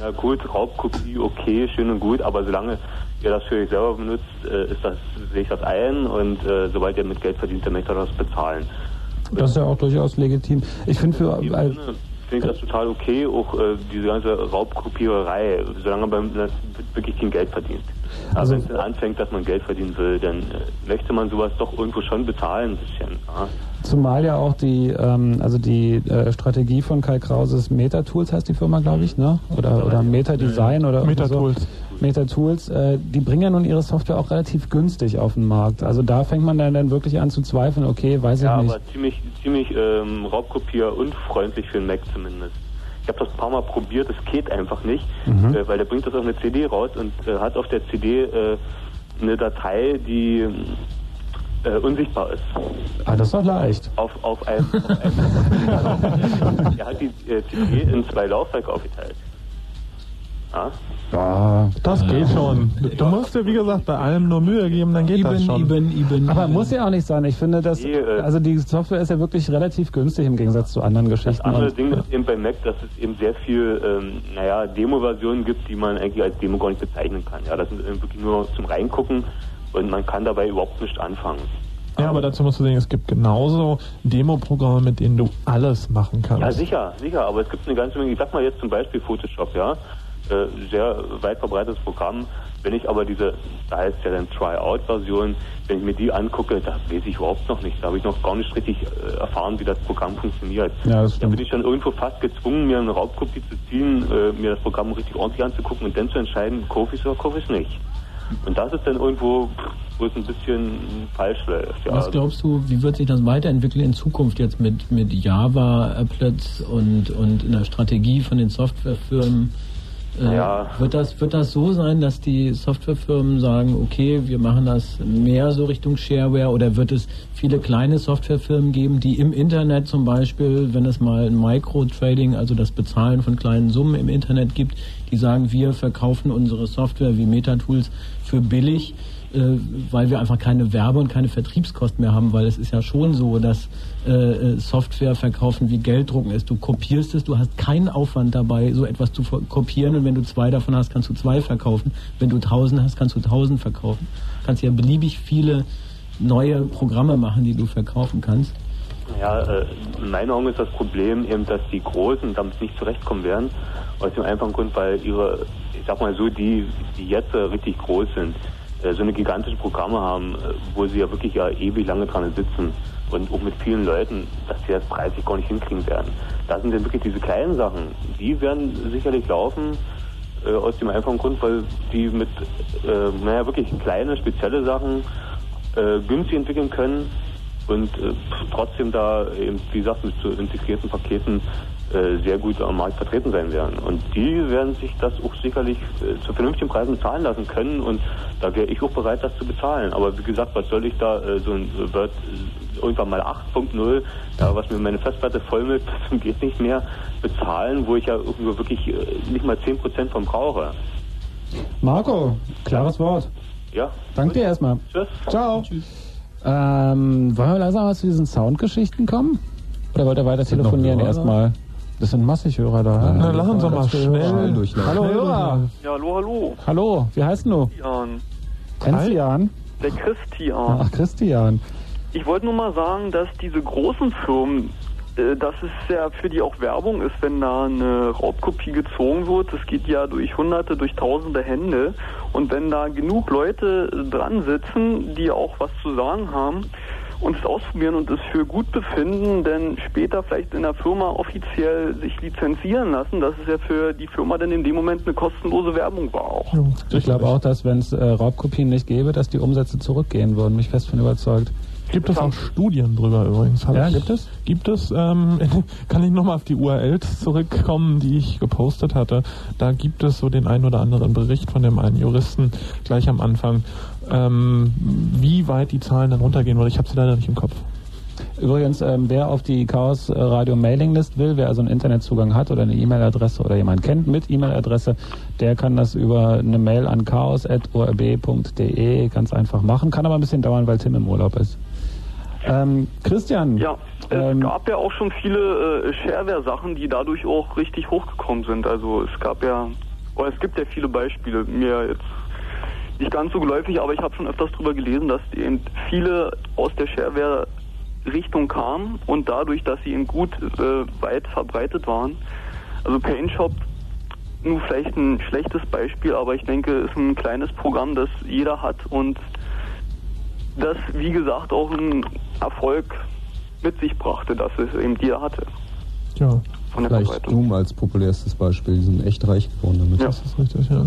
na gut, Raubkopie, okay, schön und gut, aber solange ihr das für euch selber benutzt, äh, ist das, sehe ich das ein, und äh, sobald ihr mit Geld verdient, dann möchtet ihr das bezahlen. Das ist ja auch durchaus legitim. Ich finde für... Äh, finde ich das total okay, auch äh, diese ganze Raubkopiererei, solange man wirklich kein Geld verdient. Aber also wenn es dann anfängt, dass man Geld verdienen will, dann äh, möchte man sowas doch irgendwo schon bezahlen ein bisschen. Ja? Zumal ja auch die, ähm, also die äh, Strategie von Kai Krauses Meta-Tools heißt die Firma, glaube ich, ne? Oder, oder Meta-Design oder Meta-Tools. So. Meta-Tools, äh, die bringen ja nun ihre Software auch relativ günstig auf den Markt. Also da fängt man dann, dann wirklich an zu zweifeln, okay, weiß ja, ich nicht. Ja, aber ziemlich, ziemlich ähm, raubkopierunfreundlich für den Mac zumindest. Ich habe das ein paar Mal probiert, es geht einfach nicht, mhm. äh, weil der bringt das auf eine C D raus und äh, hat auf der C D äh, eine Datei, die äh, unsichtbar ist. Ah, das ist doch leicht. Auf, auf einem... Auf einem er hat die äh, C D in zwei Laufwerke aufgeteilt. Ja? Ja, das ja. geht schon. Du ja. musst dir, wie gesagt, bei allem nur Mühe geben, dann geht eben, das schon. Eben, eben, aber eben. Muss ja auch nicht sein. Ich finde, dass, also die Software ist ja wirklich relativ günstig im Gegensatz zu anderen Geschichten. Das andere Ding ist eben bei Mac, dass es eben sehr viel, ähm, naja, Demo-Versionen gibt, die man eigentlich als Demo gar nicht bezeichnen kann. Ja, das sind wirklich nur zum Reingucken, und man kann dabei überhaupt nicht anfangen. Ja, aber dazu musst du sehen, es gibt genauso Demo-Programme, mit denen du alles machen kannst. Ja, sicher, sicher. Aber es gibt eine ganze Menge, ich sag mal jetzt zum Beispiel Photoshop, ja. Sehr weit verbreitetes Programm. Wenn ich aber diese, da heißt ja dann Try-Out-Version, wenn ich mir die angucke, da weiß ich überhaupt noch nicht. Da habe ich noch gar nicht richtig äh, erfahren, wie das Programm funktioniert. Ja, das da bin ich schon irgendwo fast gezwungen, mir eine Raubkopie zu ziehen, äh, mir das Programm richtig ordentlich anzugucken und dann zu entscheiden, kaufe ich es oder kaufe ich es nicht. Und das ist dann irgendwo, wo es ein bisschen falsch läuft. Ja. Was glaubst du, wie wird sich das weiterentwickeln in Zukunft jetzt mit, mit Java-Applets und, und in der Strategie von den Softwarefirmen? Äh, ja. wird, das, wird das so sein, dass die Softwarefirmen sagen, okay, wir machen das mehr so Richtung Shareware, oder wird es viele kleine Softwarefirmen geben, die im Internet zum Beispiel, wenn es mal ein Microtrading, also das Bezahlen von kleinen Summen im Internet gibt, die sagen, wir verkaufen unsere Software wie Metatools für billig, äh, weil wir einfach keine Werbe- und keine Vertriebskosten mehr haben, weil es ist ja schon so, dass äh, Software verkaufen wie Gelddrucken ist. Du kopierst es, du hast keinen Aufwand dabei, so etwas zu kopieren, und wenn du zwei davon hast, kannst du zwei verkaufen. Wenn du tausend hast, kannst du tausend verkaufen. Du kannst ja beliebig viele neue Programme machen, die du verkaufen kannst. Ja, äh, in meinen Augen ist das Problem eben, dass die Großen damit nicht zurechtkommen werden, aus dem einfachen Grund, weil ihre, ich sag mal so, die, die jetzt äh, richtig groß sind, äh, so eine gigantische Programme haben, äh, wo sie ja wirklich ja ewig lange dran sitzen und auch mit vielen Leuten, dass sie das preislich gar nicht hinkriegen werden. Da sind dann wirklich diese kleinen Sachen, die werden sicherlich laufen, äh, aus dem einfachen Grund, weil die mit, äh, naja, wirklich kleine, spezielle Sachen äh, günstig entwickeln können und äh, trotzdem da eben, wie gesagt, mit so integrierten Paketen sehr gut am Markt vertreten sein werden. Und die werden sich das auch sicherlich äh, zu vernünftigen Preisen zahlen lassen können, und da wäre ich auch bereit, das zu bezahlen. Aber wie gesagt, was soll ich da äh, so ein Word äh, irgendwann mal acht Punkt null, ja, was mir meine Festplatte voll mit, das geht nicht mehr, bezahlen, wo ich ja irgendwo wirklich äh, nicht mal zehn Prozent von brauche. Marco, klares Wort. Ja. Danke dir erstmal. Tschüss. Ciao. Tschüss. Ähm, wollen wir langsam mal zu diesen Soundgeschichten kommen? Oder wollt ihr weiter telefonieren erstmal? Das sind massig Hörer da. Ja, na, lass uns doch mal schnell, schnell durch. Hallo Hörer. Ja, hallo, hallo. Hallo, wie heißt denn du? Jan. Christian. Der Christian. Ach, Christian. Ich wollte nur mal sagen, dass diese großen Firmen, dass es ja für die auch Werbung ist, wenn da eine Raubkopie gezogen wird. Das geht ja durch Hunderte, durch Tausende Hände. Und wenn da genug Leute dran sitzen, die auch was zu sagen haben und es ausprobieren und es für gut befinden, dann später vielleicht in der Firma offiziell sich lizenzieren lassen, dass es ja für die Firma dann in dem Moment eine kostenlose Werbung war auch. Ich glaube auch, dass wenn es äh, Raubkopien nicht gäbe, dass die Umsätze zurückgehen würden. Mich fest von überzeugt. Gibt es auch Studien drüber übrigens? Ja, gibt es? Gibt es, ähm, kann ich nochmal auf die U R Ls zurückkommen, die ich gepostet hatte. Da gibt es so den einen oder anderen Bericht von dem einen Juristen gleich am Anfang, ähm, wie weit die Zahlen dann runtergehen, weil ich habe sie leider nicht im Kopf. Übrigens, ähm, wer auf die Chaos Radio Mailinglist will, wer also einen Internetzugang hat oder eine E-Mail-Adresse oder jemanden kennt mit E-Mail-Adresse, der kann das über eine Mail an chaos at o r b punkt d e ganz einfach machen. Kann aber ein bisschen dauern, weil Tim im Urlaub ist. Ähm, Christian. Ja, es ähm, gab ja auch schon viele äh, Shareware-Sachen, die dadurch auch richtig hochgekommen sind. Also es gab ja, oder es gibt ja viele Beispiele, mir jetzt nicht ganz so geläufig, aber ich habe schon öfters drüber gelesen, dass eben viele aus der Shareware-Richtung kamen und dadurch, dass sie eben gut äh, weit verbreitet waren. Also PaintShop, nur vielleicht ein schlechtes Beispiel, aber ich denke, ist ein kleines Programm, das jeder hat und das, wie gesagt, auch einen Erfolg mit sich brachte, dass es eben jeder hatte. Ja. Von der Vielleicht Doom als populärstes Beispiel. Die sind echt reich geworden damit. Ja. Das ist richtig, ja.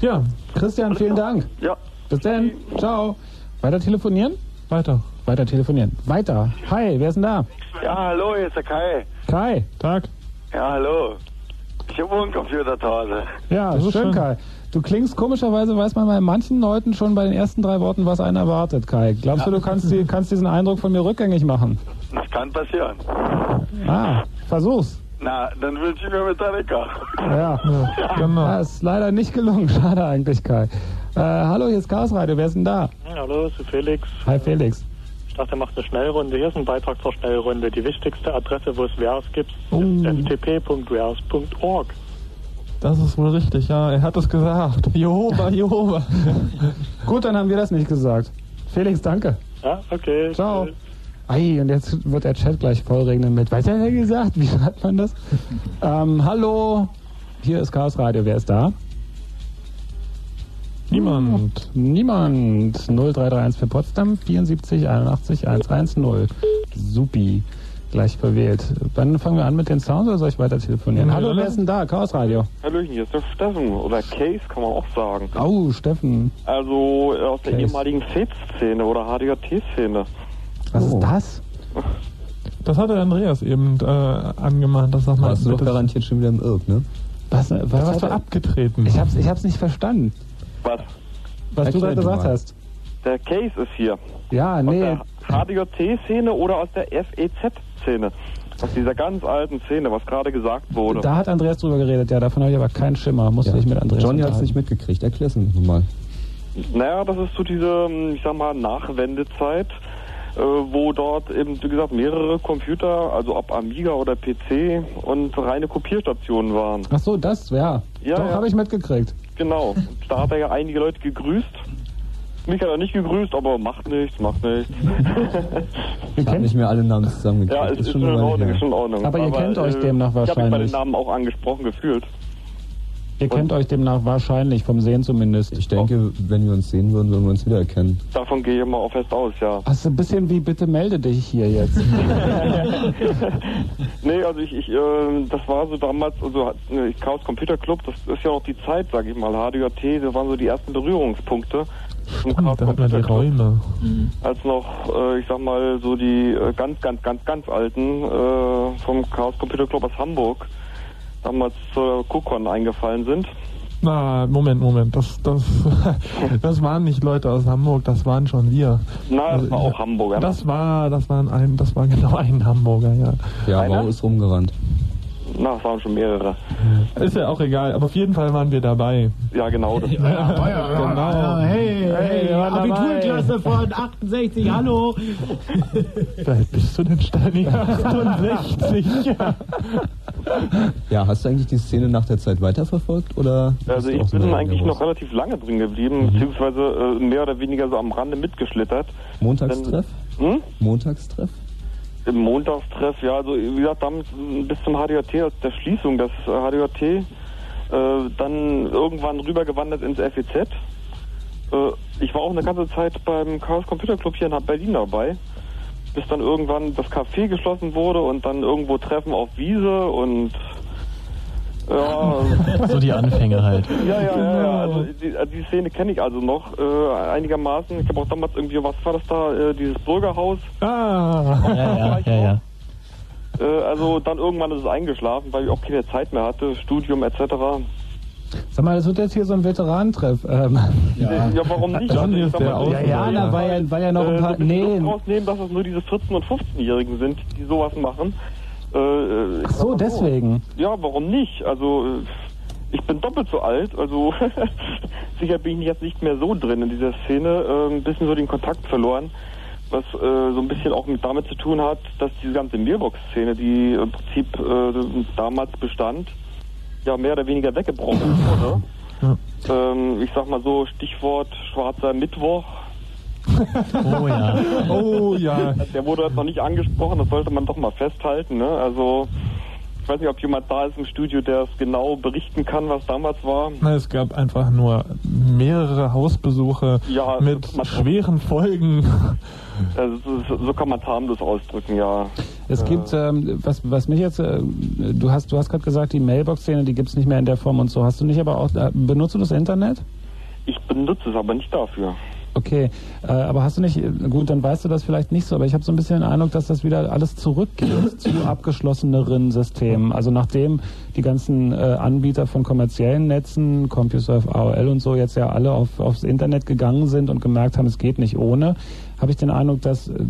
Ja, Christian, vielen Dank. Ja. Bis dann. Ciao. Weiter telefonieren? Weiter. Weiter telefonieren. Weiter. Hi, wer ist denn da? Ja, hallo, hier ist der Kai. Kai. Tag. Ja, hallo. Ich habe einen Computer zu Hause. Ja, das ist schön, Kai. Du klingst komischerweise, weiß man bei manchen Leuten schon bei den ersten drei Worten, was einen erwartet, Kai. Glaubst ja. du, du kannst, die, kannst diesen Eindruck von mir rückgängig machen? Das kann passieren. Ah, versuch's. Na, dann wünsche ich mir mit der Wecker. Ja, ja, genau. Das ist leider nicht gelungen. Schade eigentlich, Kai. Äh, hallo, hier ist Chaos Radio. Wer ist denn da? Ja, hallo, ist Felix. Hi, Felix. Ich dachte, er macht eine Schnellrunde. Hier ist ein Beitrag zur Schnellrunde. Die wichtigste Adresse, wo es Warez gibt, oh. ist f t p punkt warez punkt org. Das ist wohl richtig, ja. Er hat es gesagt. Jehova, Jehova. Gut, dann haben wir das nicht gesagt. Felix, danke. Ja, okay. Ciao. Tschüss. Ei, und jetzt wird der Chat gleich vollregnen mit. Was hat er gesagt? Wie schreibt man das? ähm, hallo. Hier ist Chaos Radio. Wer ist da? Niemand. Niemand. null drei drei eins für Potsdam. sieben vier acht eins acht eins eins null. Supi. Gleich verwählt. Dann fangen wir an mit den Sounds oder soll ich weiter telefonieren? Hallo, Hallo wer ist denn da? Chaos Radio. Hallöchen, hier ist der Steffen. Oder Case kann man auch sagen. Au, Steffen. Also aus Case. Der ehemaligen F E D-Szene oder H D K T-Szene. Was oh. ist das? Das hatte Andreas eben äh, angemahnt. Das sagt man. Das ist doch garantiert schon wieder im Irk, ne? Was, was, was hast du abgetreten? Ich hab's, ich hab's nicht verstanden. Was? Was Erklär du da gesagt mal. hast. Der Case ist hier. Ja, aus nee. Aus der H D K T-Szene oder aus der F E Z-Szene. Szene. Aus dieser ganz alten Szene, was gerade gesagt wurde. Da hat Andreas drüber geredet, ja, davon habe ich aber keinen Schimmer. Musste ja. ich mit Andreas Johnny hat es nicht mitgekriegt, erklär's uns nochmal. Naja, das ist so diese, ich sag mal, Nachwendezeit, äh, wo dort eben, wie gesagt, mehrere Computer, also ob Amiga oder P C und reine Kopierstationen waren. Ach so, das, ja. ja Doch, ja. habe ich mitgekriegt. Genau, da hat er ja einige Leute gegrüßt. Mich hat er nicht gegrüßt, aber macht nichts, macht nichts. Ich habe nicht mehr alle Namen zusammengekriegt. Ja, es ist, ist, schon in Ordnung, ist schon in Ordnung. Aber, aber ihr kennt äh, euch demnach wahrscheinlich. Ich habe mich bei den Namen auch angesprochen gefühlt. Ihr Und kennt euch demnach wahrscheinlich, vom Sehen zumindest. Ich denke, wenn wir uns sehen würden, würden wir uns wiedererkennen. Davon gehe ich mal auch fest aus, ja. Ach, so ein bisschen wie, bitte melde dich hier jetzt. Nee, also ich, ich äh, das war so damals, also Chaos Computer Club, das ist ja auch die Zeit, sag ich mal, H D K T, das waren so die ersten Berührungspunkte. Stimmt, da hat man die Räume. Mhm. Als noch, äh, ich sag mal, so die äh, ganz, ganz, ganz, ganz alten äh, vom Chaos Computer Club aus Hamburg damals zur KuCon eingefallen sind. Na, Moment, Moment, das, das, das waren nicht Leute aus Hamburg, das waren schon wir. Na, das also, war auch Hamburger. Das war, das waren ein, das war genau ein Hamburger, ja. Ja, Wau ist rumgerannt. Na, es waren schon mehrere. Ist ja auch egal, aber auf jeden Fall waren wir dabei. Ja, genau. Das ja, ja, ja, genau. Ja, hey, hey, hey Abiturklasse von achtundsechzig, hallo. Vielleicht bist du denn Steini achtundsechzig. Ja. Ja, hast du eigentlich die Szene nach der Zeit weiterverfolgt? Oder also ich bin eigentlich noch relativ lange drin geblieben, mhm. beziehungsweise äh, mehr oder weniger so am Rande mitgeschlittert. Montagstreff? Denn, hm? Montagstreff? Im Montagstreff, ja, also wie gesagt, damals bis zum H D H T, also der Schließung, das H D H T, äh, dann irgendwann rübergewandert ins F E Z. Äh, ich war auch eine ganze Zeit beim Chaos Computer Club hier in Berlin dabei, bis dann irgendwann das Café geschlossen wurde und dann irgendwo Treffen auf Wiese und ja. So die Anfänge halt. Ja, ja, ja, ja. Also die, die Szene kenne ich also noch äh, einigermaßen. Ich habe auch damals irgendwie, was war das da, äh, dieses Bürgerhaus. Ah, ja, ja, ja, ja. Äh, also dann irgendwann ist es eingeschlafen, weil ich auch keine Zeit mehr hatte, Studium et cetera. Sag mal, das wird jetzt hier so ein Veteranentreff. Ähm, ja. Ja, warum nicht? Also, ich sag mal, ja, ja, da war ja, war ja noch ein paar... Äh, nee. Rausnehmen, dass es nur diese vierzehn- und fünfzehnjährigen sind, die sowas machen. Äh, Ach so, so, deswegen? Ja, warum nicht? Also, ich bin doppelt so alt, also sicher bin ich jetzt nicht mehr so drin in dieser Szene. Äh, ein bisschen so den Kontakt verloren, was äh, so ein bisschen auch mit damit zu tun hat, dass diese ganze Mailbox-Szene, die im Prinzip äh, damals bestand, ja, mehr oder weniger weggebrochen wurde. Ja. Ähm, ich sag mal so, Stichwort Schwarzer Mittwoch. Oh ja. Oh ja. Der wurde jetzt noch nicht angesprochen, das sollte man doch mal festhalten, ne? Also, ich weiß nicht, ob jemand da ist im Studio, der es genau berichten kann, was damals war. Na, es gab einfach nur mehrere Hausbesuche, ja, mit schweren Folgen. Also, so kann man harmlos ausdrücken, ja. Es gibt, ähm, was, was mich jetzt, äh, du hast, du hast gerade gesagt, die Mailbox-Szene, die gibt es nicht mehr in der Form und so. Hast du nicht aber auch, äh, benutzt du das Internet? Ich benutze es aber nicht dafür. Okay, äh, aber hast du nicht, gut, dann weißt du das vielleicht nicht so, aber ich habe so ein bisschen den Eindruck, dass das wieder alles zurückgeht zu abgeschlosseneren Systemen. Also nachdem die ganzen äh, Anbieter von kommerziellen Netzen, CompuServe, A O L und so, jetzt ja alle auf, aufs Internet gegangen sind und gemerkt haben, es geht nicht ohne, habe ich den Eindruck, dass äh,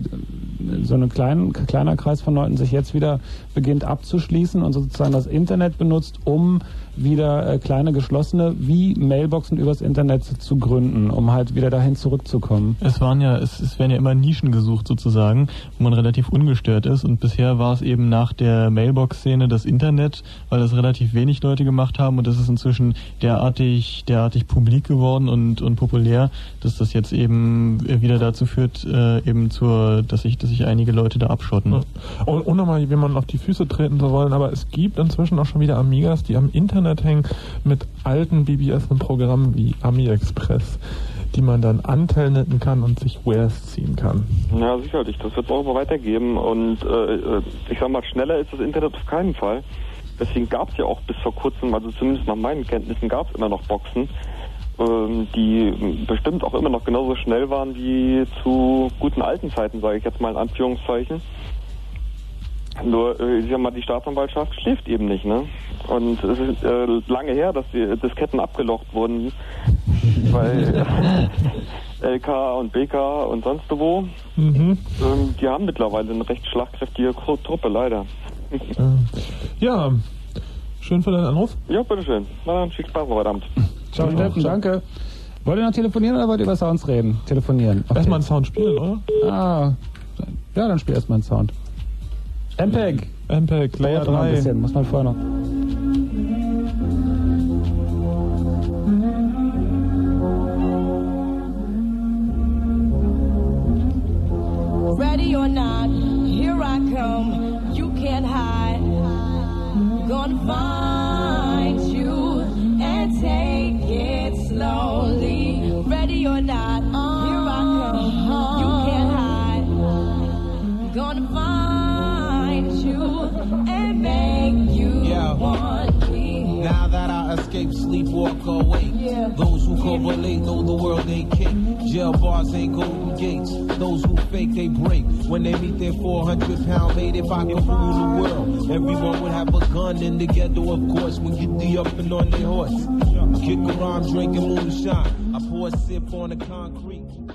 so ein klein, kleiner Kreis von Leuten sich jetzt wieder beginnt abzuschließen und sozusagen das Internet benutzt, um wieder äh, kleine geschlossene wie Mailboxen übers Internet zu, zu gründen, um halt wieder dahin zurückzukommen. Es waren ja, es, es werden ja immer Nischen gesucht sozusagen, wo man relativ ungestört ist, und bisher war es eben nach der Mailbox-Szene das Internet, weil das relativ wenig Leute gemacht haben, und das ist inzwischen derartig, derartig publik geworden und, und populär, dass das jetzt eben wieder dazu führt, äh, eben zur, dass sich, dass sich einige Leute da abschotten. Ja. Und ohne mal jemanden auf die Füße treten zu wollen, aber es gibt inzwischen auch schon wieder Amigas, die am Internet hängen mit alten B B S und Programmen wie Amiexpress, die man dann antelneten kann und sich Warez ziehen kann. Ja, sicherlich, das wird es auch immer weitergeben, und äh, ich sag mal, schneller ist das Internet auf keinen Fall. Deswegen gab es ja auch bis vor kurzem, also zumindest nach meinen Kenntnissen, gab es immer noch Boxen, ähm, die bestimmt auch immer noch genauso schnell waren wie zu guten alten Zeiten, sage ich jetzt mal in Anführungszeichen. Nur, ich sag mal, die Staatsanwaltschaft schläft eben nicht, ne? Und es ist äh, lange her, dass die Disketten abgelocht wurden bei L K und B K und sonst wo. Mhm. Ähm, die haben mittlerweile eine recht schlagkräftige Truppe, leider. Ja, schön für deinen Anruf. Ja, bitteschön. Na dann, viel Spaß, verdammt. Ciao, ciao, ciao. Danke. Wollt ihr noch telefonieren oder wollt ihr über Sounds reden? Telefonieren. Okay. Erstmal einen Sound spielen, oder? Ah, ja, dann spiel erstmal einen Sound. M P E G. M P E G, Layer drei. Ein bisschen, muss man vorher noch. Ready or not, here I come, you can't hide. Gonna find you and take it slowly. Ready or not, here I come, you can't hide. Gonna find and make you Yo. Want me. Now that I escape, sleep, walk awake. Yeah. Those who correlate know the world they kick. Jail bars ain't golden gates. Those who fake, they break. When they meet their four hundred pound mate, if I could rule the world, everyone would have a gun in the ghetto, of course, would get the up and on their horse. Kick around, drinking moonshine. I pour a sip on the concrete.